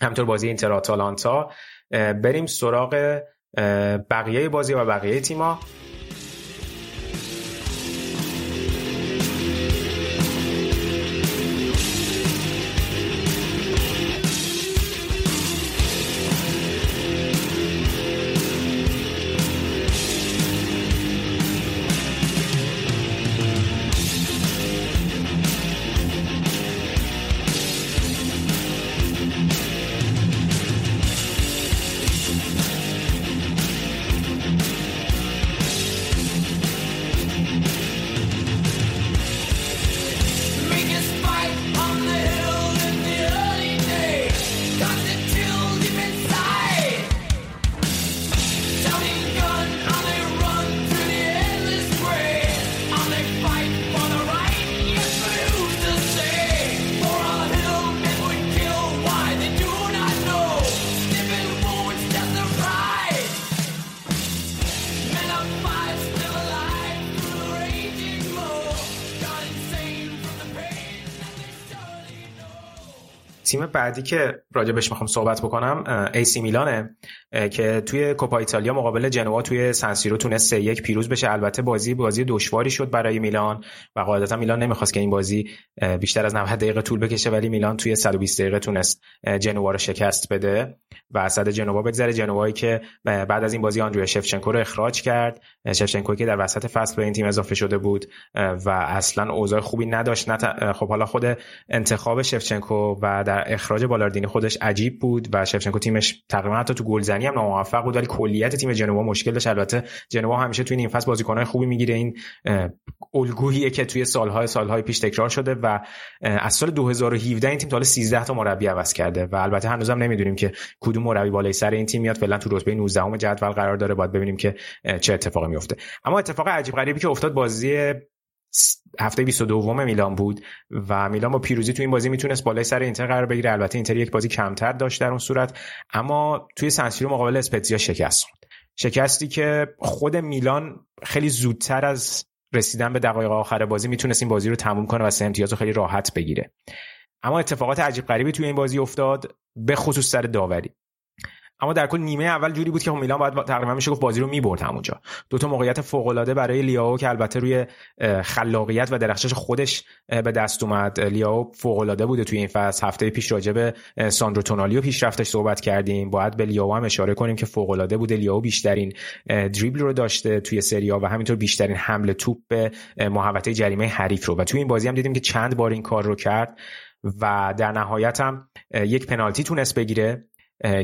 همطور بازی اینتر آتالانتا بریم سراغ بقیه بازی و بقیه تیم‌ها. تیم بعدی که راجبش میخوام صحبت بکنم ایسی میلانه که توی کوپا ایتالیا مقابل جنوا توی سنسیرو تونست سه یک پیروز بشه. البته بازی بازی دشواری شد برای میلان و قاعدتا میلان نمیخواست که این بازی بیشتر از نود دقیقه طول بکشه، ولی میلان توی صد و بیست دقیقه تونست جنوا رو شکست بده و صد جنوا بگذره. جنوایی که بعد از این بازی آندریا شفچنکو رو اخراج کرد، شفچنکو که در وسط فصل به این تیم اضافه شده بود و اصلا اوضاع خوبی نداشت. نت... خب حالا خود انتخاب شفچنکو و در اخراج بالاردینی خودش عجیب بود و شفچنکو تیمش تقریبا حتی تو گلزنی هم ناموفق بود، ولی کلیت تیم جنوا مشکل داشت. البته جنوا همیشه توی این فصل بازیکن‌های خوبی میگیره، این الگویی که توی سال‌های سال‌های پیش تکرار شده و از سال دو هزار و هفده این تیم تا حالا سیزده تا مربی عوض کرده و البته هنوزم نمیدونیم که کدوم مربی بالای سر این تیم میاد. فعلا تو رتبه نوزدهم جدول قرار داره، باید ببینیم که چه اتفاقی میفته. اما اتفاق عجیب غریبی که افتاد بازی هفته بیست و دوم میلان بود و میلان با پیروزی تو این بازی میتونست بالای سر اینتر قرار بگیره. البته اینتر یک بازی کمتر داشت در اون صورت، اما توی سنسیرو مقابل اسپتزیا شکست خورد. شکستی که خود میلان خیلی زودتر از رسیدن به دقایق آخر بازی میتونست این بازی رو تموم کنه و سه امتیاز رو خیلی راحت بگیره. اما اتفاقات عجیب غریبی توی این بازی افتاد، به خصوص سر داوری. اما در کل نیمه اول جوری بود که میلان باید تقریبا میشه گفت بازی رو میبرد. همونجا دو تا موقعیت فوق العاده برای لیاو که البته روی خلاقیت و درخشش خودش به دست اومد. لیاو فوق العاده بوده توی این فصل. هفته پیش راجع به ساندرو تونالیو پیشرفتش صحبت کردیم، باید به لیاو هم اشاره کنیم که فوق العاده بوده. لیاو بیشترین دریبل رو داشته توی سری آ و همینطور بیشترین حمله توپ به محوطه جریمه حریف رو و توی این بازی هم دیدیم که چند بار این کار رو کرد و در نهایت هم یک پنالتی تونست بگیره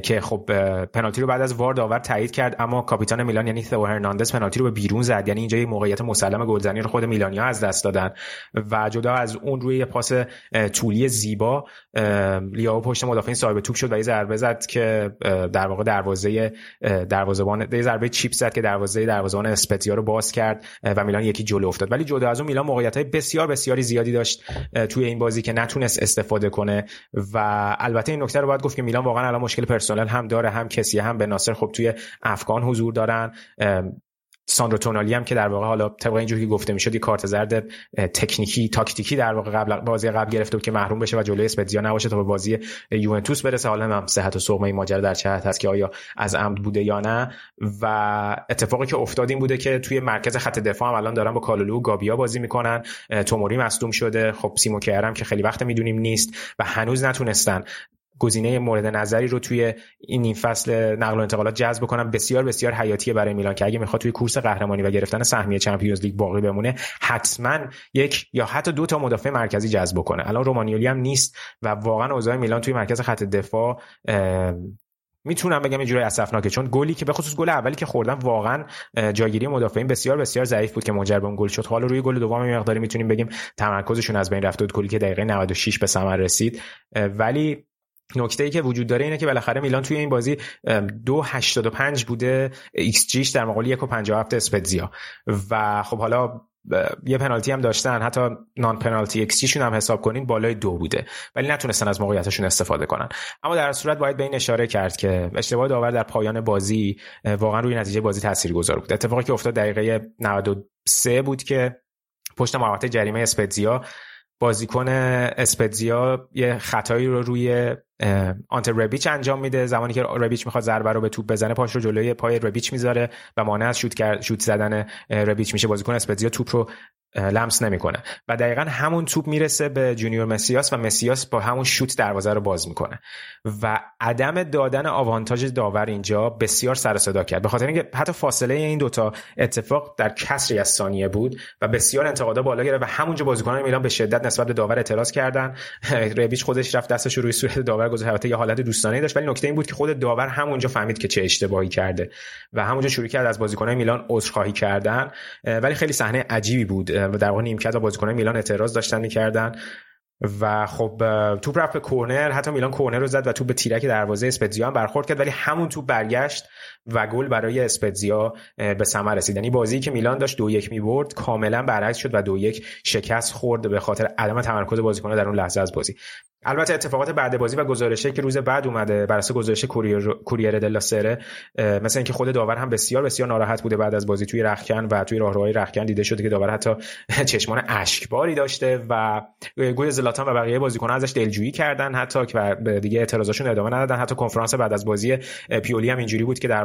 که خب پنالتی رو بعد از وار داور تایید کرد، اما کاپیتان میلان یعنی ثئو هرناندز پنالتی رو به بیرون زد. یعنی اینجا یه موقعیت مسلم گلزنی رو خود میلانیا از دست دادن و جدا از اون روی پاس طولی زیبا لیاو پشت مدافعین صاحب توپ شد و یه ضربه زد که در واقع دروازه دروازه‌بان یه ضربه چیپ زد که دروازه دروازه‌بان اسپتزیا رو باز کرد و میلان یکی جلو افتاد. ولی جدا از اون میلان موقعیت‌های بسیار بسیاری زیادی داشت توی این بازی که نتونست استفاده کنه و البته این نکته رو باید گفت که میلان واقعا الان مشکل پرسنل هم داره، هم کسی هم به ناصر خب توی افغان حضور دارن، ساندرو تونالی هم که در واقع حالا طبق اینجوری که گفته میشد یه کارت زرد تکنیکی تاکتیکی در واقع قبل بازی قبل گرفته بود که محروم بشه و جلوی اسپتزیا نباشه تا به بازی یوونتوس برسه. حالا هم صحت و سقمه این ماجرا در چه حد هست که آیا از عمد بوده یا نه، و اتفاقی که افتاد این بوده که توی مرکز خط دفاع هم الان دارن با کالولو و گابیا بازی میکنن، توموری مصدوم شده، خب سیمو کیرم که خیلی وقت میدونیم نیست و هنوز نتونستن گزینه مورد نظری رو توی این, این فصل نقل و انتقالات جذب کنم. بسیار بسیار حیاتیه برای میلان که اگه میخواد توی کورس قهرمانی و گرفتن سهمیه چمپیونز لیگ باقی بمونه حتما یک یا حتی دو تا مدافع مرکزی جذب کنه. الان رومانیولی هم نیست و واقعا اوضاع میلان توی مرکز خط دفاع میتونم بگم یه جورای اسفناکه، چون گلی که به خصوص گل اولی که خوردن واقعا جایگیری مدافعین بسیار بسیار ضعیف بود که منجر به اون گل شد. حالا روی گل دوم یه مقداری میتونیم بگیم تمرکزشون از بین رفت بود، گلی که دقیقه نود و شش به ثمر رسید. ولی نکته‌ای که وجود داره اینه که بالاخره میلان توی این بازی دو و هشتاد و پنج بوده ایکس جیش در مقابل یک و پنجاه و هفت اسپتزیا و خب حالا یه پنالتی هم داشتن، حتی نان پنالتی ایکس جیشون هم حساب کنین بالای دو بوده ولی نتونستن از موقعیتشون استفاده کنن. اما در صورت باید به این اشاره کرد که اشتباه داور در پایان بازی واقعا روی نتیجه بازی تاثیرگذار بود. اتفاقی که افتاد دقیقه نود و سه بود که پشت محوطه جریمه اسپتزیا بازیکن اسپتزیا یه خطایی رو روی آنت ربیچ انجام میده. زمانی که ربیچ میخواد ضربه رو به توپ بزنه پاش رو جلوی پای ربیچ میذاره و مانع از شوت کرد شوت زدن ربیچ میشه. بازیکن اسپتزیا توپ رو لمس نمیکنه و دقیقاً همون توپ میرسه به جونیور مسیاس و مسیاس با همون شوت دروازه رو باز میکنه و عدم دادن آوانتاژ داور اینجا بسیار سر و صدا کرد، به خاطر اینکه حتی فاصله این دوتا اتفاق در کسری از ثانیه بود و بسیار انتقادا بالا گرفت و همونجا بازیکنان میلان به شدت نسبت به داور اعتراض کردن. ربیچ خودش رفت دستش رو روی صورت داور گذاشت، البته یه حالت دوستانه داشت ولی نکته این بود که خود داور همونجا فهمید که چه اشتباهی کرده و همونجا شروع کرد از بازیکنان میلان عذرخواهی کردن. ولی خیلی صحنه عجیبی بود و در واقع نیمکت و بازیکنان میلان اعتراض داشتن می‌کردن و خب توپ رفت به کورنر، حتی میلان کورنر رو زد و توپ به تیرک دروازه اسپتزیا هم برخورد کرد ولی همون توپ برگشت و گل برای اسپتزیا به ثمر رسید. یعنی بازی که میلان داشت دو یک می‌برد کاملا برعکس شد و دو یک شکست خورد به خاطر عدم تمرکز بازیکن‌ها در اون لحظه از بازی. البته اتفاقات بعد بازی و گزارشی که روز بعد اومده بر اساس گزارش کوریر کوریر دلا سره، مثلا اینکه خود داور هم بسیار بسیار ناراحت بوده بعد از بازی توی رختکن و توی راهروهای رختکن دیده شده که داور حتی چشمان اشکباری داشته و گوی زلاتان و بقیه بازیکن‌ها ازش دلجویی کردن حتی که دیگه اعتراضاشون ادامه ندادن. حتی کنفرانس بعد از بازی پیولی هم اینجوری بود که در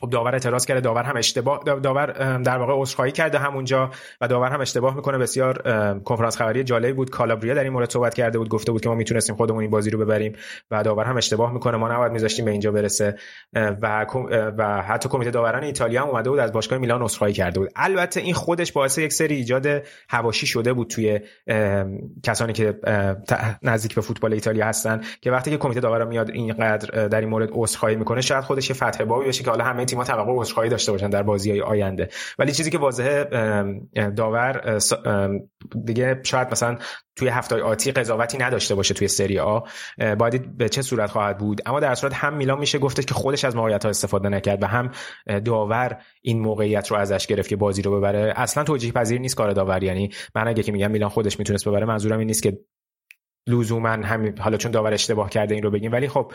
خب داور اعتراض کرده، داور هم اشتباه داور در واقع عذرخواهی کرده همونجا و داور هم اشتباه میکنه. بسیار کنفرانس خبری جالبی بود، کالابریا در این مورد صحبت کرده بود، گفته بود که ما میتونستیم خودمون این بازی رو ببریم و داور هم اشتباه میکنه، ما نباید میذاشتیم به اینجا برسه و و حتی کمیته داوران ایتالیا هم اومده بود از باشگاه میلان عذرخواهی کرده بود. البته این خودش باعث یک سری ایجاد حواشی شده بود توی کسانی که نزدیک به فوتبال ایتالیا هستن که وقتی که کمیته داورا میاد اینقدر در این مورد عذرخواهی میکنه شاید خودش یه فتح بابی بشه که حالا همه تیم‌ها توقع عذرخواهی داشته باشن در بازی‌های آینده. ولی چیزی که واضحه داور دیگه شاید مثلا توی هفته‌های آتی قضاوتی نداشته باشه توی سری آ، باید به چه صورت خواهد بود. اما در صورت هم میلان میشه گفته که خودش از موقعیت‌ها استفاده نکرد و هم داور این موقعیت رو ازش گرفت که بازی رو ببره. اصلا توجیه پذیر نیست کار داور. یعنی من اگه که میگم میلان خودش میتونست ببره منظورم این نیست که لزوما همین حالا چون داور اشتباه کرده این رو بگیم، ولی خب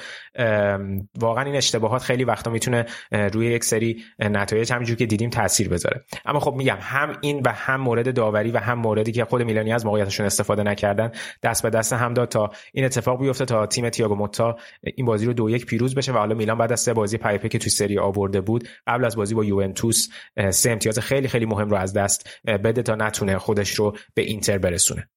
واقعا این اشتباهات خیلی وقتا میتونه روی یک سری نتایج همینجوری که دیدیم تاثیر بذاره. اما خب میگم هم این و هم مورد داوری و هم موردی که خود میلانی از موقعیتشون استفاده نکردن دست به دست هم داد تا این اتفاق بیفته، تا تیم تییاگو موتا این بازی رو دو یک پیروز بشه و حالا میلان بعد از سه بازی پای پی که توی سری آ برده بود قبل از بازی با یوونتوس سه امتیاز خیلی خیلی مهم رو از دست بده تا نتونه خودش رو به اینتر برسونه.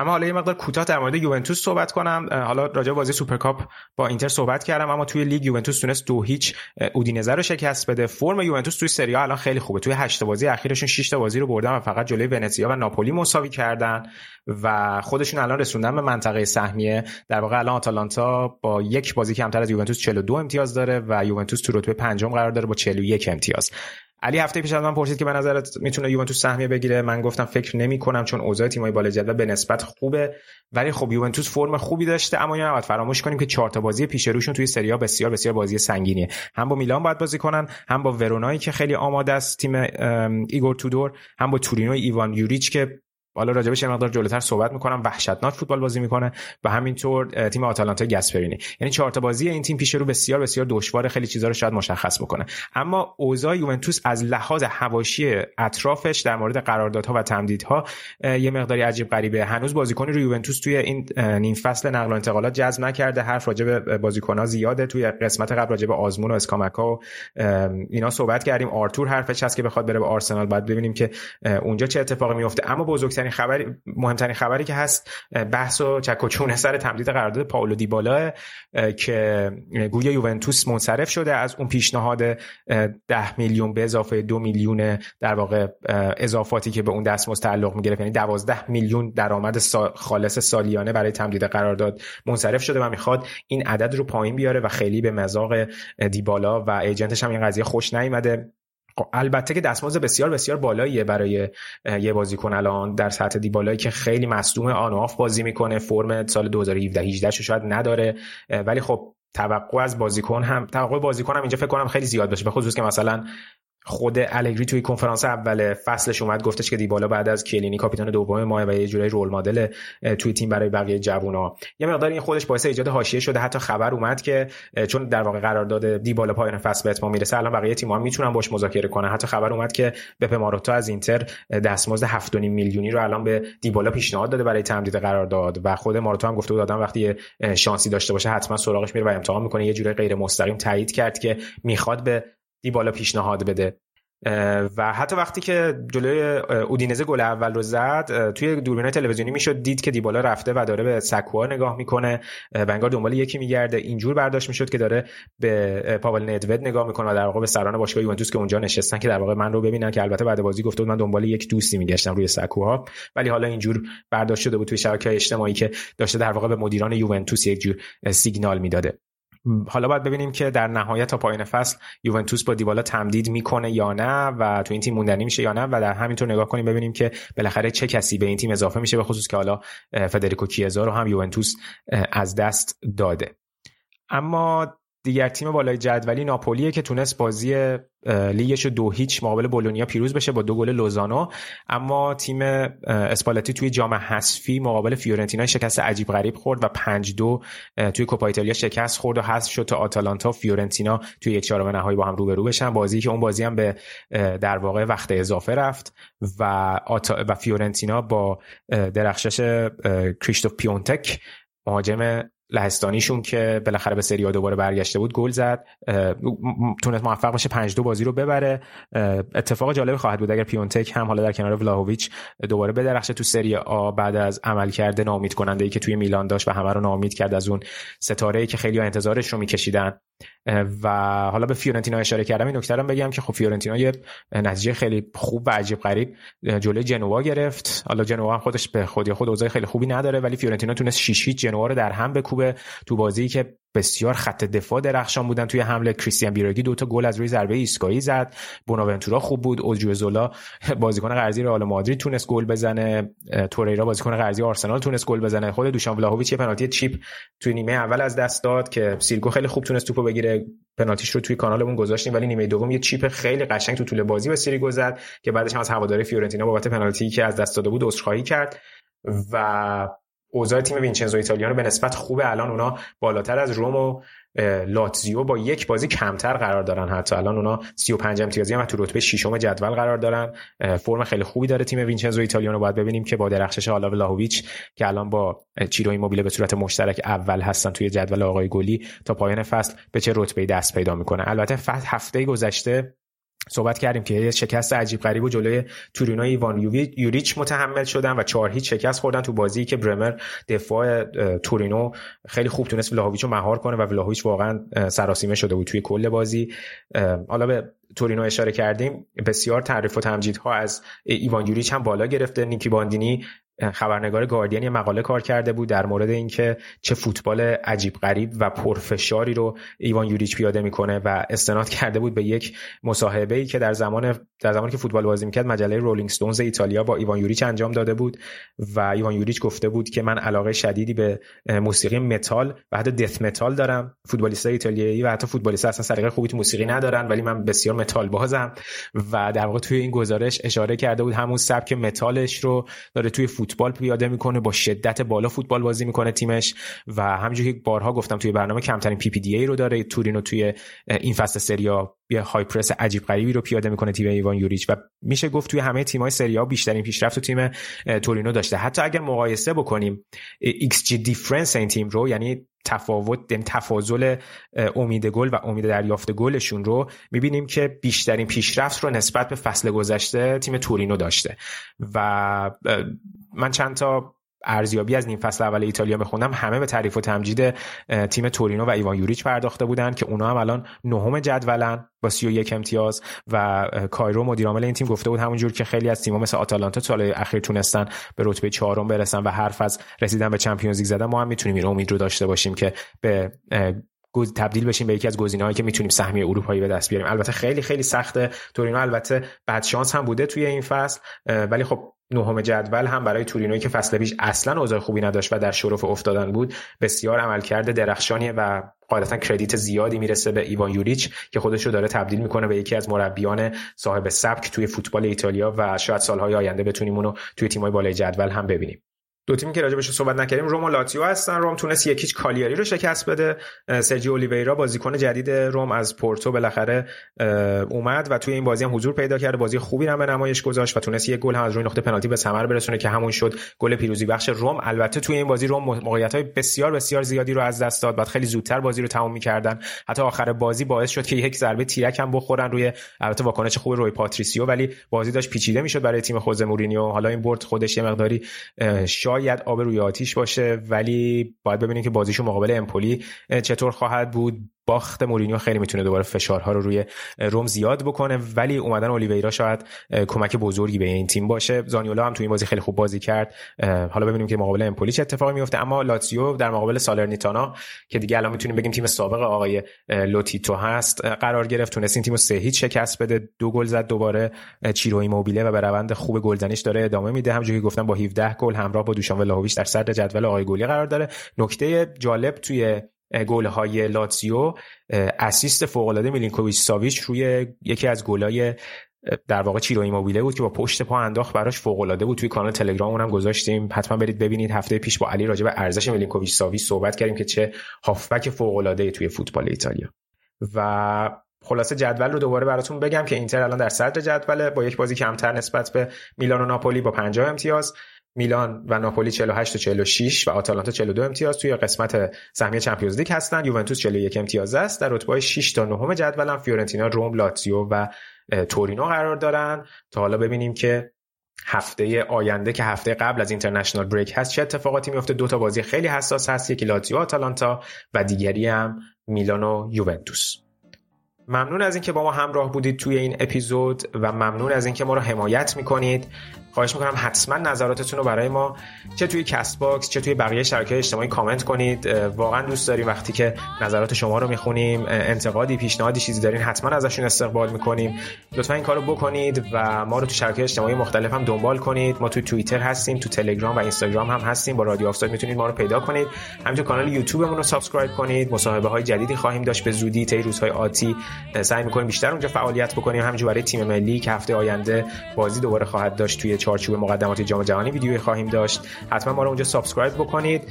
اما حالا یه مقدار کوتاه در مورد یوونتوس صحبت کنم. حالا راجع به بازی سوپرکاپ با اینتر صحبت کردم، اما توی لیگ یوونتوس تونست دو هیچ اودینزه رو شکست بده. فرم یوونتوس توی سری آ الان خیلی خوبه، توی هشت بازی اخیرشون شش تا بازی رو بردن و فقط جلوی ونتسیا و ناپولی مساوی کردن و خودشون الان رسوندن به منطقه سهمیه. در واقع الان آتالانتا با یک بازی کمتر از یوونتوس چهل و دو امتیاز داره و یوونتوس تو رتبه پنجم قرار داره با چهل و یک امتیاز. علی هفته پیش از من پرسید که به نظرت میتونه یوونتوس سهمیه بگیره؟ من گفتم فکر نمی‌کنم چون اوضاع تیم‌های بالای جدول به نسبت خوبه، ولی خب یوونتوس فرم خوبی داشته. اما اینو نباید فراموش کنیم که چهار تا بازی پیش روشون توی سری آ بسیار بسیار بازی سنگینیه، هم با میلان باید بازی کنن، هم با ورونایی که خیلی آماده است تیم ایگور تودور، هم با تورینو ایوان یوریچ که حالا راجبش یه مقدار جلوتر صحبت می‌کنم، وحشتناک فوتبال بازی می‌کنه و همینطور تیم آتالانتا گسپرینی. یعنی چهار تا بازی این تیم پیش رو بسیار بسیار دشوار، خیلی چیزا رو شاید مشخص بکنه. اما اوضاع یوونتوس از لحاظ حواشی اطرافش در مورد قراردادها و تمدیدها یه مقداری عجیب غریبه. هنوز بازیکنی رو یوونتوس توی این نیم فصل نقل و انتقالات جذب نکرده. حرف راجب بازیکن‌ها زیاده، توی قسمت قبل راجب آزمون و اسکاماکا و اینا صحبت کردیم. آرتور حرفش هست که بخواد بره به آرسنال، بعد ببینیم که اونجا چه اتفاقی میفته. اما بزرگترین خبر، مهمترین خبری که هست، بحث و چک و چونه سر تمدید قرارداد پائولو دیبالا که گویا یوونتوس منصرف شده از اون پیشنهاد ده میلیون به اضافه دو میلیون در واقع اضافاتی که به اون دستمزد تعلق می‌گرفت، یعنی دوازده میلیون درآمد خالص سالیانه برای تمدید قرارداد منصرف شده و میخواد این عدد رو پایین بیاره و خیلی به مذاق دیبالا و ایجنتش هم این قضیه خوش نیامده. البته که دستمزد بسیار بسیار بالاییه برای یه بازیکن الان در سطح دیبالایی که خیلی مصدوم آن و آف بازی میکنه، فرم سال دو هزار و هفده هجده شو شاید نداره، ولی خب توقع از بازیکن هم توقع بازیکن هم اینجا فکر کنم خیلی زیاد بشه، به خصوص که مثلا خود الگری توی کنفرانس اول فصلش اومد گفتش که دیبالا بعد از کلینی کاپیتان دوم ماه و یه جورای رول مدل توی تیم برای بقیه جوونا، یه مقدار این خودش باعث ایجاد حاشیه شده. حتی خبر اومد که چون در واقع قرارداد دیبالا پایان فصل به اتمام میرسه، الان بقیه تیم‌ها میتونن باش مذاکره کنن. حتی خبر اومد که به پماروتا از اینتر دستمزد هفت و نیم میلیونی رو الان به دیبالا پیشنهاد داده برای تمدید قرارداد و خود ماروتا هم گفته بود آدم وقتی شانسی داشته باشه حتما سراغش میره و امتحان میکنه. یه جورای غیر مستقیم تایید کرد که میخواد به دیبالا پیشنهاد بده و حتی وقتی که جلوی اودینزه گل اول رو زد توی دوربین‌های تلویزیونی میشد دید که دیبالا رفته و داره به سکوها نگاه میکنه و انگار دنبال یکی میگرده. اینجور برداشت میشد که داره به پاول ندوید نگاه میکنه و در واقع به سران باشگاه یوونتوس که اونجا نشستن که در واقع من رو ببینن، که البته بعد بازی گفته بود من دنبال یک دوستی میگشتم روی سکوها، ولی حالا اینجور برداشت شده بود توی شبکه‌های اجتماعی که داشته در واقع به مدیران یوونتوس یک جور سیگنال میداده. حالا باید ببینیم که در نهایت تا پایان فصل یوونتوس با دیبالا تمدید میکنه یا نه و تو این تیم موندنی میشه یا نه، و در همینطور نگاه کنیم ببینیم که بالاخره چه کسی به این تیم اضافه میشه، به خصوص که حالا فدریکو کیزا رو هم یوونتوس از دست داده. اما دیگر تیم بالای جدولی ناپولیه که تونست بازی لیگش رو دو هیچ مقابل بولونیا پیروز بشه با دو گل لوزانو، اما تیم اسپالتی توی جام حذفی مقابل فیورنتینا شکست عجیب غریب خورد و پنج دو توی کوپا ایتالیا شکست خورد و حذف شد تا آتالانتا فیورنتینا توی یک چهارم نهایی با هم روبرو بشن. بازی که اون بازی هم به در واقع وقت اضافه رفت و آتا و فیورنتینا با درخشش کریستوف پیونتک مهاجم لهستانیشون که بالاخره به سری آ دوباره برگشته بود گل زد، تونست موفق بشه پنج دو بازی رو ببره. اتفاق جالب خواهد بود اگر پیونتک هم حالا در کنار ولاهویچ دوباره بدرخشه تو سری آ بعد از عملکرد ناامید کننده ای که توی میلان داشت و همه رو ناامید کرد از اون ستاره ای که خیلی انتظارش رو میکشیدن. و حالا به فیورنتینا اشاره کردم، این نکته رو بگم که خب فیورنتینا یه نتیجه خیلی خوب و عجیب غریب جلوی جنوا گرفت. حالا جنوا هم خودش به خودی خود اوضاع خیلی خوبی نداره، ولی فیورنتینا تونست شش هیچ جنوا رو در هم بکوبه تو بازی که بسیار خط دفاع درخشان بودن. توی حمله کریستیان بیراگی دوتا گل از روی ضربه ایستگاهی زد، بوناونتورا خوب بود، اوجوزولا بازیکن قرضی رئال مادرید تونست گل بزنه، توریرا بازیکن قرضی آرسنال تونست گل بزنه، خود دوشان ولاهویچ یه پنالتی چیپ توی نیمه اول از دست داد که سیرگو خیلی خوب تونست توپو بگیره، پنالتیش رو توی کانالمون گذاشتیم، ولی نیمه دوم یه چیپ خیلی قشنگ تو طول بازی به سیرگو زد که بعدش هم از هواداری فیورنتینا بابت پنالتی که از دست داده بود عذرخواهی کرد. و اوضاع تیم وینچنزو ایتالیانو به نسبت خوبه، الان اونا بالاتر از روم و لاتزیو با یک بازی کمتر قرار دارن، حتی الان اونا سی و پنج امتیازی هم و تو رتبه ششم جدول قرار دارن. فرم خیلی خوبی داره تیم وینچنزو ایتالیانو، باید ببینیم که با درخشش حالا ولاهویچ که الان با چیرو ایموبیله به صورت مشترک اول هستن توی جدول آقای گلی، تا پایان فصل به چه رتبه‌ای دست پیدا میکنه. البته فصل هفته گذشته صحبت کردیم که یه شکست عجیب غریب و جلوی تورینو ایوان یوریچ متحمل شدن و چهار هیچ شکست خوردن تو بازی که برمر دفاع تورینو خیلی خوب تونست ولاهویچو مهار کنه و ولاهویچ واقعا سراسیمه شده بود توی کل بازی. حالا به تورینو اشاره کردیم، بسیار تعریف و تمجیدها از ایوان یوریچ هم بالا گرفته. نیکی باندینی خبرنگار گاردین یه مقاله کار کرده بود در مورد اینکه چه فوتبال عجیب غریب و پرفشاری رو ایوان یوریچ پیاده میکنه و استناد کرده بود به یک مصاحبه‌ای که در زمان در زمانی که فوتبال بازی میکرد مجله رولینگ استونز ایتالیا با ایوان یوریچ انجام داده بود و ایوان یوریچ گفته بود که من علاقه شدیدی به موسیقی متال و حتی دث متال دارم. فوتبالیست‌های ایتالیایی و حتی فوتبالیست‌ها اصلا سلیقه خوبی تو موسیقی ندارن ولی من بسیار متال بازم و در واقع توی این گزارش اشاره کرده بود همون سبک متالش رو داره توی فوتبال پیاده میکنه، با شدت بالا فوتبال بازی میکنه تیمش و همونجوری که بارها گفتم توی برنامه کمترین پی پی دی ای رو داره. تورینو توی این فصل سری آ یه های پرس عجیب غریبی رو پیاده میکنه تیم ایوان یوریچ و میشه گفت توی همه تیم‌های سری آ بیشترین پیشرفت تو تیم تورینو داشته. حتی اگر مقایسه بکنیم ایکس جی دیفرنس این تیم رو، یعنی تفاوت یعنی تفاضل امید گل و امید دریافت گلشون رو، میبینیم که بیشترین پیشرفت رو نسبت به فصل گذشته تیم تورینو داشته. و من چند تا ارزیابی از نیم فصل اول ایتالیا بخونم، همه به تعریف و تمجید تیم تورینو و ایوان یوریچ پرداخته بودن که اونا هم الان نهم جدولن با سی و یک امتیاز و کایرو مدیر عامل این تیم گفته بود همونجور که خیلی از تیم‌ها مثل آتالانتا سال‌های اخیر تونستن به رتبه چهارم برسن و حرف از رسیدن به چمپیونز لیگ زدن، ما هم میتونیم این امید رو داشته باشیم که به تبدیل بشیم به یکی از گزینه‌هایی که میتونیم سهمیه اروپایی به دست بیاریم. البته خیلی خیلی سخته، تورینو البته بد شانس هم بوده توی این فصل، ولی خب نهم جدول هم برای تورینوی که فصل پیش اصلا اوضاع خوبی نداشت و در شرف افتادن بود بسیار عملکرد درخشانیه و قاعدتاً کردیت زیادی میرسه به ایوان یوریچ که خودش رو داره تبدیل میکنه به یکی از مربیان صاحب سبک توی فوتبال ایتالیا و شاید سالهای آینده بتونیم اونو توی تیم‌های بالای جدول هم ببینیم. دو تیمی که راجبش صحبت نکردیم روم و لاتزیو هستن. روم تونست یک هیچ کالیاری رو شکست بده. سرجیو اولیویرا بازیکن جدید روم از پورتو بالاخره اومد و توی این بازی هم حضور پیدا کرد، بازی خوبی رو به نمایش گذاشت و تونست یک گل هم از روی نقطه پنالتی به ثمر برسونه که همون شد گل پیروزی بخش روم. البته توی این بازی روم موقعیت‌های بسیار بسیار زیادی رو از دست داد، بعد خیلی زودتر بازی رو تموم می‌کردن، حتی آخر بازی باعث شد که یک ضربه تیرک هم بخورن روی البته واکنش خوب روی پاتریسیو، ولی بازی داشت پیچیده می‌شد برای تیم خوزه مورینیو. حالا این برد خودش یه مقداری شاید آب روی آتیش باشه، ولی باید ببینیم که بازیشو مقابل امپولی چطور خواهد بود. باخت مورینیو خیلی میتونه دوباره فشارها رو روی روم زیاد بکنه، ولی اومدن اولیویرا شاید کمک بزرگی به این تیم باشه. زانیولا هم توی این بازی خیلی خوب بازی کرد، حالا ببینیم که مقابل امپولی چه اتفاقی میفته. اما لاتزیو در مقابل سالرنیتانا که دیگه الان میتونیم بگیم تیم سابق آقای لوتیتو هست قرار گرفت، تونست این تیمو سه هیچ شکست بده. دو گل زد دوباره چیرو ایموبیله و به روند خوب گلزنیش داره ادامه میده، همونجوری که گفتم با هفده گل همراه با دوشان ولاهویچ در صدر جدول آقای گلی قرار داره. نکته جالب توی گل‌های لاتزیو اسیست فوق‌العاده میلینکوویچ ساویچ روی یکی از گل‌های در واقع چیرو ایموبیله بود که با پشت پا انداخت، براش فوق‌العاده بود. توی کانال تلگرام اونم گذاشتیم، حتما برید ببینید. هفته پیش با علی راجع به ارزش میلینکوویچ ساویچ صحبت کردیم که چه هافبک فوق‌العاده توی فوتبال ایتالیا. و خلاصه جدول رو دوباره براتون بگم که اینتر الان در صدر جدول با یک بازی کمتر نسبت به میلان و ناپولی با پنجاه امتیاز، میلان و ناپولی چهل و هشت و چهل و شش و آتالانتا چهل و دو امتیاز توی قسمت سهمیه چمپیونز لیگ هستن. یوونتوس چهل و یک امتیاز است، در رتبه‌های شش تا نه جدول هم فیورنتینا، روم، لاتزیو و تورینو قرار دارن. تا حالا ببینیم که هفته آینده که هفته قبل از اینترنشنال بریک هست چه اتفاقاتی میفته. دو تا بازی خیلی حساس هست، یکی لاتزیو آتالانتا و دیگری هم میلان و یوونتوس. ممنون از اینکه با ما همراه بودید توی این اپیزود و ممنون از اینکه ما رو حمایت میکنید. خواهش میکنم حتما نظراتتون رو برای ما چه توی کست باکس چه توی بقیه شبکه‌های اجتماعی کامنت کنید. واقعا دوست داریم وقتی که نظرات شما رو میخونیم، انتقادی پیشنهادی چیزی دارین حتما ازشون استقبال میکنیم. لطفا این کارو بکنید و ما رو تو شبکه‌های اجتماعی مختلف هم دنبال کنید. ما تو توییتر هستیم، تو تلگرام و اینستاگرام هم هستیم، با رادیو آفساید میتونید ما رو پیدا کنید. همینطور کانال یوتیوبمون رو سابسکرایب کنید. مصاحبه‌های جدیدی خواهیم داشت به زودی، طی روزهای آتی سعی می‌کنیم بیشتر اونجا فعالیت بکنیم. همینجوری برای تیم ملی که هفته آینده بازی دوباره خواهد داشت، توی چارچوب مقدمات جام جهانی ویدیویی خواهیم داشت. حتما ما رو اونجا سابسکرایب بکنید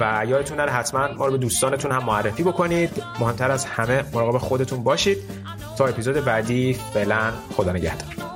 و یادتون نره حتما ما رو به دوستانتون هم معرفی بکنید. مهمتر از همه مراقب خودتون باشید. تا اپیزود بعدی، فعلا خدا نگهدار.